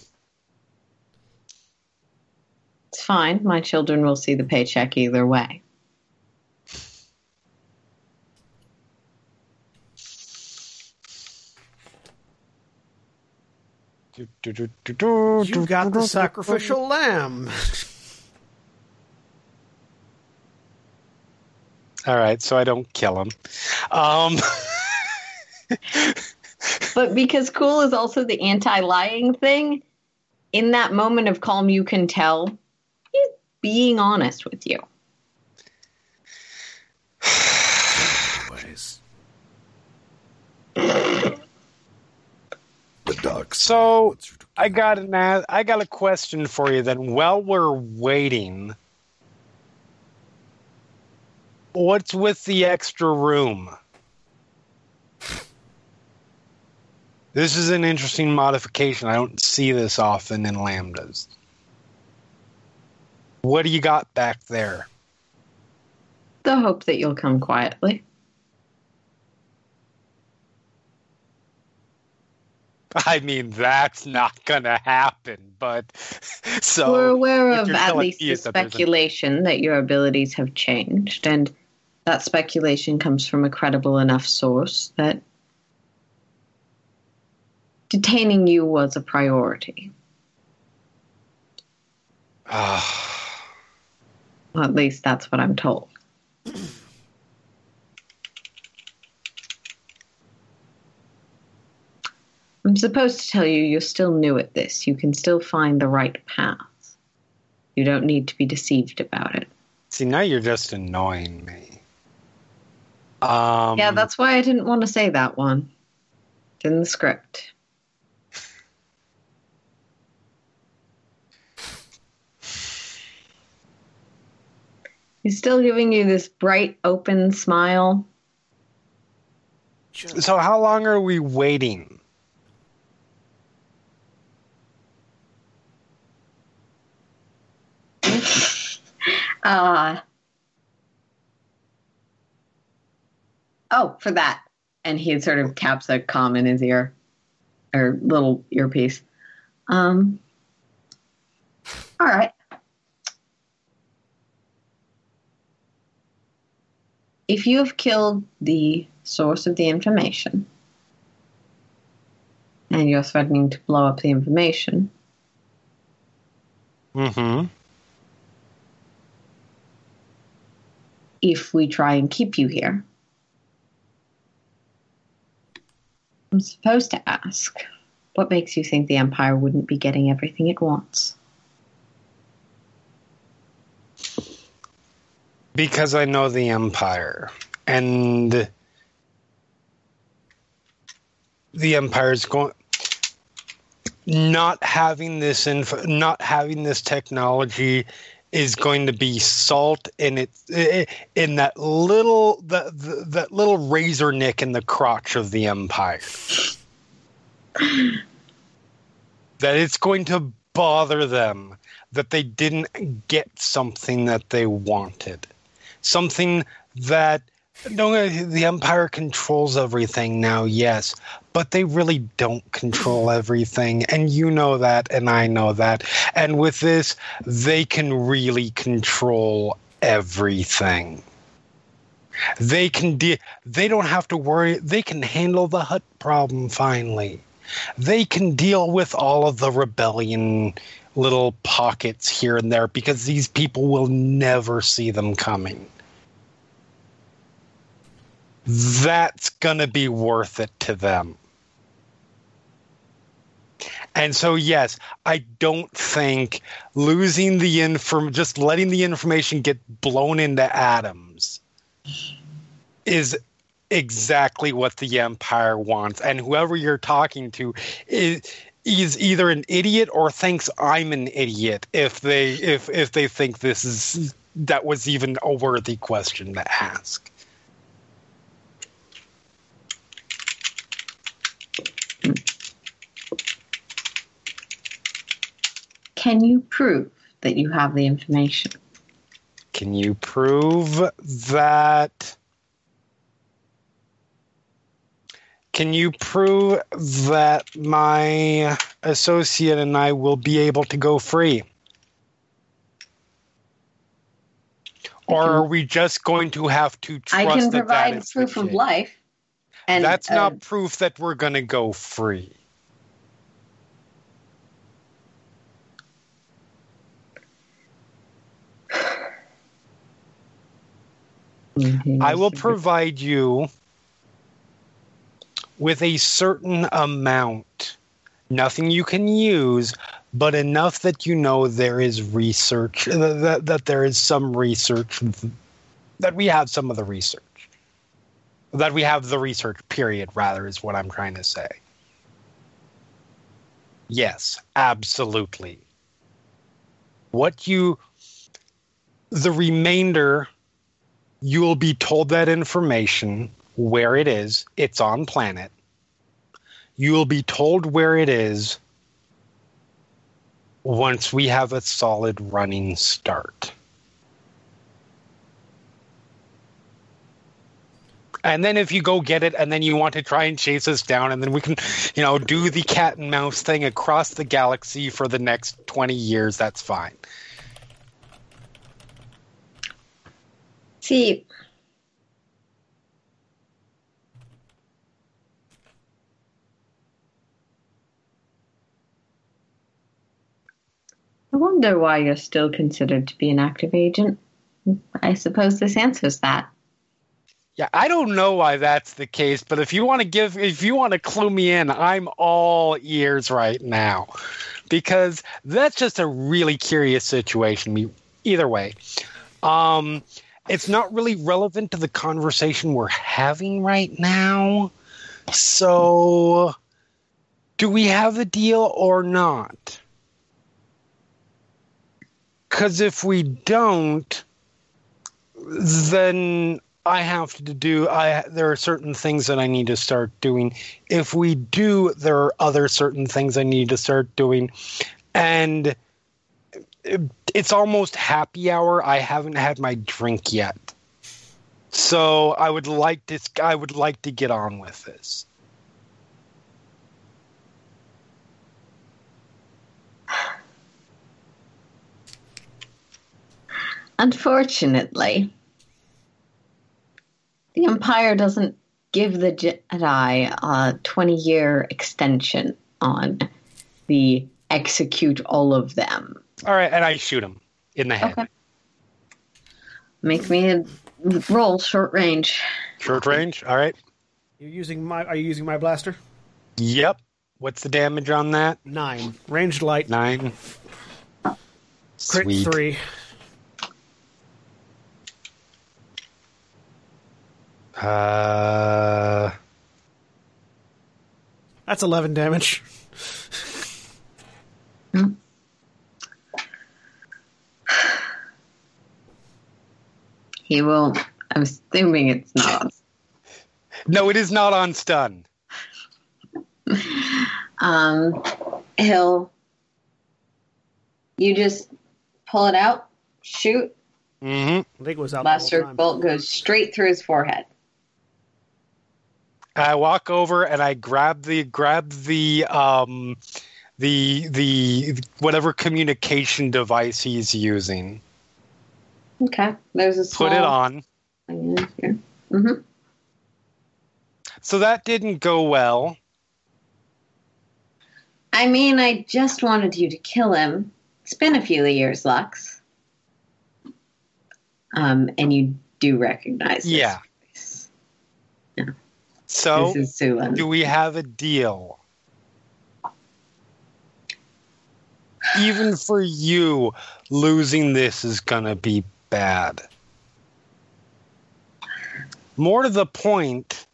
It's fine. My children will see the paycheck either way. You got the sacrificial lamb. All right, so I don't kill him. Um. But because cool is also the anti-lying thing, in that moment of calm you can tell he's being honest with you. What is... So I got an I got a question for you then. While we're waiting, what's with the extra room? This is an interesting modification. I don't see this often in Lambdas. What do you got back there? The hope that you'll come quietly. I mean, that's not going to happen, but so we're aware of at least the speculation that your abilities have changed, and that speculation comes from a credible enough source that detaining you was a priority. Well, at least that's what I'm told. I'm supposed to tell you you're still new at this. You can still find the right path. You don't need to be deceived about it. See, now you're just annoying me. Um, yeah, that's why I didn't want to say that one. It's in the script. He's still giving you this bright, open smile. So how long are we waiting? Uh, oh, for that. And he sort of taps a comm in his ear, or little earpiece. Um, all right. If you have killed the source of the information, and you're threatening to blow up the information... Mm-hmm. If we try and keep you here, I'm supposed to ask, what makes you think the Empire wouldn't be getting everything it wants? Because I know the Empire, and the Empire's going... Not having this info, not having this technology is going to be salt in it, in that little that that little razor nick in the crotch of the Empire. That it's going to bother them that they didn't get something that they wanted, something that no, the Empire controls everything now. Yes, but they really don't control everything. And you know that, and I know that. And with this, they can really control everything. They can de- they don't have to worry. They can handle the Hutt problem finally. They can deal with all of the rebellion little pockets here and there because these people will never see them coming. That's going to be worth it to them. And so, yes, I don't think losing the inform, just letting the information get blown into atoms is exactly what the Empire wants. And whoever you're talking to is, is either an idiot or thinks I'm an idiot if they if if they think this is that was even a worthy question to ask. Can you prove that you have the information? Can you prove that? Can you prove that my associate and I will be able to go free? Or are we just going to have to trust that I can provide that proof of life. And, That's uh, not proof that we're going to go free. I will provide you with a certain amount. Nothing you can use, but enough that you know there is research, that, that there is some research, that we have some of the research. That we have the research, period, rather, is what I'm trying to say. Yes, absolutely. What you... The remainder, you'll be told that information, where it is, it's on planet. You'll be told where it is once we have a solid running start. And then if you go get it and then you want to try and chase us down and then we can, you know, do the cat and mouse thing across the galaxy for the next twenty years, that's fine. See... I wonder why you're still considered to be an active agent. I suppose this answers that. Yeah, I don't know why that's the case, but if you want to give, if you want to clue me in, I'm all ears right now, because that's just a really curious situation. Either way, um, it's not really relevant to the conversation we're having right now. So, do we have a deal or not? Because if we don't, then I have to do, I, there are certain things that I need to start doing. If we do, there are other certain things I need to start doing. And it, it's almost happy hour. I haven't had my drink yet. So I would like to, I would like to get on with this. Unfortunately, the Empire doesn't give the Jedi a twenty-year extension on the execute all of them. All right, and I shoot him in the head. Okay. Make me a roll short range. Short range, all right. You're using my, are you using my blaster? Yep. What's the damage on that? Nine. Ranged light. Nine. Crit Sweet. Three. Uh, that's eleven damage. He will. I'm assuming it's not. No, it is not on stun. Um, he'll. You just pull it out, shoot. Mm-hmm. I think it was out. Blaster bolt goes straight through his forehead. I walk over and I grab the grab the um, the the whatever communication device he's using. Okay, there's a small... Put it on. Mm-hmm. So that didn't go well. I mean, I just wanted you to kill him. It's been a few years, Lux. Um, and you do recognize this. Yeah. Place. Yeah. So, do we have a deal? Even for you, losing this is going to be bad. More to the point,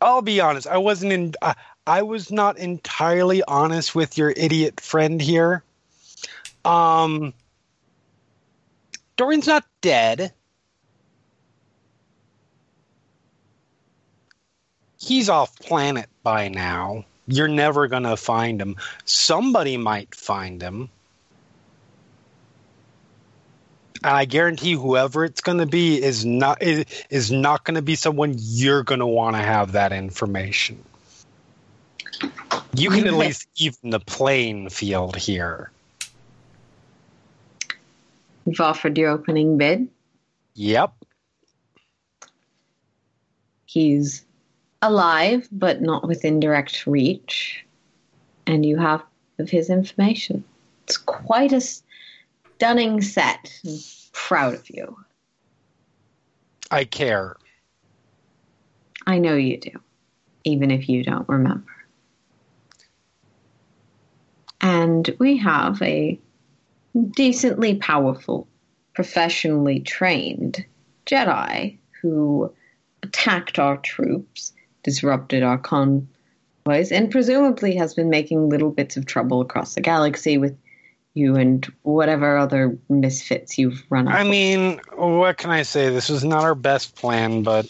I'll be honest. I wasn't in, uh, I was not entirely honest with your idiot friend here. Um... Dorin's not dead. He's off planet by now. you're never going to find him. Somebody might find him. And I guarantee whoever it's going to be is not is, is not going to be someone you're going to want to have that information. You can at least even the playing field here. You've offered your opening bid? Yep. He's alive, but not within direct reach. And you have of his information. It's quite a stunning set. I'm proud of you. I care. I know you do, even if you don't remember. And we have a decently powerful, professionally trained Jedi who attacked our troops, disrupted our convoys, and presumably has been making little bits of trouble across the galaxy with you and whatever other misfits you've run up I with. mean, what can I say? This was not our best plan, but...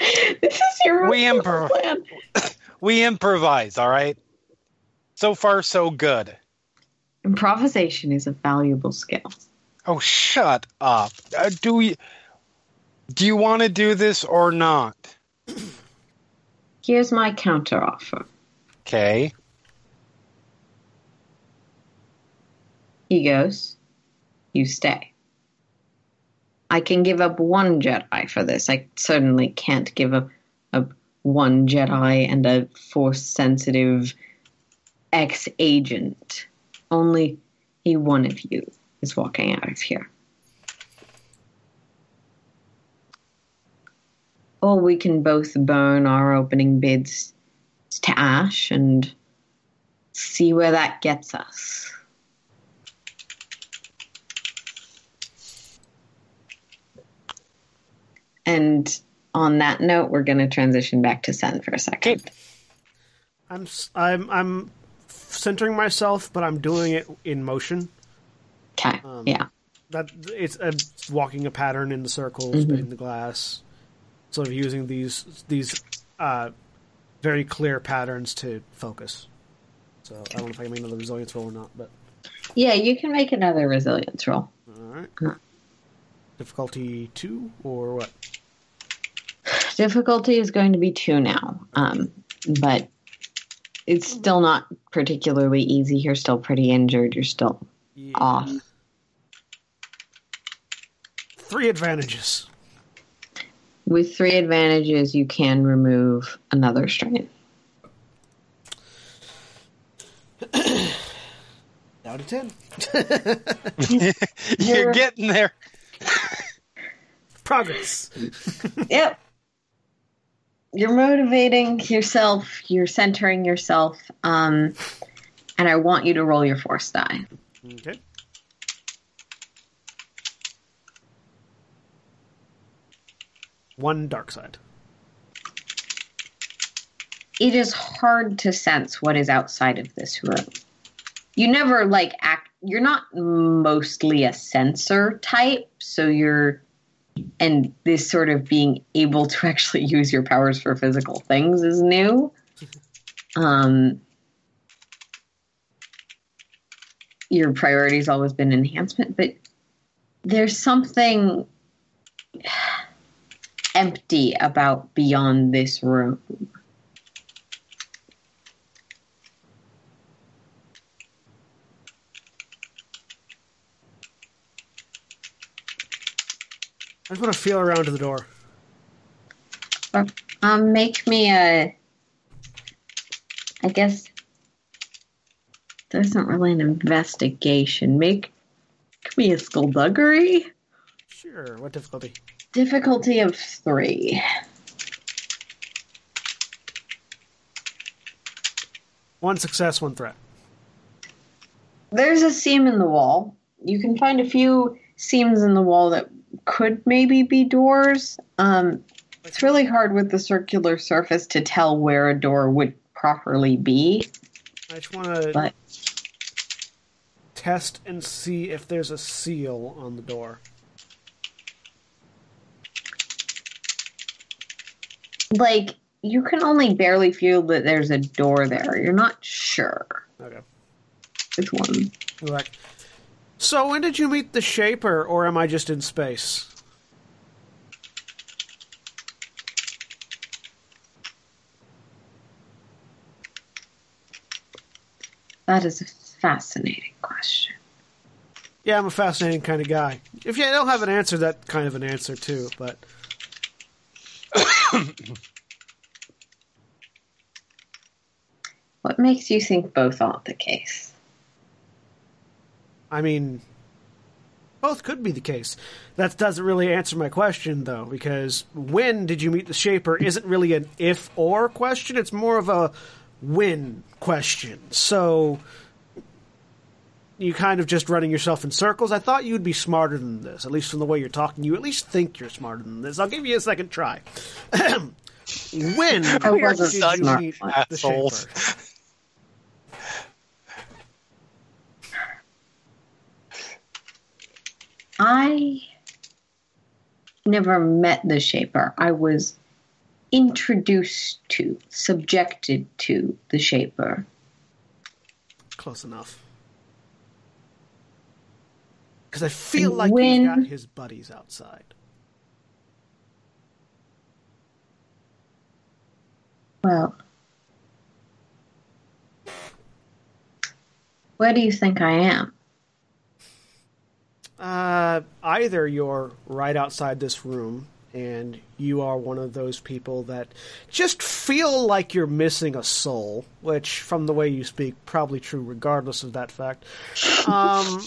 This is your we improv- plan. We improvise, all right? So far, so good. Improvisation is a valuable skill. Oh, shut up. Uh, do we... Do you want to do this or not? Here's my counteroffer. Okay. He goes, you stay. I can give up one Jedi for this. I certainly can't give up, up one Jedi and a Force-sensitive ex-agent. Only he, one of you is walking out of here. Or we can both burn our opening bids to ash and see where that gets us. And on that note, we're going to transition back to Sen for a second. Okay. I'm I'm I'm centering myself, but I'm doing it in motion. Okay. Um, yeah. That it's a, walking a pattern in the circles, mm-hmm. in the glass. Sort of using these these uh, very clear patterns to focus. So I don't know if I can make another resilience roll or not, but yeah, you can make another resilience roll. All right. Huh. Difficulty two or what? Difficulty is going to be two now, um, but it's still not particularly easy. You're still pretty injured. You're still yeah. off. Three advantages. With three advantages, you can remove another strain. Down to ten. You're, You're getting there. Progress. Yep. You're motivating yourself. You're centering yourself. Um, and I want you to roll your force die. Okay. One dark side. It is hard to sense what is outside of this room. You never, like, act... You're not mostly a sensor type, so you're... And this sort of being able to actually use your powers for physical things is new. Um, your priority's always been enhancement, but there's something... empty about beyond this room. I just want to feel around to the door. Um, make me a... I guess... There isn't really an investigation. Make, make me a skullduggery? Sure, what difficulty? Difficulty of three. One success, one threat. There's a seam in the wall. You can find a few seams in the wall that could maybe be doors. Um, it's really hard with the circular surface to tell where a door would properly be. I just want to but... test and see if there's a seal on the door. Like, You can only barely feel that there's a door there. You're not sure. Okay. Which one? Right. So when did you meet the Shaper, or am I just in space? That is a fascinating question. Yeah, I'm a fascinating kind of guy. If you don't have an answer, that kind of an answer too, but... What makes you think both aren't the case? I mean, both could be the case. That doesn't really answer my question, though, because when did you meet the Shaper isn't really an if-or question. It's more of a when question. So you kind of just running yourself in circles. I thought you'd be smarter than this, at least from the way you're talking. You at least think you're smarter than this. I'll give you a second try. When did you meet the Shaper? I never met the Shaper. I was introduced to, subjected to the Shaper. Close enough. Because I feel and like when... he's got his buddies outside. Well, where do you think I am? Uh, either you're right outside this room and you are one of those people that just feel like you're missing a soul, which from the way you speak, probably true regardless of that fact. Um,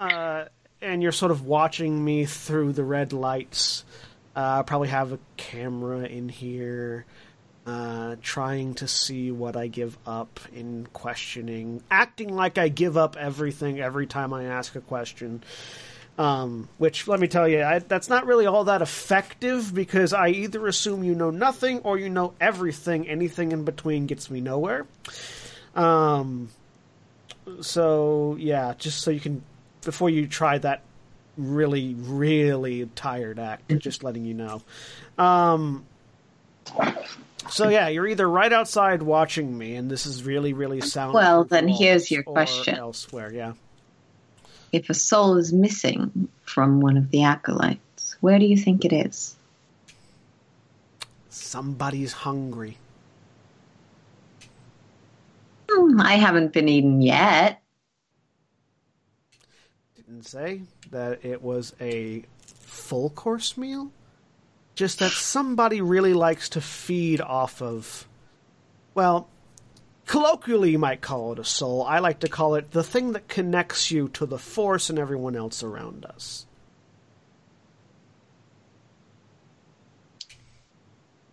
uh, and you're sort of watching me through the red lights. I uh, probably have a camera in here, uh, trying to see what I give up in questioning, acting like I give up everything every time I ask a question, um, which, let me tell you, I, that's not really all that effective because I either assume you know nothing or you know everything. Anything in between gets me nowhere. Um, so, yeah, just so you can, before you try that really, really tired actor, just letting you know. Um, so yeah, you're either right outside watching me, and this is really, really sound. Well, then here's your question. Elsewhere, yeah. If a soul is missing from one of the acolytes, where do you think it is? Somebody's hungry. Hmm, I haven't been eaten yet. Didn't say that it was a full course meal, just that somebody really likes to feed off of, well, colloquially you might call it a soul. I like to call it the thing that connects you to the Force and everyone else around us.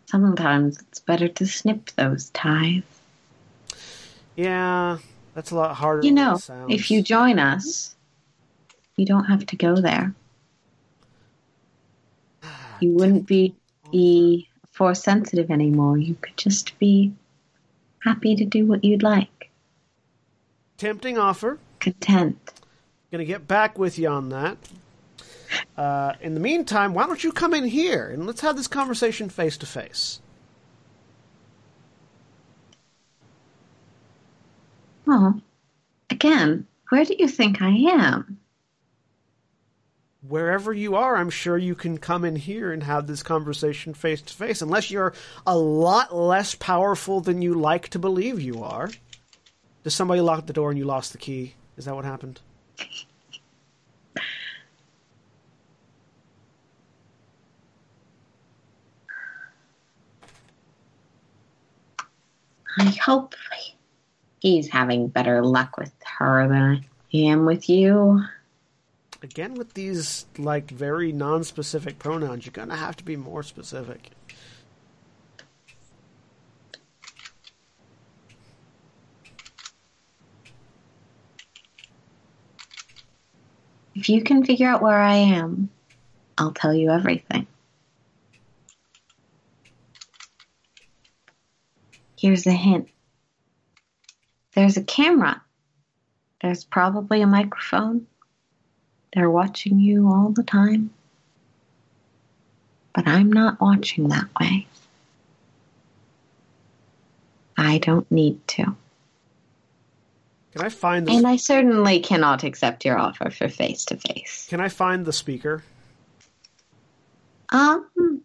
Sometimes it's better to snip those ties. Yeah, that's a lot harder than it sounds. You know, if you join us, you don't have to go there. You wouldn't be, be force sensitive anymore. You could just be happy to do what you'd like. Tempting offer. Content. Gonna get back with you on that. Uh, in the meantime, why don't you come in here and let's have this conversation face to face? Well, again, where do you think I am? Wherever you are, I'm sure you can come in here and have this conversation face to face, unless you're a lot less powerful than you like to believe you are. Does somebody lock the door and you lost the key? Is that what happened? I hope he's having better luck with her than I am with you. Again, with these, like, very non-specific pronouns, you're going to have to be more specific. If you can figure out where I am, I'll tell you everything. Here's a hint. There's a camera. There's probably a microphone. They're watching you all the time. But I'm not watching that way. I don't need to. Can I find? The and I certainly cannot accept your offer for face to face. Can I find the speaker? Um.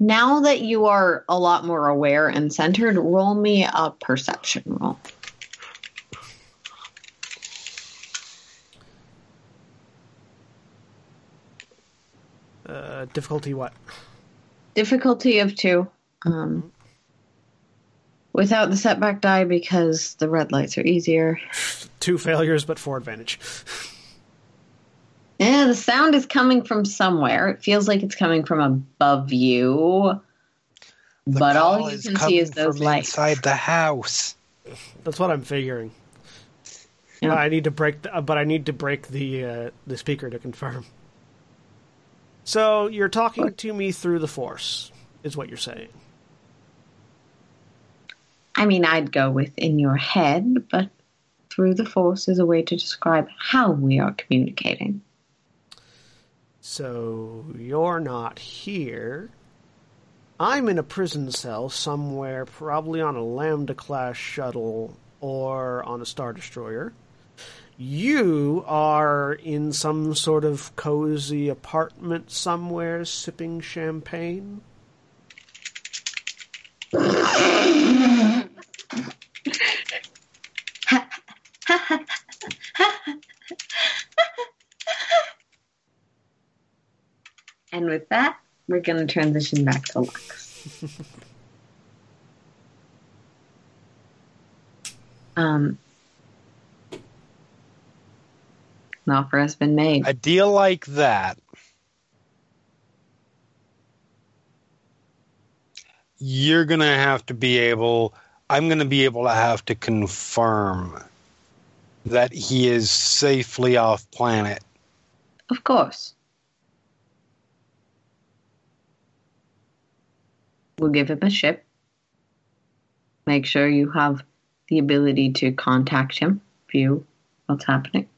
Now that you are a lot more aware and centered, roll me a perception roll. Uh, difficulty what? Difficulty of two. Um, without the setback die because the red lights are easier. Two failures, but four advantage. Yeah, the sound is coming from somewhere. It feels like it's coming from above you. The but all you can see is those lights. Inside the house. That's what I'm figuring. Yeah. Uh, I need to break the, uh, but I need to break the uh, the speaker to confirm. So you're talking to me through the Force, is what you're saying. I mean, I'd go with in your head, but through the Force is a way to describe how we are communicating. So you're not here. I'm in a prison cell somewhere, probably on a Lambda-class shuttle or on a Star Destroyer. You are in some sort of cozy apartment somewhere, sipping champagne. And with that, we're going to transition back to Lux. um... An offer has been made. A deal like that. You're going to have to be able, I'm going to be able to have to confirm that he is safely off planet. Of course. We'll give him a ship. Make sure you have the ability to contact him, view what's happening.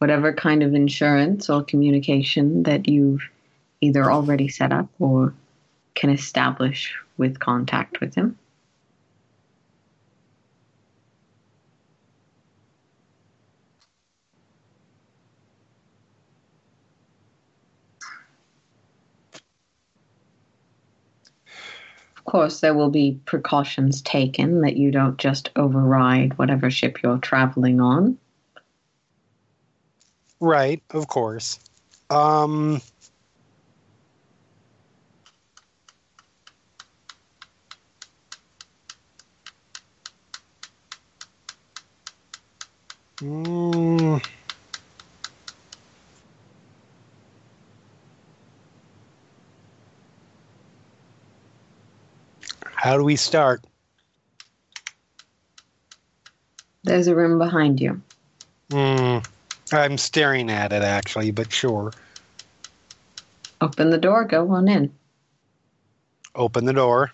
Whatever kind of insurance or communication that you've either already set up or can establish with contact with him. Of course, there will be precautions taken that you don't just override whatever ship you're traveling on. Right, of course. Um, mm, how do we start? There's a room behind you. Hmm. I'm staring at it, actually, but sure. Open the door, go on in. Open the door.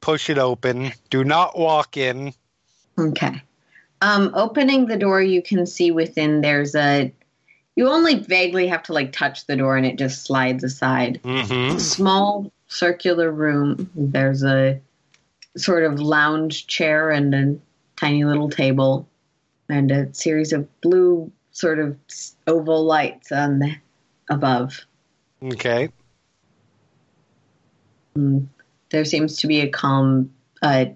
Push it open. Do not walk in. Okay. Um, opening the door, you can see within there's a... You only vaguely have to, like, touch the door and it just slides aside. Mm-hmm. It's a small, circular room. There's a sort of lounge chair and a tiny little table. And a series of blue sort of oval lights on the above. Okay. Mm, there seems to be a calm uh,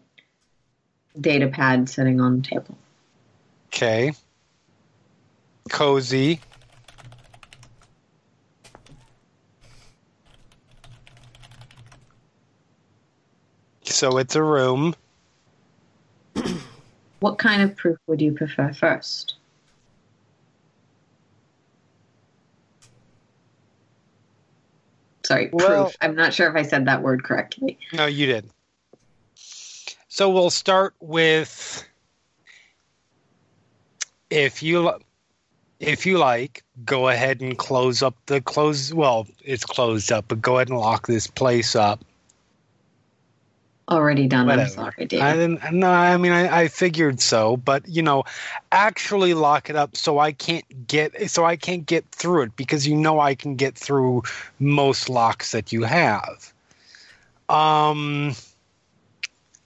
data pad sitting on the table. Okay. Cozy. So it's a room. What kind of proof would you prefer first? Sorry, well, proof. I'm not sure if I said that word correctly. No, you did. So we'll start with, if you if you like, go ahead and close up the close. Well, it's closed up, but go ahead and lock this place up. already done. Whatever. I'm sorry, Dave. I didn't, no, I mean, I, I figured so, but you know, actually lock it up so I can't get so I can't get through it, because you know I can get through most locks that you have. Um,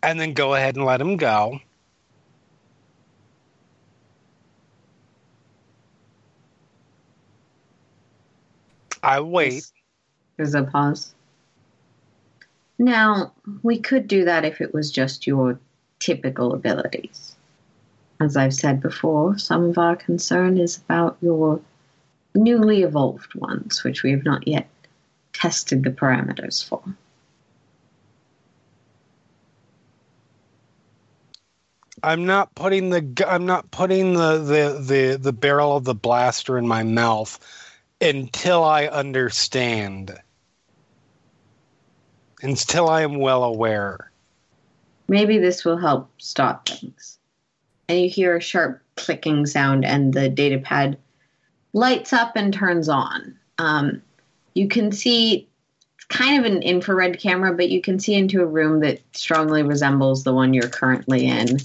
and then go ahead and let him go. I wait. There's a pause. Now, we could do that if it was just your typical abilities. As I've said before, some of our concern is about your newly evolved ones, which we have not yet tested the parameters for. I'm not putting the I'm not putting the, the, the, the barrel of the blaster in my mouth until I understand. Until I am well aware. Maybe this will help stop things. And you hear a sharp clicking sound and the data pad lights up and turns on. Um, you can see, it's kind of an infrared camera, but you can see into a room that strongly resembles the one you're currently in,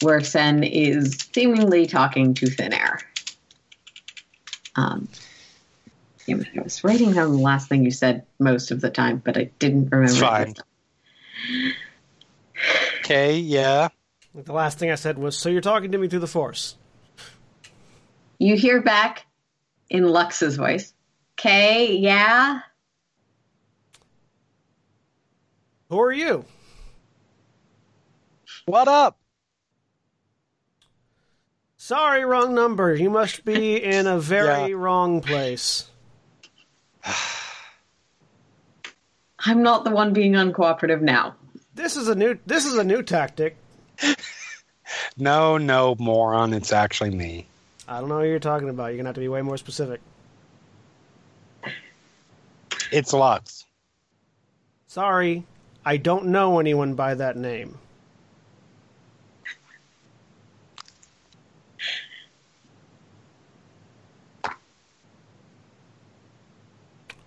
where Sen is seemingly talking to thin air. Um, I was writing down the last thing you said most of the time, but I didn't remember. It's fine. Okay, yeah. The last thing I said was, so you're talking to me through the Force. You hear back in Lux's voice. Okay, yeah? Who are you? What up? Sorry, wrong number. You must be in a very yeah. wrong place. I'm not the one being uncooperative now. This is a new this is a new tactic. No, no, moron, it's actually me. I don't know what you're talking about. You're going to have to be way more specific. It's Lux. Sorry, I don't know anyone by that name.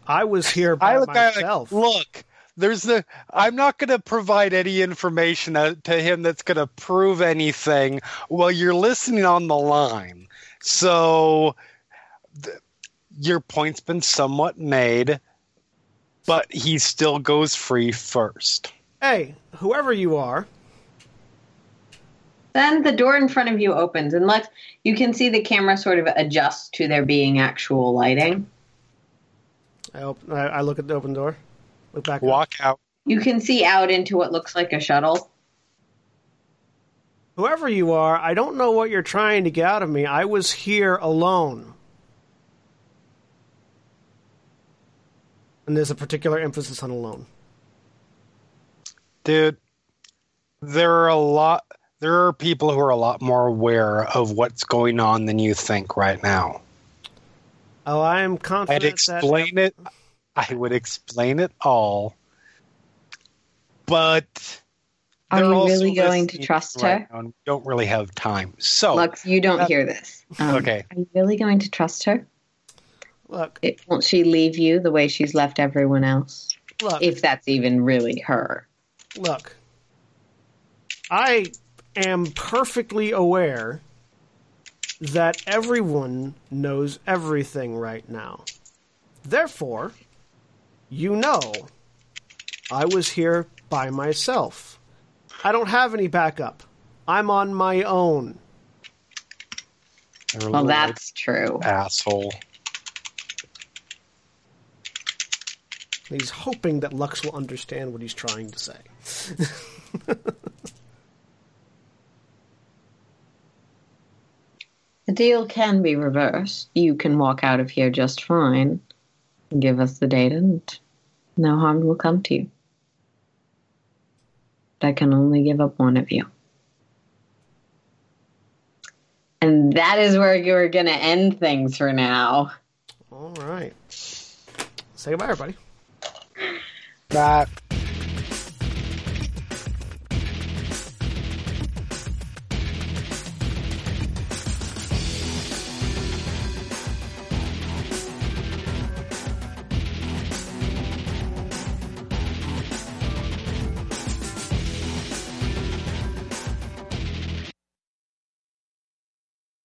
I was here by I look, myself. I, look, there's the. I'm not going to provide any information to him that's going to prove anything while you're listening on the line. So th- your point's been somewhat made, but he still goes free first. Hey, whoever you are. Then the door in front of you opens, and Lex, you can see the camera sort of adjust to there being actual lighting. I, open, I look at the open door. Look back. Walk up. Out. You can see out into what looks like a shuttle. Whoever you are, I don't know what you're trying to get out of me. I was here alone. And there's a particular emphasis on alone. Dude, there are a lot. There are people who are a lot more aware of what's going on than you think right now. Oh, I am confident. I'd explain that... it. I would explain it all, but are you really going to trust right her? We don't really have time. So, Lux, you don't uh, hear this. Um, okay. Are you really going to trust her? Look, it, won't she leave you the way she's left everyone else? Look, if that's even really her. Look, I am perfectly aware that everyone knows everything right now. Therefore, you know, I was here by myself. I don't have any backup. I'm on my own. Well, that's true. Asshole. He's hoping that Lux will understand what he's trying to say. The deal can be reversed. You can walk out of here just fine. Give us the data and no harm will come to you. But I can only give up one of you. And that is where you're going to end things for now. All right. Say goodbye, everybody. Bye.